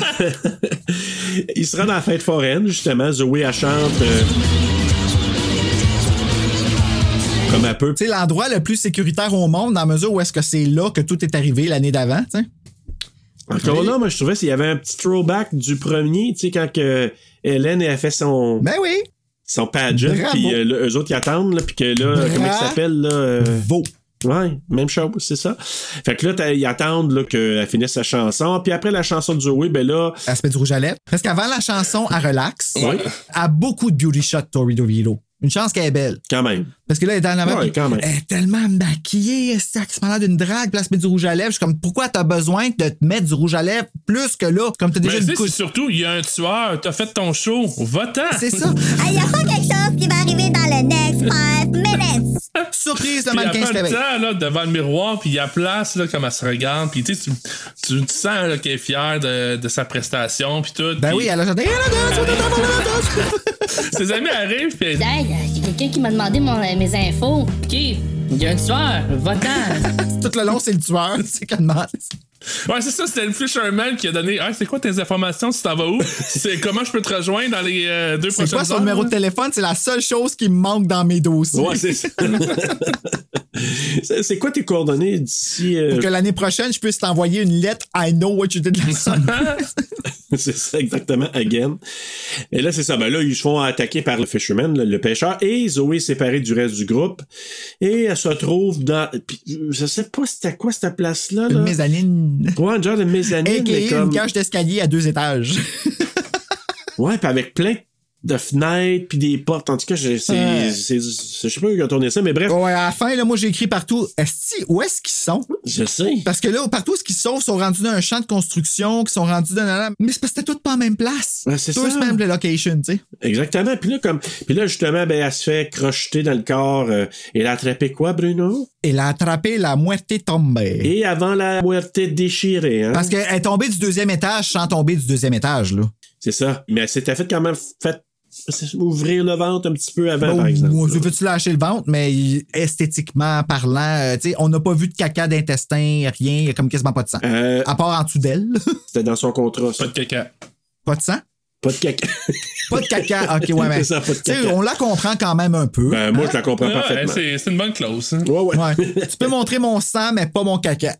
il se rend à la fête foraine, justement. Zoé, elle chante euh, comme elle peut. C'est l'endroit le plus sécuritaire au monde, dans la mesure où est-ce que c'est là que tout est arrivé l'année d'avant, tu sais. Encore oui. Là, moi, je trouvais qu'il y avait un petit throwback du premier, tu sais, quand que Hélène a fait son... Ben oui! Son pageant, puis euh, eux autres, ils attendent, là, puis que là, Bra- comment il s'appelle, là? Euh... Vaux. Ouais, même chose, c'est ça. Fait que là, ils attendent, là, qu'elle finisse sa chanson, puis après la chanson de Zoé, ben là... Elle se met du rouge à lèvres. Parce qu'avant la chanson, elle relaxe. Oui. Elle a beaucoup de beauty shots, Tori Dorillo. Une chance qu'elle est belle. Quand même. Parce que là, elle est dans la ouais, même. Elle est tellement maquillée, elle se met d'une drague, puis elle se met du rouge à lèvres. Je suis comme, pourquoi t'as besoin de te mettre du rouge à lèvres plus que là? Comme t'as déjà une couche. Surtout, il y a un tueur, t'as fait ton show, va-t'en. C'est ça. Il n'y a pas quelque chose qui va arriver dans le next five minutes. Surprise, le mannequin se réveille. Elle là devant le miroir, puis il y a place, là, comme elle se regarde, puis tu, tu, tu sens là, qu'elle est fière de, de sa prestation, puis tout. Ben pis... oui, elle a chanté. Ses amis arrivent, puis il y a quelqu'un qui m'a demandé mon, euh, mes infos. OK, il y a un tueur, va-t'en. Tout le long, c'est le tueur, c'est qu'elle demande. Ouais, c'est ça, c'était le Fisherman qui a donné. Ah, c'est quoi tes informations, tu t'en vas où? C'est comment je peux te rejoindre dans les euh, deux c'est prochaines quoi, son heures? C'est quoi son numéro de téléphone? C'est la seule chose qui me manque dans mes dossiers. Ouais, c'est ça. c'est, c'est quoi tes coordonnées d'ici. Euh... Pour que l'année prochaine, je puisse t'envoyer une lettre I know what you did last summer. C'est ça, exactement, again. Et là, c'est ça. Ben là, ils se font attaquer par le Fisherman, le, le pêcheur, et Zoé est séparée du reste du groupe. Et elle se trouve dans. Puis, je sais pas c'était quoi cette place-là. Là. Une mezzanine. Ouais, un genre de mezzanine. Et comme... une cage d'escalier à deux étages. Ouais, puis avec plein de fenêtres, puis des portes. En tout cas, je, c'est, euh... c'est, c'est, je sais pas où ils ont tourné ça, mais bref. Ouais, à la fin, là, moi, j'ai écrit partout. Est-ce, où est-ce qu'ils sont? Je sais. Parce que là, partout où ils sont, ils sont rendus dans un champ de construction, qui sont rendus dans. Mais c'est parce que c'était tout pas en même place. Ouais, c'est tous ça. Même la location, tu sais. Exactement. Puis là, comme... puis là, justement, ben, elle se fait crocheter dans le corps. Euh... Et elle a attrapé quoi, Bruno? Elle a attrapé la muerte tombée. Et avant la muerte déchirée. Hein? Parce qu'elle est tombée du deuxième étage sans tomber du deuxième étage. Là. C'est ça. Mais elle s'était fait quand même fait ouvrir le ventre un petit peu avant, bon, par exemple. On se fait-tu lâcher le ventre, mais esthétiquement parlant, euh, tu sais, on n'a pas vu de caca d'intestin, rien, il n'y a comme quasiment pas de sang. Euh... À part en dessous d'elle. C'était dans son contrat. Ça. Pas de caca. Pas de sang? Pas de caca. Pas de caca, ok, ouais, mais. Ça, pas de caca. On la comprend quand même un peu. Ben, moi, je la comprends ouais, parfaitement. C'est, c'est une bonne clause. Hein? Ouais, ouais. Ouais. Tu peux montrer mon sang, mais pas mon caca.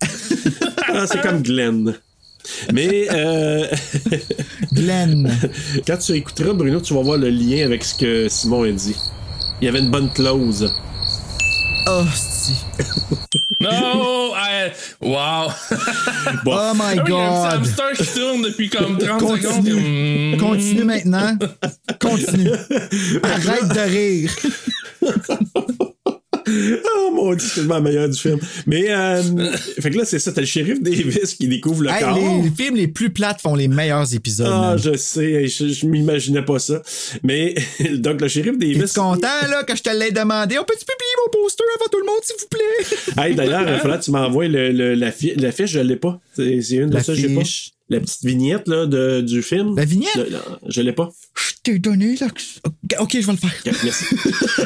Non, c'est comme Glenn. Mais. Euh... Glenn. Quand tu écouteras, Bruno, tu vas voir le lien avec ce que Simon a dit. Il y avait une bonne clause. Oh, si. Non! I... Wow! Bon. Oh my God! Il y a un hamster qui tourne depuis comme trente Continue. Secondes. Mmh. Continue maintenant. Continue. Arrête de rire. Oh mon Dieu, c'est tellement meilleur du film. Mais, euh, fait que là, c'est ça. T'as le shérif Davis qui découvre le hey, corps. Les, les films les plus plates font les meilleurs épisodes. Ah, même. Je sais. Je, je m'imaginais pas ça. Mais, donc, le shérif Davis. T'es content, là, que je te l'ai demandé? On peut-tu publier mon poster avant tout le monde, s'il vous plaît. Hey, d'ailleurs, il faudrait que tu m'envoies le, le, la, fi- la fiche, je l'ai pas. C'est, c'est une la de ça, j'ai pas. La petite vignette là, de, du film. La vignette? Le, là, je l'ai pas. Je t'ai donné, là. OK, je vais le faire. Okay, merci.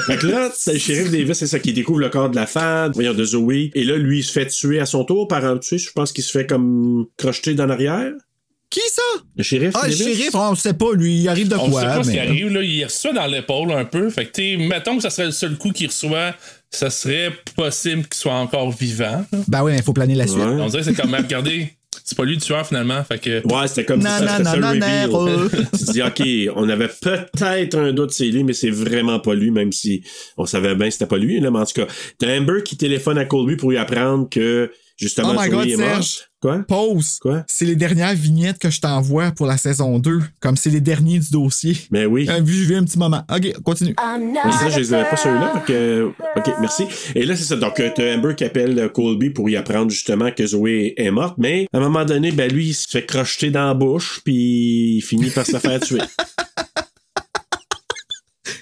Fait que là, c'est le shérif Davis, c'est ça, qui découvre le corps de la femme, voyons, de Zoé. Et là, lui, il se fait tuer à son tour par un tué. Je pense qu'il se fait comme crocheter dans l'arrière. Qui ça? Le shérif? Ah, le shérif, on sait pas, lui, il arrive de on quoi? On sait pas mais... ce qui arrive, là, il reçoit dans l'épaule un peu. Fait que, t'sais, mettons que ça serait le seul coup qu'il reçoit, ça serait possible qu'il soit encore vivant. Là. Ben oui, mais il faut planer la suite. Ouais. On dirait que c'est comme, regardez, c'est pas lui le tueur finalement. Fait que... Ouais, c'était comme non, si ça non, serait non, ça non, le reveal. Tu te dis, OK, on avait peut-être un doute, c'est lui, mais c'est vraiment pas lui, même si on savait bien que c'était pas lui. Là, mais en tout cas, t'as Amber qui téléphone à Colby pour lui apprendre que. Justement, oh my God, Serge, quoi? Pause. Quoi? C'est les dernières vignettes que je t'envoie pour la saison deux, comme c'est les derniers du dossier. Mais oui. Euh, vu, je vis un petit moment. OK, continue. Mais ça, je les avais pas ceux-là. Donc, euh, OK, merci. Et là, c'est ça. Donc, t'as Amber qui appelle Colby pour y apprendre justement que Zoé est morte, mais à un moment donné, ben lui, il se fait crocheter dans la bouche, puis il finit par se faire tuer.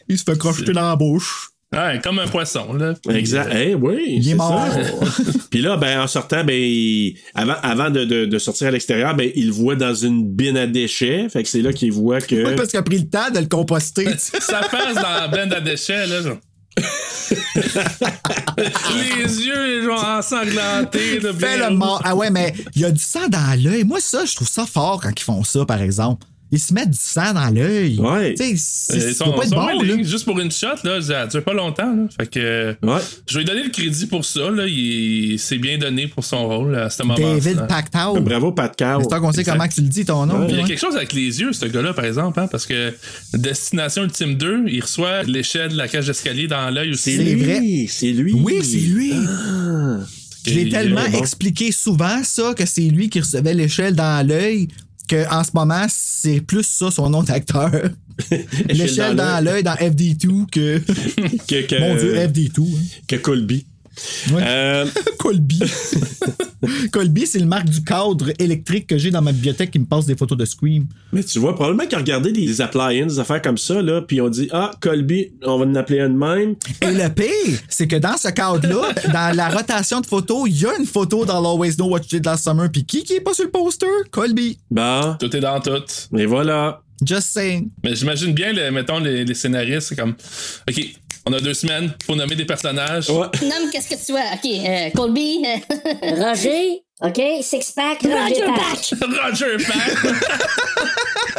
Il se fait crocheter dans la bouche. Ouais, comme un poisson, là. Exact. Eh hey, oui, il est mort. Puis là, ben, en sortant, ben, il... avant, avant de, de, de sortir à l'extérieur, ben, il le voit dans une benne à déchets. Fait que c'est là qu'il voit que. Oui, parce qu'il a pris le temps de le composter. Ça passe dans la benne à déchets, là, genre. Les yeux, genre, ensanglantés. De Fais bien. Le mort. Ah ouais, mais il y a du sang dans l'œil. Moi, ça, je trouve ça fort quand ils font ça, par exemple. Ils se mettent du sang dans l'œil. Ouais. Tu sais, ils sont pas être bon, là. Juste pour une shot, là, ça dure pas longtemps, là. Fait que. Ouais. Je vais lui donner le crédit pour ça, là. Il s'est bien donné pour son rôle, là, à ce moment-là. David Pactow. Bravo, Pactow. C'est toi qu'on sait comment tu le dis, ton nom. Ouais. Il y a quelque chose avec les yeux, ce gars-là, par exemple, hein, parce que Destination Ultime deux, il reçoit l'échelle de la cage d'escalier dans l'œil aussi. C'est vrai. C'est lui. Oui, c'est lui. Ah. Je l'ai tellement bon. expliqué souvent, ça, que c'est lui qui recevait l'échelle dans l'œil. Qu'en ce moment, c'est plus ça son nom d'acteur. L'échelle dans, dans l'œil dans F D deux que... que, que mon Dieu, F D deux. Hein. Que Colby. Ouais. Euh... Colby. Colby, c'est le marque du cadre électrique que j'ai dans ma bibliothèque qui me passe des photos de Scream. Mais tu vois, probablement qu'il a regardé des appliances, des affaires comme ça, là, puis on dit « Ah, Colby, on va en appeler un de même. » Et le pire, c'est que dans ce cadre-là, dans la rotation de photos, il y a une photo dans l'Always Know What You Did Last Summer, puis qui qui est pas sur le poster? Colby. Bon. Tout est dans tout. Et voilà. Just saying. Mais j'imagine bien, le, mettons, les, les scénaristes, c'est comme « OK. » On a deux semaines pour nommer des personnages. Ouais. Nomme qu'est-ce que tu vois. OK, euh, Colby. Roger. OK, Sixpack. Roger Pack. Roger Pack.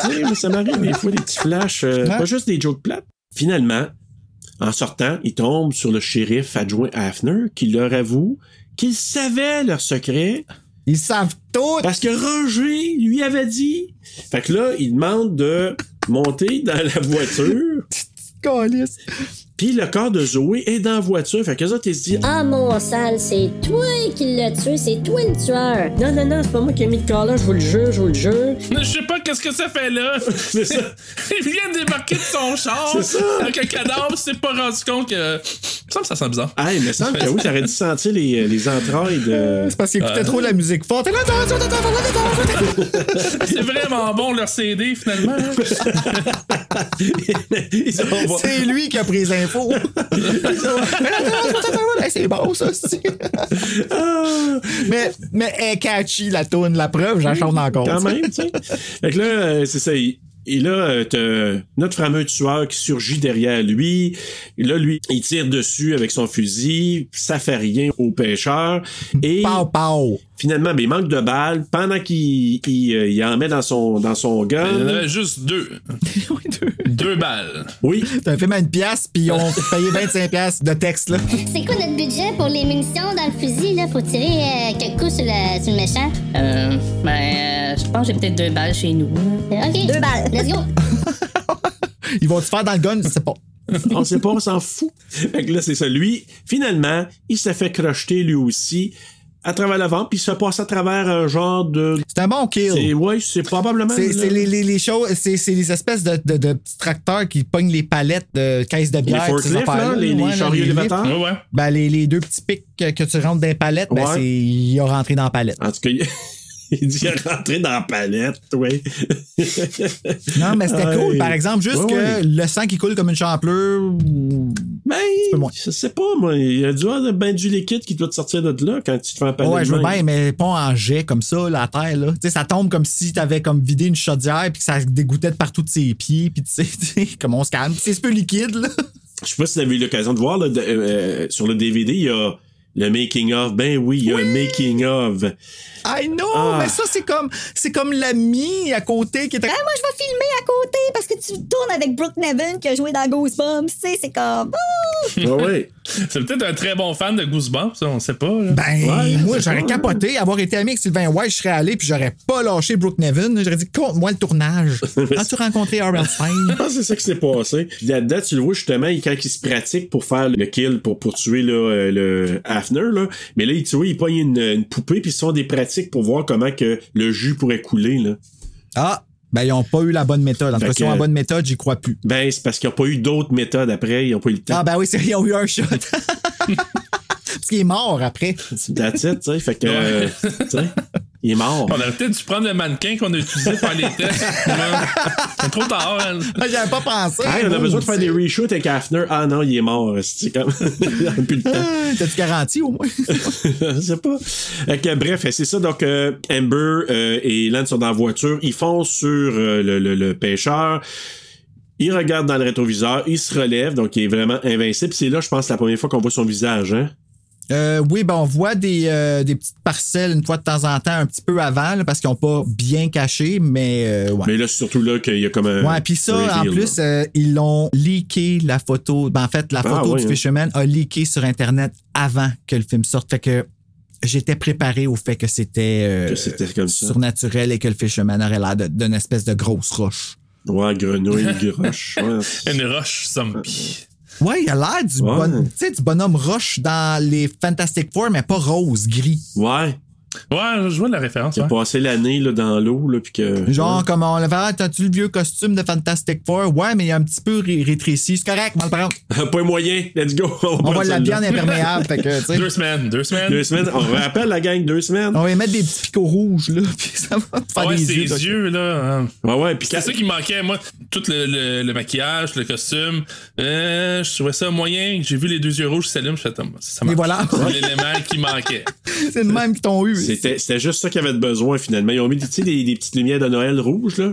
Tu sais, mais ça m'arrive des fois des petits flashs. Euh, pas juste des jokes plates. Finalement, en sortant, ils tombent sur le shérif adjoint Hafner qui leur avoue qu'ils savaient leur secret. Ils savent tout. Parce que Roger lui avait dit. Fait que là, il demande de monter dans la voiture. Calisse. Pis le corps de Zoé est dans la voiture. Fait que ça, t'es dit... Ah, mon sale, c'est toi qui l'as tué. C'est toi le tueur. Non, non, non, c'est pas moi qui ai mis le corps là. Je vous le jure, je vous le jure. Je sais pas qu'est-ce que ça fait là. C'est ça. Il vient de débarquer de son char. C'est ça. Avec un cadavre, c'est pas rendu compte que... Il me semble que ça sent bizarre. Ah, il me semble que oui, t'aurais dû sentir les, les entrailles de... C'est parce qu'il écoutait euh... trop la musique forte. C'est vraiment bon, leur C D, finalement. C'est lui qui a pris les c'est bon ça aussi. mais mais elle est catchy la toune, la preuve j'en chante encore quand même tu sais. Fait que là euh, c'est ça il... Et là, t'as notre fameux tueur qui surgit derrière lui. Et là, lui, il tire dessus avec son fusil. Ça fait rien au pêcheur. Et pow, pow. Finalement, ben, il manque de balles. Pendant qu'il il, il en met dans son, dans son gun. Il en avait juste deux. Oui, deux. Deux balles. Oui. T'as fait même une pièce, puis on payait vingt-cinq piastres de texte. Là. C'est quoi notre budget pour les munitions dans le fusil là, pour tirer euh, quelques coups sur le, sur le méchant? Euh, ben, euh, je pense que j'ai peut-être deux balles chez nous. OK. Deux balles. Let's go! Ils vont te faire dans le gun, je sais pas. On sait pas, on s'en fout. Fait que là, c'est ça. Lui, finalement, il s'est fait crocheter lui aussi à travers le ventre, puis il se passe à travers un genre de... C'est un bon kill. Oui, c'est probablement... C'est, c'est les, les, les choses, c'est, c'est les espèces de, de, de petits tracteurs qui pognent les palettes de caisses de bière. Les forklifts, là, les, les ouais, chariots élévateurs. Ouais, ouais. Ben, les, les deux petits pics que tu rentres dans les palettes, ben, ouais. c'est... il a rentré dans la palette. En tout cas, Il dit rentrer dans la palette, oui. Non, mais c'était cool. Par exemple, juste oui, que oui. le sang qui coule comme une champleur. Mais ben, je sais pas, moi. Il y a du, ben, du liquide qui doit te sortir de là quand tu te fais un palette. Ouais, je veux bien, mais pas en jet comme ça, la terre, là. Tu sais, ça tombe comme si t'avais comme vidé une chaudière puis que ça dégoûtait de partout de ses pieds. Puis tu sais, comme on se calme. C'est un peu liquide, là. Je sais pas si tu avais eu l'occasion de voir, là, de, euh, sur le D V D, il y a le making of. Ben oui, il y a oui. un making of. I know, ah. mais ça, c'est comme, c'est comme l'ami à côté qui est. Ah, moi, je vais filmer à côté parce que tu tournes avec Brooke Nevin qui a joué dans Goosebumps. Tu sais, c'est comme. Ouais, ouais. C'est peut-être un très bon fan de Goosebumps, on sait pas. Là. Ben, ouais, moi, j'aurais pas, capoté. Ouais. Avoir été ami avec Sylvain White, je serais allé puis j'aurais pas lâché Brooke Nevin. J'aurais dit, compte-moi le tournage. Quand tu rencontrais Harold Stein. Je pense que c'est ça qui s'est passé. Puis là-dedans, tu le vois justement, quand il se pratique pour faire le kill, pour, pour tuer là, le Hafner, là. Mais là, tu vois, il pogne une, une poupée puis ils font des pratiques pour voir comment que le jus pourrait couler, là. Ah! Ben, ils n'ont pas eu la bonne méthode. En tout cas, si ils ont la bonne méthode, j'y crois plus. Ben, c'est parce qu'ils n'ont pas eu d'autres méthodes après. Ils n'ont pas eu le temps. Ah, ben oui, c'est ils ont eu un shot. Parce qu'il est mort après. That's it, tu sais. Fait que. Euh, il est mort. On aurait peut-être dû prendre le mannequin qu'on a utilisé pour les tests. C'est trop tard. Hein. J'avais pas pensé. Hey, on a besoin de faire des reshoots avec Hafner. Ah non, il est mort. C'est comme. Il a plus le temps. T'as-tu garanti au moins? Je sais pas. Okay, bref, c'est ça. Donc, euh, Amber euh, et Lance sont dans la voiture. Ils foncent sur euh, le, le, le pêcheur. Il regarde dans le rétroviseur, il se relève, donc il est vraiment invincible. C'est là, je pense, la première fois qu'on voit son visage, hein? Euh, oui, ben on voit des, euh, des petites parcelles une fois de temps en temps, un petit peu avant, là, parce qu'ils n'ont pas bien caché, mais... Euh, ouais. Mais là, c'est surtout là qu'il y a comme un... Ouais, puis ça, reveal, en plus, euh, ils l'ont leaké, la photo. Ben, en fait, la photo ah, oui, du hein. Fisherman a leaké sur Internet avant que le film sorte, fait que... J'étais préparé au fait que c'était, euh, que c'était comme ça. Surnaturel et que le Fisherman aurait l'air de, d'une espèce de grosse roche. Ouais, grenouille, roche. Ouais. Une roche zombie. Ouais, il a l'air du, ouais. bon, tu sais, du bonhomme roche dans les Fantastic Four, mais pas rose, gris. Ouais. Ouais, je vois la référence. Il a ouais. passé l'année là, dans l'eau. Là, puis que, genre, ouais. comme on le verra, t'as-tu le vieux costume de Fantastic Four? Ouais, mais il est un petit peu ré- rétréci. C'est correct, moi, le prendre. Pas moyen, let's go. On, on va de la bière imperméable. Fait que, t'sais. Deux semaines, deux semaines. Deux semaines. On rappelle la gang, deux semaines. On va y mettre des petits picots rouges, là, puis ça va faire ouais, des c'est yeux. Ouais, c'est les yeux, là. Ouais, ouais. Puis c'est ça qui me manquait, moi. Tout le, le, le maquillage, le costume. Euh, je trouvais ça moyen. J'ai vu les deux yeux rouges qui s'allument. Je fais, ça marche. Et voilà. C'est l'élément qui manquait. C'est le même qu'ils t'ont eu. C'était, c'était juste ça qu'ils avaient besoin, finalement. Ils ont mis des, des, des petites lumières de Noël rouges, là.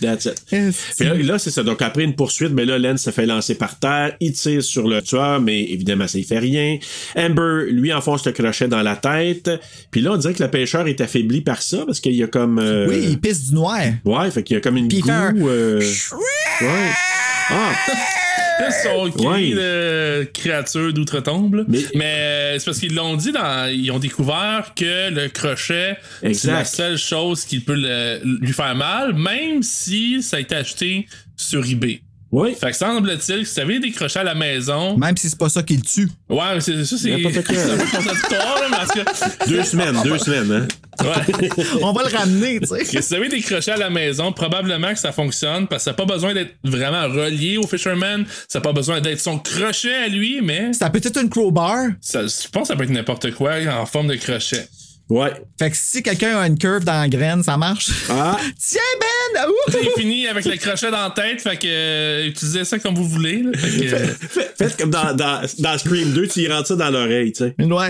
That's it. Yes. Là, là, c'est ça. Donc, après une poursuite, mais là, Lance se fait lancer par terre. Il tire sur le tueur, mais évidemment, ça ne fait rien. Amber, lui, enfonce le crochet dans la tête. Puis là, on dirait que le pêcheur est affaibli par ça, parce qu'il y a comme... Euh... Oui, il pisse du noir. Ouais, fait qu'il y a comme une Peter. Goût... Euh... Ouais. Ah! Son cri ouais. de créature d'outre-tombe. Mais, mais c'est parce qu'ils l'ont dit, dans, ils ont découvert que le crochet, exact. C'est la seule chose qui peut le, lui faire mal, même si ça a été acheté sur eBay. Oui. Fait que semble-t-il que si tu avais des crochets à la maison. Même si c'est pas ça qui le tue. Ouais, mais c'est ça, c'est. N'importe quoi. Deux semaines, deux semaines, hein. Ouais. On va le ramener, tu sais. Si vous avez des crochets à la maison, probablement que ça fonctionne parce que ça n'a pas besoin d'être vraiment relié au Fisherman. Ça n'a pas besoin d'être son crochet à lui, mais. Ça peut être une crowbar. Ça, je pense que ça peut être n'importe quoi en forme de crochet. Ouais. Fait que si quelqu'un a une curve dans la graine, ça marche. Ah. Tiens, Ben! Il finit avec le crochet dans la tête, fait que euh, utilisez ça comme vous voulez. Là, fait que, euh... Faites comme dans, dans, dans Scream deux, tu y rentres ça dans l'oreille, tu sais. Ouais.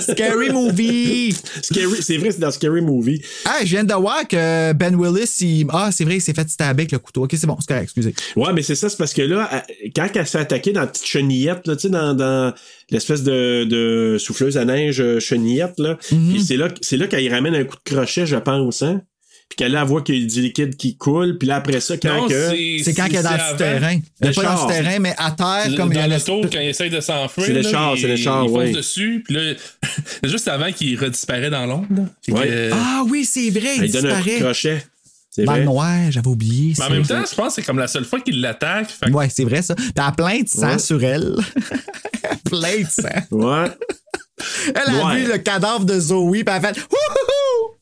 Scary Movie! Scary, c'est vrai, c'est dans Scary Movie. Ah, je viens de voir que Ben Willis, il... Ah, c'est vrai, il s'est fait stabber avec le couteau. Ok, c'est bon, c'est correct, excusez. Ouais, mais c'est ça, c'est parce que là, quand elle s'est attaquée dans la petite chenillette, là, tu sais, dans, dans l'espèce de, de souffleuse à neige chenillette, là, mm-hmm. C'est là, c'est là qu'elle ramène un coup de crochet, je pense, hein? Puis qu'elle là, voit qu'il y a du liquide qui coule. Puis là, après ça, quand non, que... C'est, c'est quand c'est, qu'elle est dans le terrain. Elle n'est pas char. Dans le terrain, mais à terre, c'est comme dans il y a le tour, quand il essaie de s'enfuir. C'est le char, c'est le char, oui. Il fonce dessus, puis là, juste avant qu'il redisparaît dans l'ombre. Ouais. Que... Ah oui, c'est vrai, il, il disparaît. Donne un coup de crochet. C'est dans le noir, j'avais oublié. Mais en même temps, je pense que c'est comme la seule fois qu'il l'attaque. Fait... Ouais, c'est vrai, ça. T'as plein de sang ouais. sur elle. Plein de sang. Ouais. Elle a ouais. vu le cadavre de Zoé, puis elle a fait « Wouhouhou! »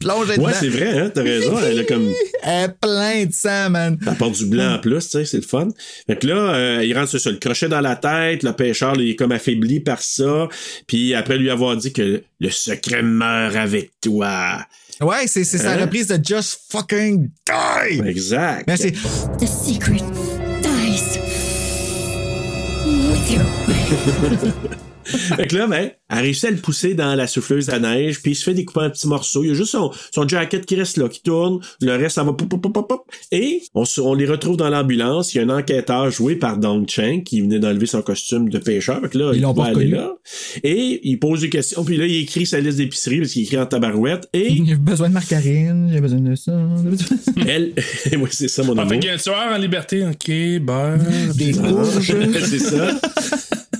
Plongez dedans. Ouais, c'est vrai, hein, t'as raison. Elle a comme. Elle est pleine de sang, man. Elle porte du blanc en plus, tu sais, c'est le fun. Fait que là, euh, il rentre ça, le crochet dans la tête. Le pêcheur, là, il est comme affaibli par ça. Puis après lui avoir dit que le secret meurt avec toi. Ouais, c'est, c'est hein? Sa reprise de Just Fucking Die. Exact. Mais c'est. The secret dies with you. Fait que là, ben, elle réussit à le pousser dans la souffleuse à neige, puis il se fait découper en petits morceaux. Il y a juste son, son jacket qui reste là, qui tourne. Le reste, ça va pop, pop, pop, pop. Et on, on les retrouve dans l'ambulance. Il y a un enquêteur joué par Dong Chang qui venait d'enlever son costume de pêcheur. Fait que là, ils il l'ont pas aller là. Et il pose des questions. Puis là, il écrit sa liste d'épicerie parce qu'il écrit en tabarouette. Et... J'ai besoin de margarine, j'ai besoin de ça. Elle... oui, c'est ça, mon amour. Ah, fait qu'il y a un tueur en liberté. OK, beurre. Des courges. C'est ça.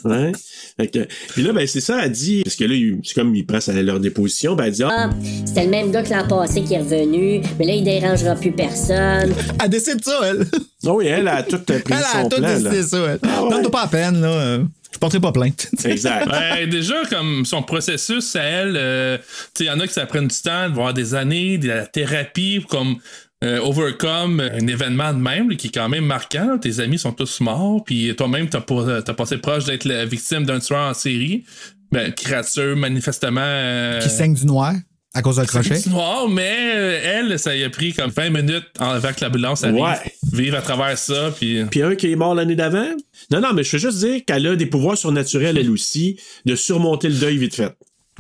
Ouais. Okay. Puis là, ben, c'est ça, elle dit, parce que là, il, c'est comme, il prend sa, leur déposition, ben, elle dit, ah, c'était le même gars que l'an passé qui est revenu, mais là, il dérangera plus personne. Elle décide ça, elle. Oh, oui, elle a tout pris elle son plan. Elle a tout décidé ça, elle. Ah, ouais. Donne-toi pas à peine, là. Je porterai pas plainte. Exact. Ben, déjà, comme son processus, à elle, euh, tu sais, il y en a qui ça prennent du temps, voire des années, de la thérapie, comme... Euh, overcome un événement de même là, qui est quand même marquant. Là. Tes amis sont tous morts, puis toi-même, t'as, pas, t'as passé proche d'être la victime d'un tueur en série. Ben, créature, manifestement... Euh... Qui saigne du noir à cause d'un crochet. Du noir, mais euh, elle, ça y a pris comme vingt minutes avant que l'ambulance arrive. Ouais. Vivre à travers ça, puis... Puis un qui est mort l'année d'avant? Non, non, mais je veux juste dire qu'elle a des pouvoirs surnaturels, elle aussi, de surmonter le deuil vite fait.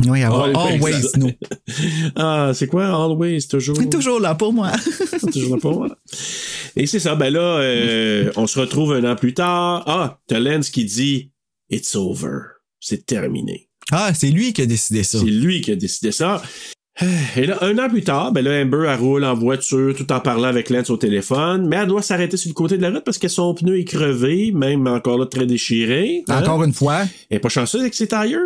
Oui, always, always no. Ah, c'est quoi? Always, toujours. Toujours là pour moi. Toujours là pour moi. Et c'est ça, ben là, euh, on se retrouve un an plus tard. Ah, t'as Lance qui dit It's over. C'est terminé. Ah, c'est lui qui a décidé ça. C'est lui qui a décidé ça. Et là, un an plus tard, ben là, Amber, elle roule en voiture tout en parlant avec Lance au téléphone, mais elle doit s'arrêter sur le côté de la route parce que son pneu est crevé, même encore là, très déchiré. Hein? Encore une fois. Elle est pas chanceuse avec ses tailleurs.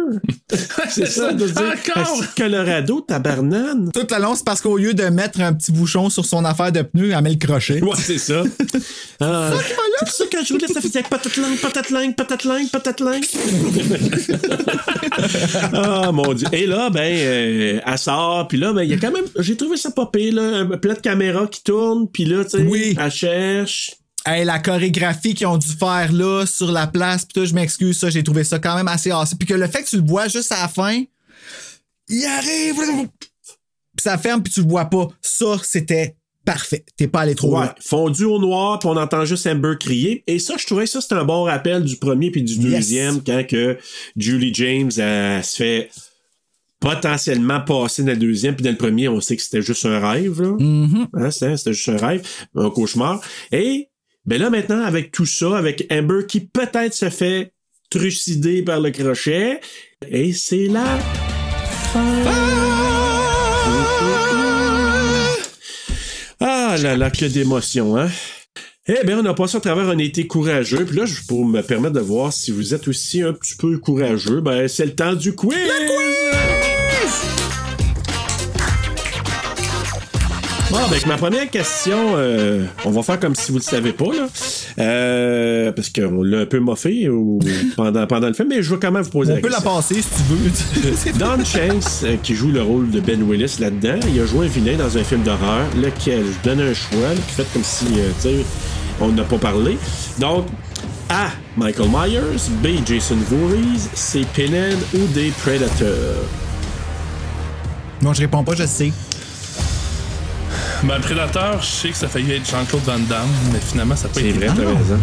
C'est ça, de se dire. Encore! Colorado, tabarnane. Toute la longue, c'est parce qu'au lieu de mettre un petit bouchon sur son affaire de pneu, elle met le crochet. Ouais, c'est ça. euh... C'est ça qui m'a là. C'est ça que je voulais, ça faisait patate langue, patate langue, patate langue, patate langue. Ah, mon Dieu. Et là, ben, euh, elle sort. Puis là, ben, il y a quand même. J'ai trouvé ça pas pire, là. Un plat de caméra qui tourne, puis là, tu sais, oui. Elle cherche. Hey, la chorégraphie qu'ils ont dû faire là, sur la place, puis tout, je m'excuse, ça, j'ai trouvé ça quand même assez assez. Puis que le fait que tu le vois juste à la fin, il arrive, puis ça ferme, puis tu le vois pas. Ça, c'était parfait. T'es pas allé trop loin. Ouais, fondu au noir, puis on entend juste Amber crier. Et ça, je trouvais ça, c'était un bon rappel du premier puis du deuxième, yes. Quand que Julie James, elle, elle se fait. Potentiellement passer dans le deuxième, puis dans le premier, on sait que c'était juste un rêve. Là. Mm-hmm. Hein, c'était, c'était juste un rêve, un cauchemar. Et ben là, maintenant, avec tout ça, avec Amber qui peut-être se fait trucider par le crochet, et c'est là... Ah! Ah là là, que d'émotion, hein? Eh bien, on a passé à travers un été courageux. Puis là, pour me permettre de voir si vous êtes aussi un petit peu courageux, ben c'est le temps du quiz! Le quiz! Bon, avec ma première question, euh, on va faire comme si vous le savez pas, là. Euh, parce qu'on l'a un peu moffé ou, pendant, pendant le film, mais je veux quand même vous poser on la question. On peut la passer si tu veux. Don Shanks, euh, qui joue le rôle de Ben Willis là-dedans, il a joué un vilain dans un film d'horreur, lequel je donne un choix, puis faites comme si, euh, tu sais, on n'a pas parlé. Donc, A. Michael Myers, B. Jason Voorhees, C. Pinhead ou D. Predator. Non, je réponds pas, je sais. Ben, Prédateur, je sais que ça faillit être Jean-Claude Van Damme, mais finalement, ça peut c'est être... C'est vrai, t'as raison.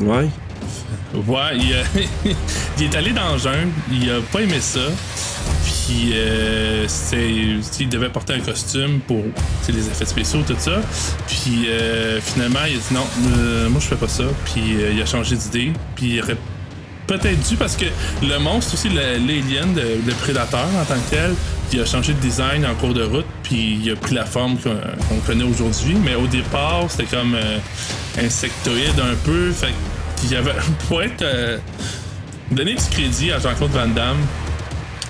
Ouais. Ouais. Ouais, il, a... il est allé dans le jungle, il a pas aimé ça, puis euh, c'est... il devait porter un costume pour les effets spéciaux, tout ça, puis euh, finalement, il a dit non, euh, moi je fais pas ça, puis euh, il a changé d'idée, puis il aurait peut-être dû, parce que le monstre aussi, le, l'alien, de, le prédateur en tant que tel, il a changé de design en cours de route, puis il a pris la forme qu'on, qu'on connaît aujourd'hui. Mais au départ, c'était comme euh, insectoïde un peu. Fait qu'il y avait. Pour être. Euh, donner du crédit à Jean-Claude Van Damme,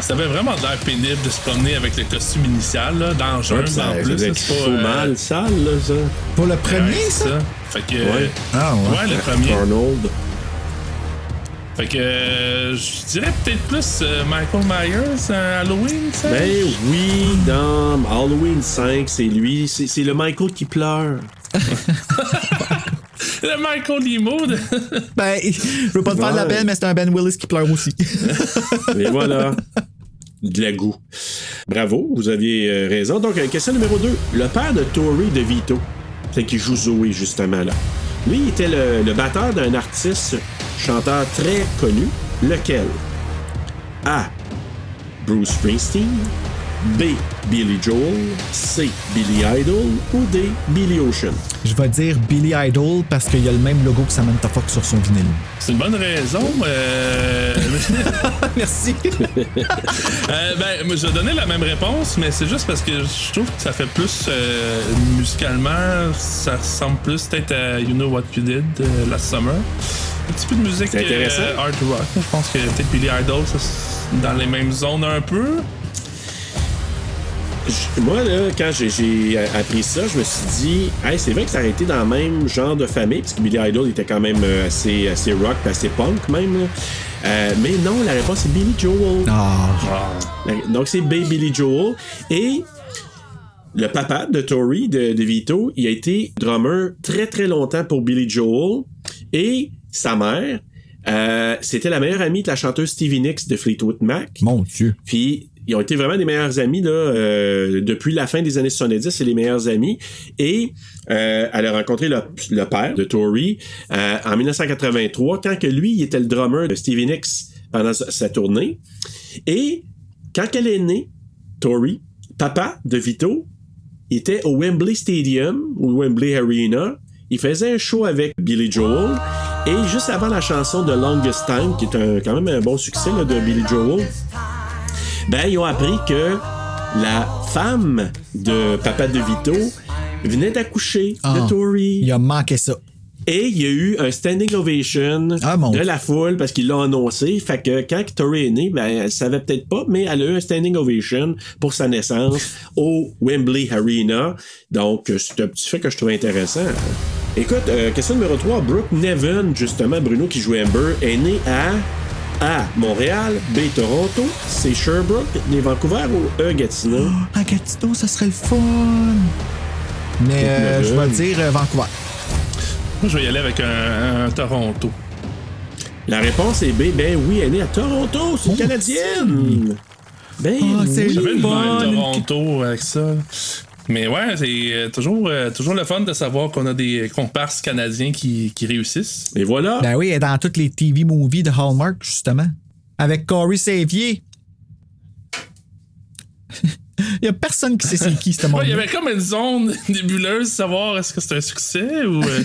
ça avait vraiment de l'air pénible de se promener avec le costume initial, là, dans le jeu, ouais, en plus. Là, c'est pas. Euh, mal sale, là, ça. Pour le premier, ouais, ça? ça. Fait que. Ouais. Ah, ouais. Ouais, le premier. Arnold. Fait que euh, je dirais peut-être plus euh, Michael Myers à Halloween cinq. Ben oui, dans Halloween cinq, c'est lui, c'est, c'est le Michael qui pleure. Le Michael Limo de... Ben, je veux pas te faire de la peine, mais c'est un Ben Willis qui pleure aussi. Et voilà. De la goût. Bravo, vous aviez raison. Donc, question numéro deux. Le père de Tori DeVito, c'est qui joue Zoé, justement, là. Lui, il était le, le batteur d'un artiste chanteur très connu. Lequel? A. Bruce Springsteen. B. Billy Joel. C. Billy Idol. Ou D. Billy Ocean. Je vais dire Billy Idol parce qu'il y a le même logo que Samantha Fox sur son vinyle. C'est une bonne raison. Euh... Merci. euh, ben, je donnais la même réponse, mais c'est juste parce que je trouve que ça fait plus euh, musicalement, ça ressemble plus peut-être à You Know What You Did euh, Last Summer. Un petit peu de musique euh, hard rock. Je pense que peut-être Billy Idol, c'est dans les mêmes zones un peu. Moi, là, quand j'ai, j'ai appris ça, je me suis dit, hey, c'est vrai que ça a été dans le même genre de famille, parce que Billy Idol était quand même assez, assez rock, assez punk même. Euh, mais non, la réponse c'est Billy Joel. Oh. Donc c'est B. Billy Joel. Et le papa de Tori, de, de Vito, il a été drummer très très longtemps pour Billy Joel. Et sa mère, euh, c'était la meilleure amie de la chanteuse Stevie Nicks de Fleetwood Mac. Mon Dieu. Puis ils ont été vraiment des meilleurs amis là, euh, depuis la fin des années soixante-dix, c'est les meilleurs amis. Et euh, elle a rencontré le, le père de Tori euh, en dix-neuf cent quatre-vingt-trois, quand que lui, il était le drummer de Stevie Nicks pendant sa tournée. Et quand elle est née, Tori, papa de Vito, était au Wembley Stadium, ou Wembley Arena. Il faisait un show avec Billy Joel. Et juste avant la chanson de Longest Time, qui est un, quand même un bon succès là, de Billy Joel, ben, ils ont appris que la femme de Papa DeVito venait d'accoucher oh, de Tori. Il a manqué ça. Et il y a eu un standing ovation ah, de la foule parce qu'il l'a annoncé. Fait que quand Tori est née, ben, elle savait peut-être pas, mais elle a eu un standing ovation pour sa naissance au Wembley Arena. Donc, c'est un petit fait que je trouve intéressant. Écoute, euh, question numéro trois. Brooke Nevin, justement, Bruno qui joue Amber, est né à... A. Montréal, B. Toronto, C. Sherbrooke, D. Vancouver ou E. Gatineau? Ah, oh, Gatineau, ça serait le fun! Mais euh, je vais dire euh, Vancouver. Moi, je vais y aller avec un, un Toronto. La réponse est B. Ben oui, elle est née à Toronto, c'est une oh, Canadienne! C'est... Ben oh, oui! J'avais une bonne Toronto avec ça. Mais ouais, c'est toujours, euh, toujours le fun de savoir qu'on a des comparses canadiens qui, qui réussissent. Et voilà. Ben oui, elle est dans toutes les T V movies de Hallmark, justement. Avec Corey Savier. Il n'y a personne qui sait c'est qui, ce monde. Il y avait comme une zone nébuleuse de savoir est-ce que c'est un succès ou... Euh...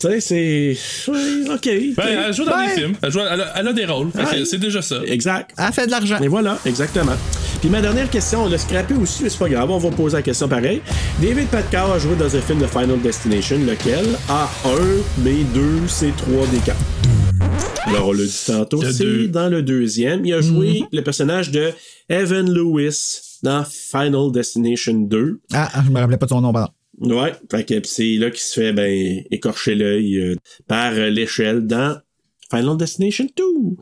Tu sais, c'est... Oui, OK. Ben, elle joue dans ben... des films. Elle, joue, elle, a, elle a des rôles. Ouais. C'est déjà ça. Exact. Elle fait de l'argent. Et voilà, exactement. Puis ma dernière question, on l'a scrappé aussi, mais c'est pas grave, on va poser la question pareil. David Patkau a joué dans un film de Final Destination, lequel? A un, B deux, C trois, D quatre. Alors, on l'a dit tantôt, le c'est deux. Dans le deuxième. Il a joué mm-hmm. le personnage de Evan Lewis dans Final Destination deux. Ah, je me rappelais pas de son nom, pardon. Ouais, fait que c'est là qu'il se fait ben écorcher l'œil euh, par euh, l'échelle dans Final Destination deux.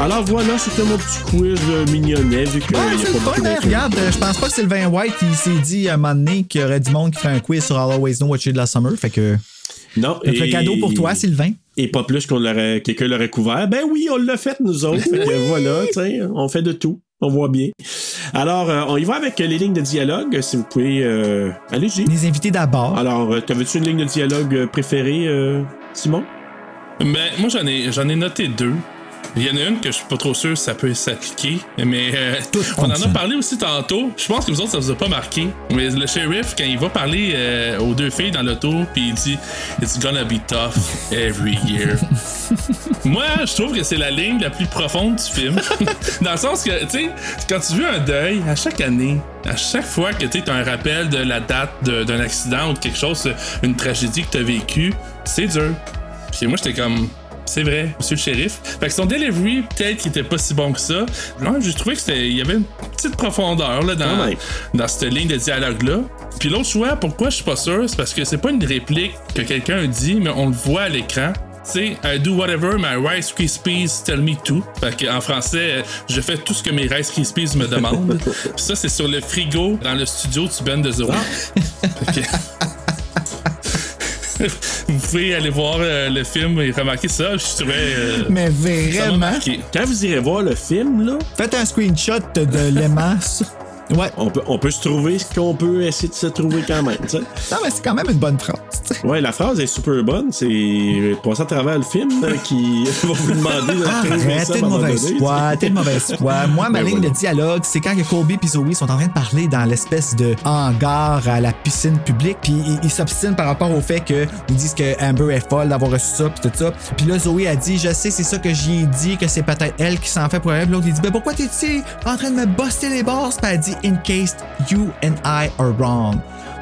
Alors voilà, c'était mon petit quiz euh, mignonnet vu que. Ouais, y a c'est pas le fun, hein, regarde, euh, je pense pas que Sylvain White il s'est dit à un moment donné qu'il y aurait du monde qui ferait un quiz sur I'll Always Know What You Did Last Summer. Fait que. Non. Donc, et... le cadeau pour toi, Sylvain. Et pas plus qu'on l'aurait quelqu'un l'aurait couvert. Ben oui, on l'a fait nous autres. Fait que voilà, t'sais, on fait de tout. On voit bien. Alors, euh, on y va avec euh, les lignes de dialogue, si vous pouvez... Euh, allez-y. Les invités d'abord. Alors, euh, t'avais-tu une ligne de dialogue euh, préférée, euh, Simon? Ben, moi, j'en ai, j'en ai noté deux. Il y en a une que je suis pas trop sûr si ça peut s'appliquer, mais euh, on en a parlé aussi tantôt. Je pense que vous autres, ça vous a pas marqué. Mais le shérif, quand il va parler euh, aux deux filles dans l'auto, puis il dit « It's gonna be tough every year ». Moi, je trouve que c'est la ligne la plus profonde du film. Dans le sens que, tu sais, quand tu vis un deuil, à chaque année, à chaque fois que tu as un rappel de la date de, d'un accident ou de quelque chose, une tragédie que tu as vécue, c'est dur. Puis moi, j'étais comme... C'est vrai, monsieur le shérif. Fait que son delivery, peut-être qu'il était pas si bon que ça. Non, j'ai trouvé qu'il y avait une petite profondeur là, dans, ouais. dans cette ligne de dialogue-là. Puis l'autre choix, pourquoi je suis pas sûr, c'est parce que c'est pas une réplique que quelqu'un dit, mais on le voit à l'écran. c'est I do whatever my Rice Krispies tell me to. Fait qu'en français, je fais tout ce que mes Rice Krispies me demandent. Puis ça, c'est sur le frigo dans le studio du Ben de Zero. Okay. Vous pouvez aller voir euh, le film et remarquer ça. Je trouvais. Euh, Mais vraiment. Quand vous irez voir le film, là, faites un screenshot de l'E M A S. Ouais. On peut, on peut se trouver ce qu'on peut essayer de se trouver quand même. T'sais. Non, mais c'est quand même une bonne phrase. T'sais. Ouais, la phrase est super bonne. C'est passer à travers le film là, qui va vous demander de ah, trouver ça. T'es de mauvaise foi, t'es de mauvaise foi. Moi, ma ben ligne voilà. de dialogue, c'est quand Kobe et Zoé sont en train de parler dans l'espèce de hangar à la piscine publique. Puis ils s'obstinent par rapport au fait qu'ils disent que Amber est folle d'avoir reçu ça, puis tout ça. Puis là, Zoé a dit, je sais, c'est ça que j'y ai dit, que c'est peut-être elle qui s'en fait pour elle. Puis l'autre, il dit, ben pourquoi t'es-tu en train de me bosser les bosses? Puis elle dit, in case you and I are wrong.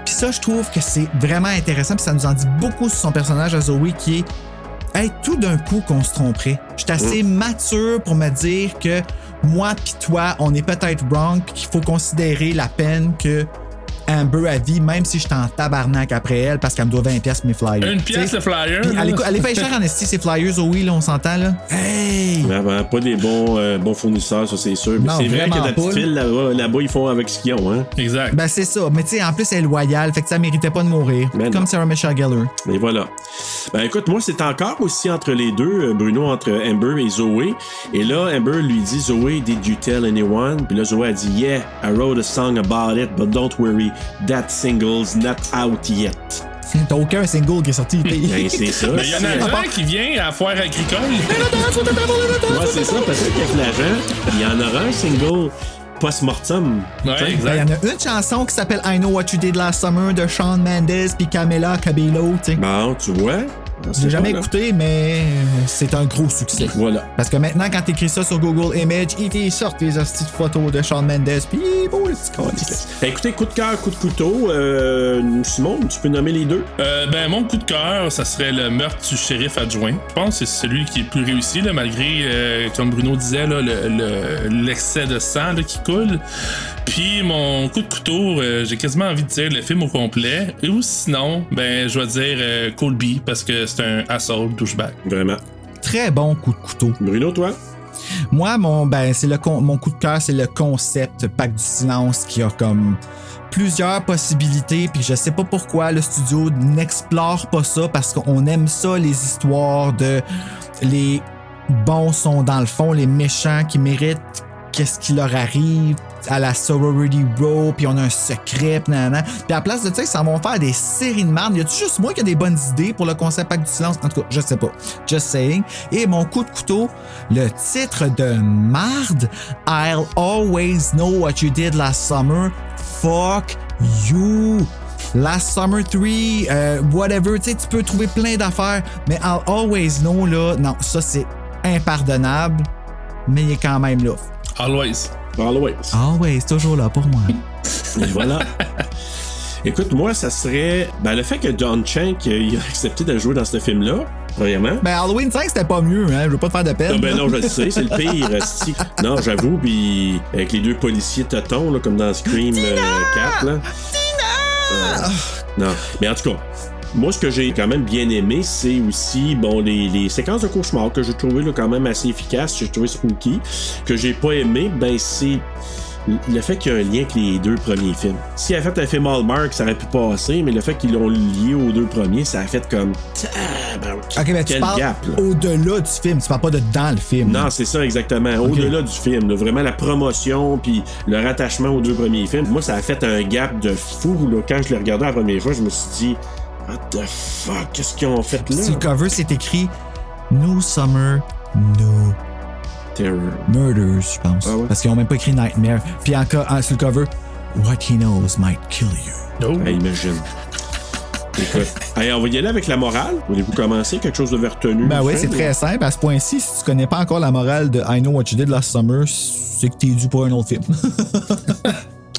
Puis ça, je trouve que c'est vraiment intéressant, puis ça nous en dit beaucoup sur son personnage à Zoé qui est hey, tout d'un coup qu'on se tromperait. Je suis assez mature pour me dire que moi pis toi, on est peut-être wrong, qu'il faut considérer la peine que Amber à vie, même si je suis en tabarnak après elle parce qu'elle me doit vingt piastres mes flyers. Une pièce de flyers? Elle est pas chère en esti, ces flyers, oui, là, on s'entend, là. Hey! Ben, ben, pas des bons, euh, bons fournisseurs, ça, c'est sûr. Mais non, c'est vrai que la petite fille, là-bas, là-bas, ils font avec ce qu'ils ont, hein. Exact. Ben, c'est ça. Mais, tu sais, en plus, elle est loyale, fait que ça méritait pas de mourir. Ben comme non. Sarah Michelle Gellar. Et voilà. Ben, écoute, moi, c'est encore aussi entre les deux, Bruno, entre Amber et Zoé. Et là, Amber lui dit, Zoé, did you tell anyone? Puis là, Zoé, elle dit, yeah, I wrote a song about it, but don't worry. That single's not out yet. T'as aucun single qui est sorti. Ben, c'est ça. Mais il y en a un qui vient à la foire agricole. Moi, c'est ça, parce que avec l'avant, il y en aura un single post-mortem. Ouais, il ben, y en a une chanson qui s'appelle I Know What You Did Last Summer de Shawn Mendes puis Camila Cabello. T'sais. Bon, tu vois. Je l'ai jamais écouté, mais c'est un gros succès. Voilà. Parce que maintenant, quand t'écris ça sur Google Images, ils sortent les hosties de photos de Shawn Mendes. Puis, bon, c'est cool. Écoutez, coup de cœur, coup de couteau. Euh, Simon, tu peux nommer les deux? Euh, ben, mon coup de cœur, ça serait le meurtre du shérif adjoint. Je pense que c'est celui qui est le plus réussi, là, malgré, euh, comme Bruno disait, là, le, le, l'excès de sang là, qui coule. Puis, mon coup de couteau, euh, j'ai quasiment envie de dire le film au complet. Et ou sinon, ben, je vais dire euh, Colby, parce que c'est un assaut douchebag. Vraiment. Très bon coup de couteau. Bruno, toi? Moi, mon, ben, c'est le con- mon coup de cœur, c'est le concept Pacte du silence qui a comme plusieurs possibilités, puis je sais pas pourquoi le studio n'explore pas ça, parce qu'on aime ça, les histoires de les bons sont dans le fond, les méchants qui méritent qu'est-ce qui leur arrive à la Sorority Row, puis on a un secret, pis nanana. Puis à la place de ça, ils s'en vont faire des séries de merde. Y a-tu juste moi qui a des bonnes idées pour le concept Pacte du silence? En tout cas, je sais pas. Just saying. Et mon coup de couteau, le titre de merde, I'll always know what you did last summer. Fuck you. Last Summer three, euh, whatever. Tu sais, tu peux trouver plein d'affaires, mais I'll always know, là, non, ça c'est impardonnable, mais il est quand même là. Always. Always. Always, toujours là pour moi. Et voilà. Écoute, moi, ça serait... Ben, le fait que John Chank il a accepté de jouer dans ce film-là, premièrement. Ben, Halloween cinq, c'était pas mieux, hein. Je veux pas te faire de peine. Non, ben non, je le sais, c'est le pire. Si... Non, j'avoue, puis avec les deux policiers totons, là, comme dans Scream Tina! quatre, là. Tina! Euh, non, mais en tout cas... Moi, ce que j'ai quand même bien aimé, c'est aussi bon les, les séquences de cauchemar que j'ai trouvé là, quand même assez efficaces, j'ai trouvé spooky. Que j'ai pas aimé, ben c'est le fait qu'il y a un lien avec les deux premiers films. S'il avait fait un film Hallmark, ça aurait pu passer, mais le fait qu'ils l'ont lié aux deux premiers, ça a fait comme... Ah, ben, okay, okay, ben, quel tu parles gap, là. Au-delà du film, tu parles pas de dans le film. Non, là. C'est ça, exactement. Okay. Au-delà du film, là, vraiment la promotion puis le rattachement aux deux premiers films. Moi, ça a fait un gap de fou. Là. Quand je l'ai regardé la première fois, je me suis dit... What the fuck? Qu'est-ce qu'ils ont fait là? Sur le cover, c'est écrit No Summer, No Terror. Murders, je pense. Ah ouais? Parce qu'ils n'ont même pas écrit Nightmare. Puis encore, sur le cover, What he knows might kill you. Oh. Hey, imagine. Écoute. Allez, on va y aller avec la morale. Voulez-vous commencer quelque chose de vertenu? Ben oui, fin, c'est ou... très simple. À ce point-ci, si tu connais pas encore la morale de I Know What You Did Last Summer, c'est que t'es dû pour un autre film.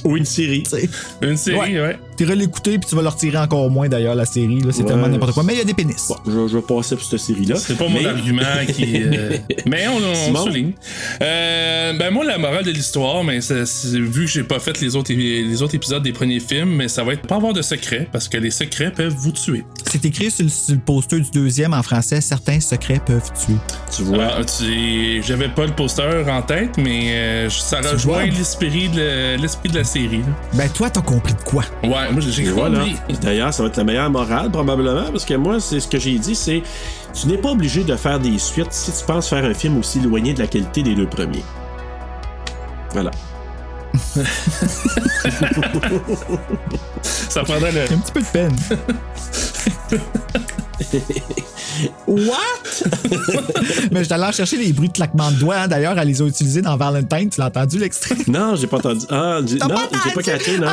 Ou une série. T'sais. Une série, ouais. ouais. T'iras l'écouter puis tu vas leur tirer encore moins d'ailleurs la série. Là, c'est ouais, tellement n'importe quoi. Mais il y a des pénis. Bon, je, je vais passer pour cette série-là. C'est pas mais... mon argument qui. Euh... mais on, on, on souligne. Euh, ben moi, la morale de l'histoire, mais c'est, c'est, vu que j'ai pas fait les autres, les autres épisodes des premiers films, mais ça va être pas avoir de secrets parce que les secrets peuvent vous tuer. C'est écrit sur le, sur le poster du deuxième en français. Certains secrets peuvent tuer. Tu vois. Alors, tu, j'avais pas le poster en tête, mais euh, ça rejoint l'esprit de, l'esprit de la série. Là. Ben toi, t'as compris de quoi? Ouais, moi j'ai compris. Voilà. D'ailleurs, ça va être la meilleure morale probablement parce que moi, c'est ce que j'ai dit, c'est tu n'es pas obligé de faire des suites si tu penses faire un film aussi éloigné de la qualité des deux premiers. Voilà. Ça prendrait le... un petit peu de peine. What? Mais j'étais allé chercher les bruits de claquement de doigts. Hein. D'ailleurs, elle les a utilisés dans Valentine. Tu l'as entendu l'extrait? Non, j'ai pas entendu. Ah, j'ai... non, pas j'ai pas catché, non.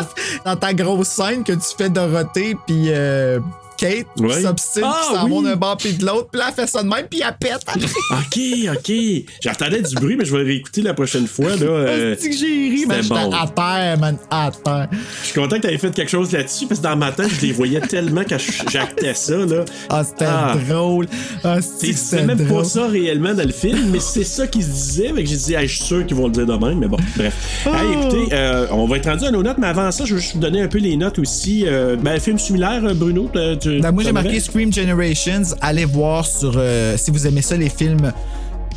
Dans ta grosse scène que tu fais Dorothée puis euh, Kate oui. qui s'obstine, ah, qui s'en oui. vont d'un bord puis de l'autre, puis là, elle fait ça de même, puis elle pète. OK, OK. J'entendais du bruit, mais je vais réécouter la prochaine fois. Là. Euh... C'est que j'ai ri, mais j'étais bon. à terre, man, à terre. Je suis content que t'avais fait quelque chose là-dessus, parce que dans ma tête, je les voyais tellement quand j'actais ça, là. Ah, c'était ah. drôle. Ah, c'est c'est même drôle. Pas ça réellement dans le film, mais c'est ça qu'ils se disaient. Fait que j'ai dit, hey, je suis sûr qu'ils vont le dire de même, mais bon, bref. Oh. Hey, écoutez, euh, on va être rendu à nos notes, mais avant ça, je veux juste vous donner un peu les notes aussi. Euh, ben, film similaire, Bruno. Tu, ben, moi, j'ai marqué Scream Generations. Allez voir sur, euh, si vous aimez ça, les films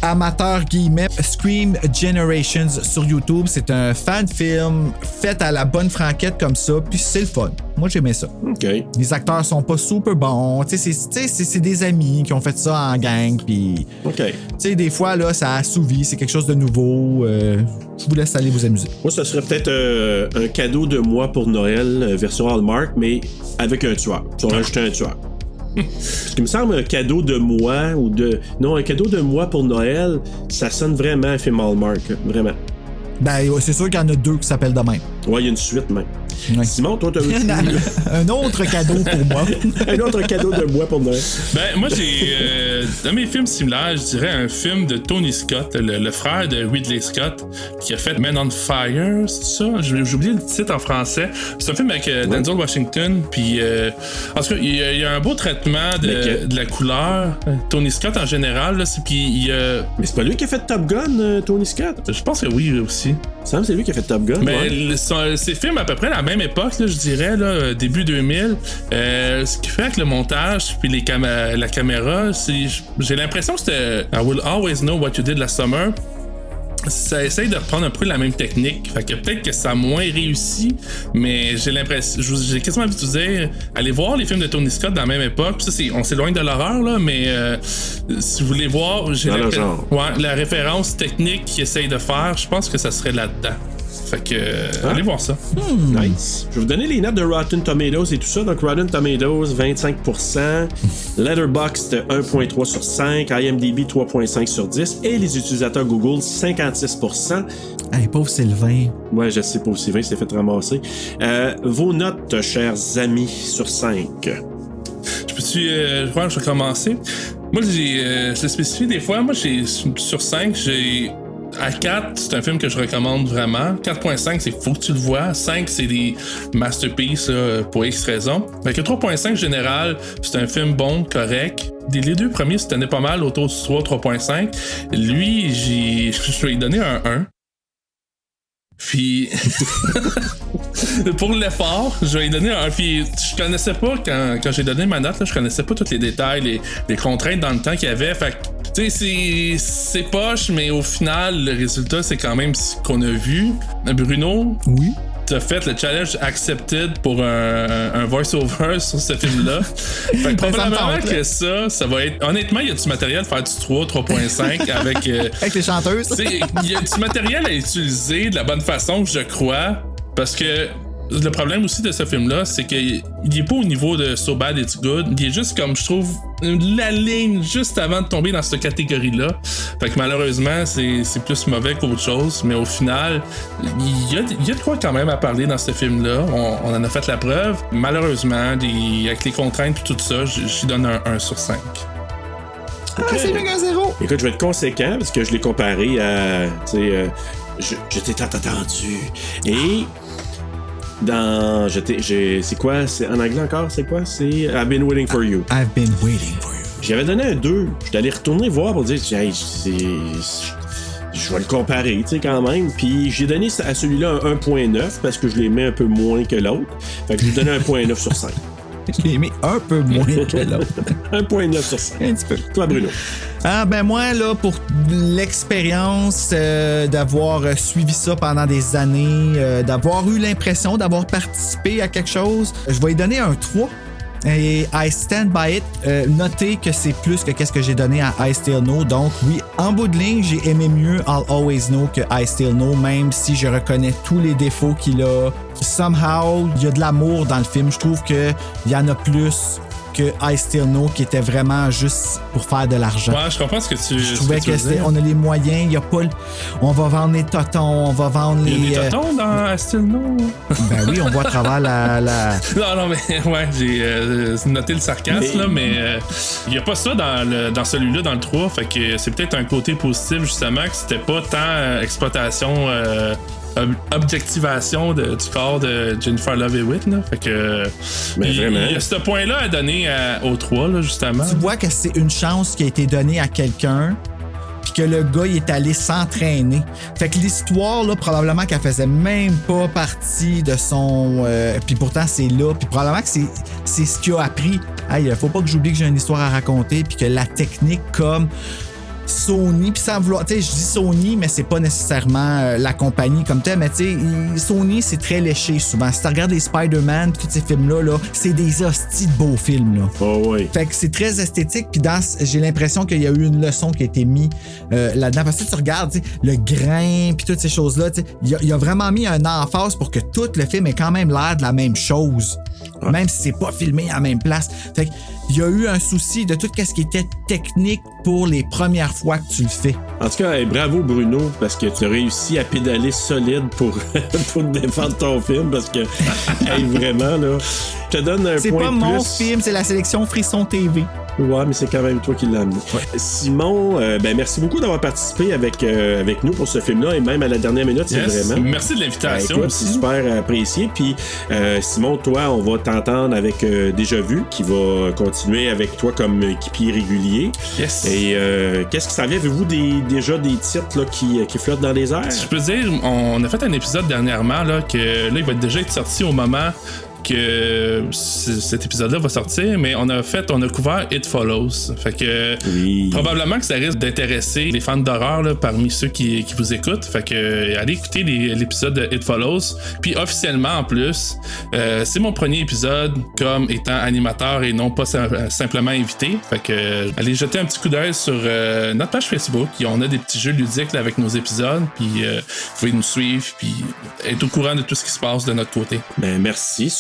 amateurs guillemets, Scream Generations sur YouTube. C'est un fan film fait à la bonne franquette comme ça, puis c'est le fun. Moi, j'aimais ça. OK. Les acteurs sont pas super bons. Tu sais, c'est, c'est, c'est des amis qui ont fait ça en gang. Puis, OK. Tu sais, des fois, là, ça assouvit. C'est quelque chose de nouveau. Euh, je vous laisse aller vous amuser. Moi, ce serait peut-être euh, un cadeau de moi pour Noël, euh, version Hallmark, mais avec un tueur. Tu aurais ajouté un tueur. Parce qu'il me semble un cadeau de moi ou de. Non, un cadeau de moi pour Noël, ça sonne vraiment un film Hallmark. Vraiment. Ben, c'est sûr qu'il y en a deux qui s'appellent de même. Ouais, il y a une suite même. Oui. Simon, toi, t'as un autre cadeau pour moi. Un autre cadeau de moi pour Noël. Ben, moi, j'ai. Euh, dans mes films similaires, je dirais un film de Tony Scott, le, le frère de Ridley Scott, qui a fait Men on Fire, c'est ça? J'ai, j'ai oublié le titre en français. C'est un film avec euh, Denzel Washington, puis. Euh, en tout cas, il y, y a un beau traitement de, que... de la couleur. Tony Scott, en général, là, c'est. Puis, il euh... mais c'est pas lui qui a fait Top Gun, euh, Tony Scott? Je pense que oui, aussi. Ça me semble que c'est lui qui a fait Top Gun. Mais ouais. son, ses films, à peu près, la même. Même époque, là, je dirais, là, début deux mille, euh, ce qui fait que le montage puis les cam- la caméra, c'est, j'ai l'impression que c'était I Will Always Know What You Did Last Summer. Ça essaye de reprendre un peu la même technique. Fait que peut-être que ça a moins réussi, mais j'ai l'impression. J'ai quasiment envie de vous dire, allez voir les films de Tony Scott dans la même époque. Ça, c'est, on s'éloigne de l'horreur, là, mais euh, si vous voulez voir, j'ai la, genre. Ouais, la référence technique qu'ils essayent de faire, je pense que ça serait là-dedans. Fait que, ah. allez voir ça. Hmm. Nice. Je vais vous donner les notes de Rotten Tomatoes et tout ça. Donc, Rotten Tomatoes, vingt-cinq pour cent. Letterboxd, un virgule trois sur cinq. IMDb, trois virgule cinq sur dix. Et les utilisateurs Google, cinquante-six pour cent. Hey, pauvre Sylvain. Ouais, je sais, pauvre Sylvain, s'est fait ramasser. Euh, vos notes, chers amis, sur cinq. Je peux-tu... Euh, je crois que je vais commencer. Moi, j'ai, euh, je le spécifie des fois. Moi, j'ai sur cinq, j'ai... À quatre, c'est un film que je recommande vraiment. quatre virgule cinq, c'est faut que tu le vois. cinq, c'est des masterpieces là, pour X raisons. Fait que trois virgule cinq, général, c'est un film bon, correct. Les deux premiers, ça tenait pas mal autour du trois, trois virgule cinq. Lui, j'ai... je vais lui donner un un. Puis, pour l'effort, je vais lui donner un. Puis, je connaissais pas, quand, quand j'ai donné ma note, là, je connaissais pas tous les détails, les, les contraintes dans le temps qu'il y avait. Fait que, tu sais, c'est, c'est poche, mais au final, le résultat, c'est quand même ce qu'on a vu. Bruno? Oui. T'as fait le challenge accepted pour un, un voice-over sur ce film-là. Fait que probablement que ça, ça va être... Honnêtement, il y a du matériel à faire du trois, trois virgule cinq avec... Euh, avec les chanteuses. Il y a du matériel à utiliser de la bonne façon, je crois, parce que le problème aussi de ce film-là, c'est qu'il n'est pas au niveau de So Bad It's Good. Il est juste comme, je trouve, la ligne juste avant de tomber dans cette catégorie-là. Fait que malheureusement, c'est, c'est plus mauvais qu'autre chose. Mais au final, il y a, il y a de quoi quand même à parler dans ce film-là. On, on en a fait la preuve. Malheureusement, les, avec les contraintes et tout ça, j'y donne un un sur cinq. Ah, okay. C'est méga zéro! Écoute, je vais être conséquent parce que je l'ai comparé à... Tu sais, euh, j'étais attendu. Et... dans... C'est quoi? C'est en anglais encore? C'est quoi? C'est I've been waiting for you. I've been waiting for you. J'avais donné un deux. J'étais allé retourner voir pour dire hey, c'est... je vais le comparer, tu sais, quand même. Puis j'ai donné à celui-là un un virgule neuf parce que je l'aimais un peu moins que l'autre. Fait que je lui donnais un un virgule neuf sur cinq. Je l'ai aimé un peu moins que l'autre. un virgule neuf sur cinq. Un petit peu. Toi, Bruno. Ah, ben moi, là, pour l'expérience euh, d'avoir suivi ça pendant des années, euh, d'avoir eu l'impression d'avoir participé à quelque chose, je vais lui donner un trois. Et I Stand By It, euh, notez que c'est plus que qu'est-ce que j'ai donné à I Still Know. Donc oui, en bout de ligne, j'ai aimé mieux I'll Always Know que I Still Know, même si je reconnais tous les défauts qu'il a. Somehow, il y a de l'amour dans le film. Je trouve qu'il y en a plus que I Still Know, qui était vraiment juste pour faire de l'argent. Ouais, je comprends ce que tu... Je trouvais que, que c'est, on a les moyens, il y a pas... On va vendre les totons, on va vendre les... Il y a des totons dans I Still Know? Ben oui, on voit à travers la... la... Non, non, mais ouais, j'ai euh, noté le sarcasme, mais... là, mais euh, il n'y a pas ça dans, le, dans celui-là, dans le trois, fait que c'est peut-être un côté positif, justement, que c'était pas tant euh, exploitation... Euh, Ob- objectivation de, du corps de Jennifer Love Hewitt, là. Fait que. Mais il, vraiment. Il y a ce point-là à donner à, aux trois, là, justement. Tu vois que c'est une chance qui a été donnée à quelqu'un, puis que le gars, il est allé s'entraîner. Fait que l'histoire, là, probablement qu'elle faisait même pas partie de son. Euh, puis pourtant, c'est là. Puis probablement que c'est, c'est ce qu'il a appris. Hey, faut pas que j'oublie que j'ai une histoire à raconter, puis que la technique, comme. Sony, puis sans vouloir, tu sais, je dis Sony, mais c'est pas nécessairement euh, la compagnie comme telle, mais tu sais, Sony, c'est très léché souvent. Si tu regardes les Spider-Man, tous ces films-là, là, c'est des hosties de beaux films, là. Oh oui. Fait que c'est très esthétique, puis dans, j'ai l'impression qu'il y a eu une leçon qui a été mise euh, là-dedans. Parce que tu regardes, tu sais, le grain, puis toutes ces choses-là, tu sais, il, il a vraiment mis un emphase pour que tout le film ait quand même l'air de la même chose, ah. Même si c'est pas filmé à la même place. Fait que, il y a eu un souci de tout ce qui était technique pour les premières fois que tu le fais. En tout cas, hey, bravo Bruno, parce que tu as réussi à pédaler solide pour, pour défendre ton film, parce que hey, vraiment, là, je te donne un c'est point de plus. C'est pas mon film, c'est la sélection Frisson T V. Ouais, mais c'est quand même toi qui l'as amené. Ouais. Simon, euh, ben merci beaucoup d'avoir participé avec, euh, avec nous pour ce film-là et même à la dernière minute, c'est yes, vraiment. Merci de l'invitation. Ben, écoute, c'est super apprécié. Puis euh, Simon, toi, on va t'entendre avec euh, Déjà Vu, qui va continuer avec toi comme équipier régulier. Yes. Et euh, qu'est-ce que ça vient? Avez-vous des, déjà des titres là, qui, qui flottent dans les airs? Je peux dire, on a fait un épisode dernièrement là, que là, il va déjà être sorti au moment. Que cet épisode-là va sortir, mais on a fait, on a couvert It Follows. Fait que oui. Probablement que ça risque d'intéresser les fans d'horreur là, parmi ceux qui, qui vous écoutent. Fait que allez écouter les, l'épisode de It Follows. Puis officiellement en plus, euh, c'est mon premier épisode comme étant animateur et non pas sim- simplement invité. Fait que allez jeter un petit coup d'œil sur euh, notre page Facebook. Et on a des petits jeux ludiques là, avec nos épisodes. Puis euh, vous pouvez nous suivre puis être au courant de tout ce qui se passe de notre côté. Ben merci.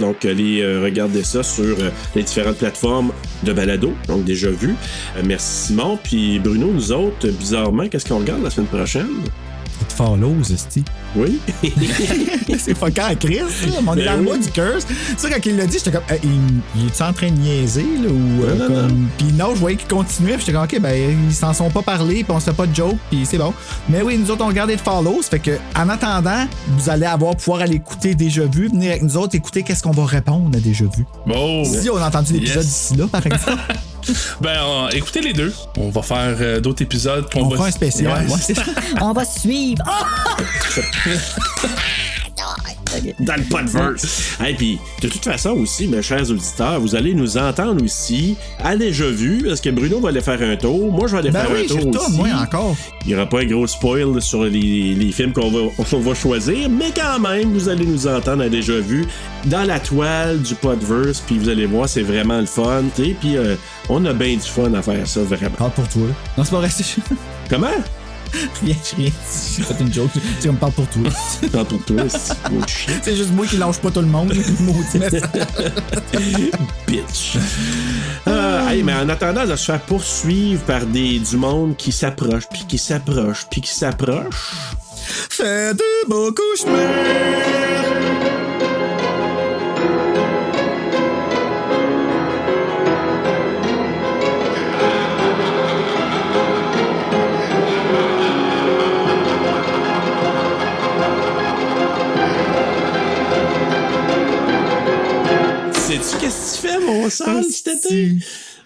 Donc, allez euh, regarder ça sur euh, les différentes plateformes de balado. Donc, Déjà Vu. Euh, merci, Simon. Puis, Bruno, nous autres, euh, bizarrement, qu'est-ce qu'on regarde la semaine prochaine? It Follows, Esti. Oui. C'est fucking à Chris, là. On ben est dans oui. Le mois du curse. Tu sais, quand il l'a dit, j'étais comme, euh, il, il est-tu en train de niaiser, là? Ou, euh, non, non, comme... non. Puis non, je voyais qu'il continuait. Puis j'étais comme, OK, ben, ils s'en sont pas parlé. Puis on se fait pas de joke. Puis c'est bon. Mais oui, nous autres, on regarde It Follows. Fait que, en attendant, vous allez avoir pouvoir aller écouter Déjà Vu. Venir avec nous autres, écouter qu'est-ce qu'on va répondre à Déjà Vu. Bon. Si on a entendu l'épisode yes. D'ici là, par exemple. Ben, euh, écoutez les deux. On va faire euh, d'autres épisodes. On va faire un spécial. Ouais, c'est ça. On va suivre. Oh! Dans le podverse. Et hey, puis, de toute façon aussi, mes chers auditeurs, vous allez nous entendre aussi à Déjà Vu, parce que Bruno va aller faire un tour. Moi, je vais aller ben faire oui, un tour aussi. Moi, encore. Il n'y aura pas un gros spoil sur les, les films qu'on va, on va choisir, mais quand même, vous allez nous entendre à Déjà Vu dans la toile du podverse, puis vous allez voir, c'est vraiment le fun. Et puis, euh, on a bien du fun à faire ça, vraiment. Parle pour toi. Non, c'est pas resté. Comment? Rien, rien. J'ai fait une joke. Tu me parles pour toi. Tu parles pour toi, c'est C'est juste moi qui lâche pas tout le monde. Maudit bitch. Euh, hey, mais en attendant de se faire poursuivre par des, du monde qui s'approche, puis qui s'approche, puis qui s'approche. Fais de beaux cauchemars. Thank you. qu'est-ce que tu fais, mon sale, cet été?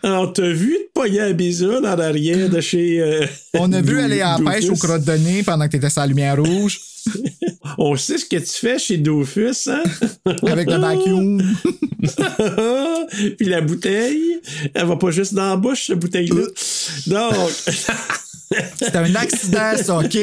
Alors, t'as vu te pogner à bisous dans l'arrière de chez... Euh, on a vu aller à la pêche aux crottes de nez pendant que t'étais sur la lumière rouge. On sait ce que tu fais chez Dofus, hein? Avec le vacuum. Puis la bouteille, elle va pas juste dans la bouche, cette bouteille-là. Donc... C'était un accident, ça, OK?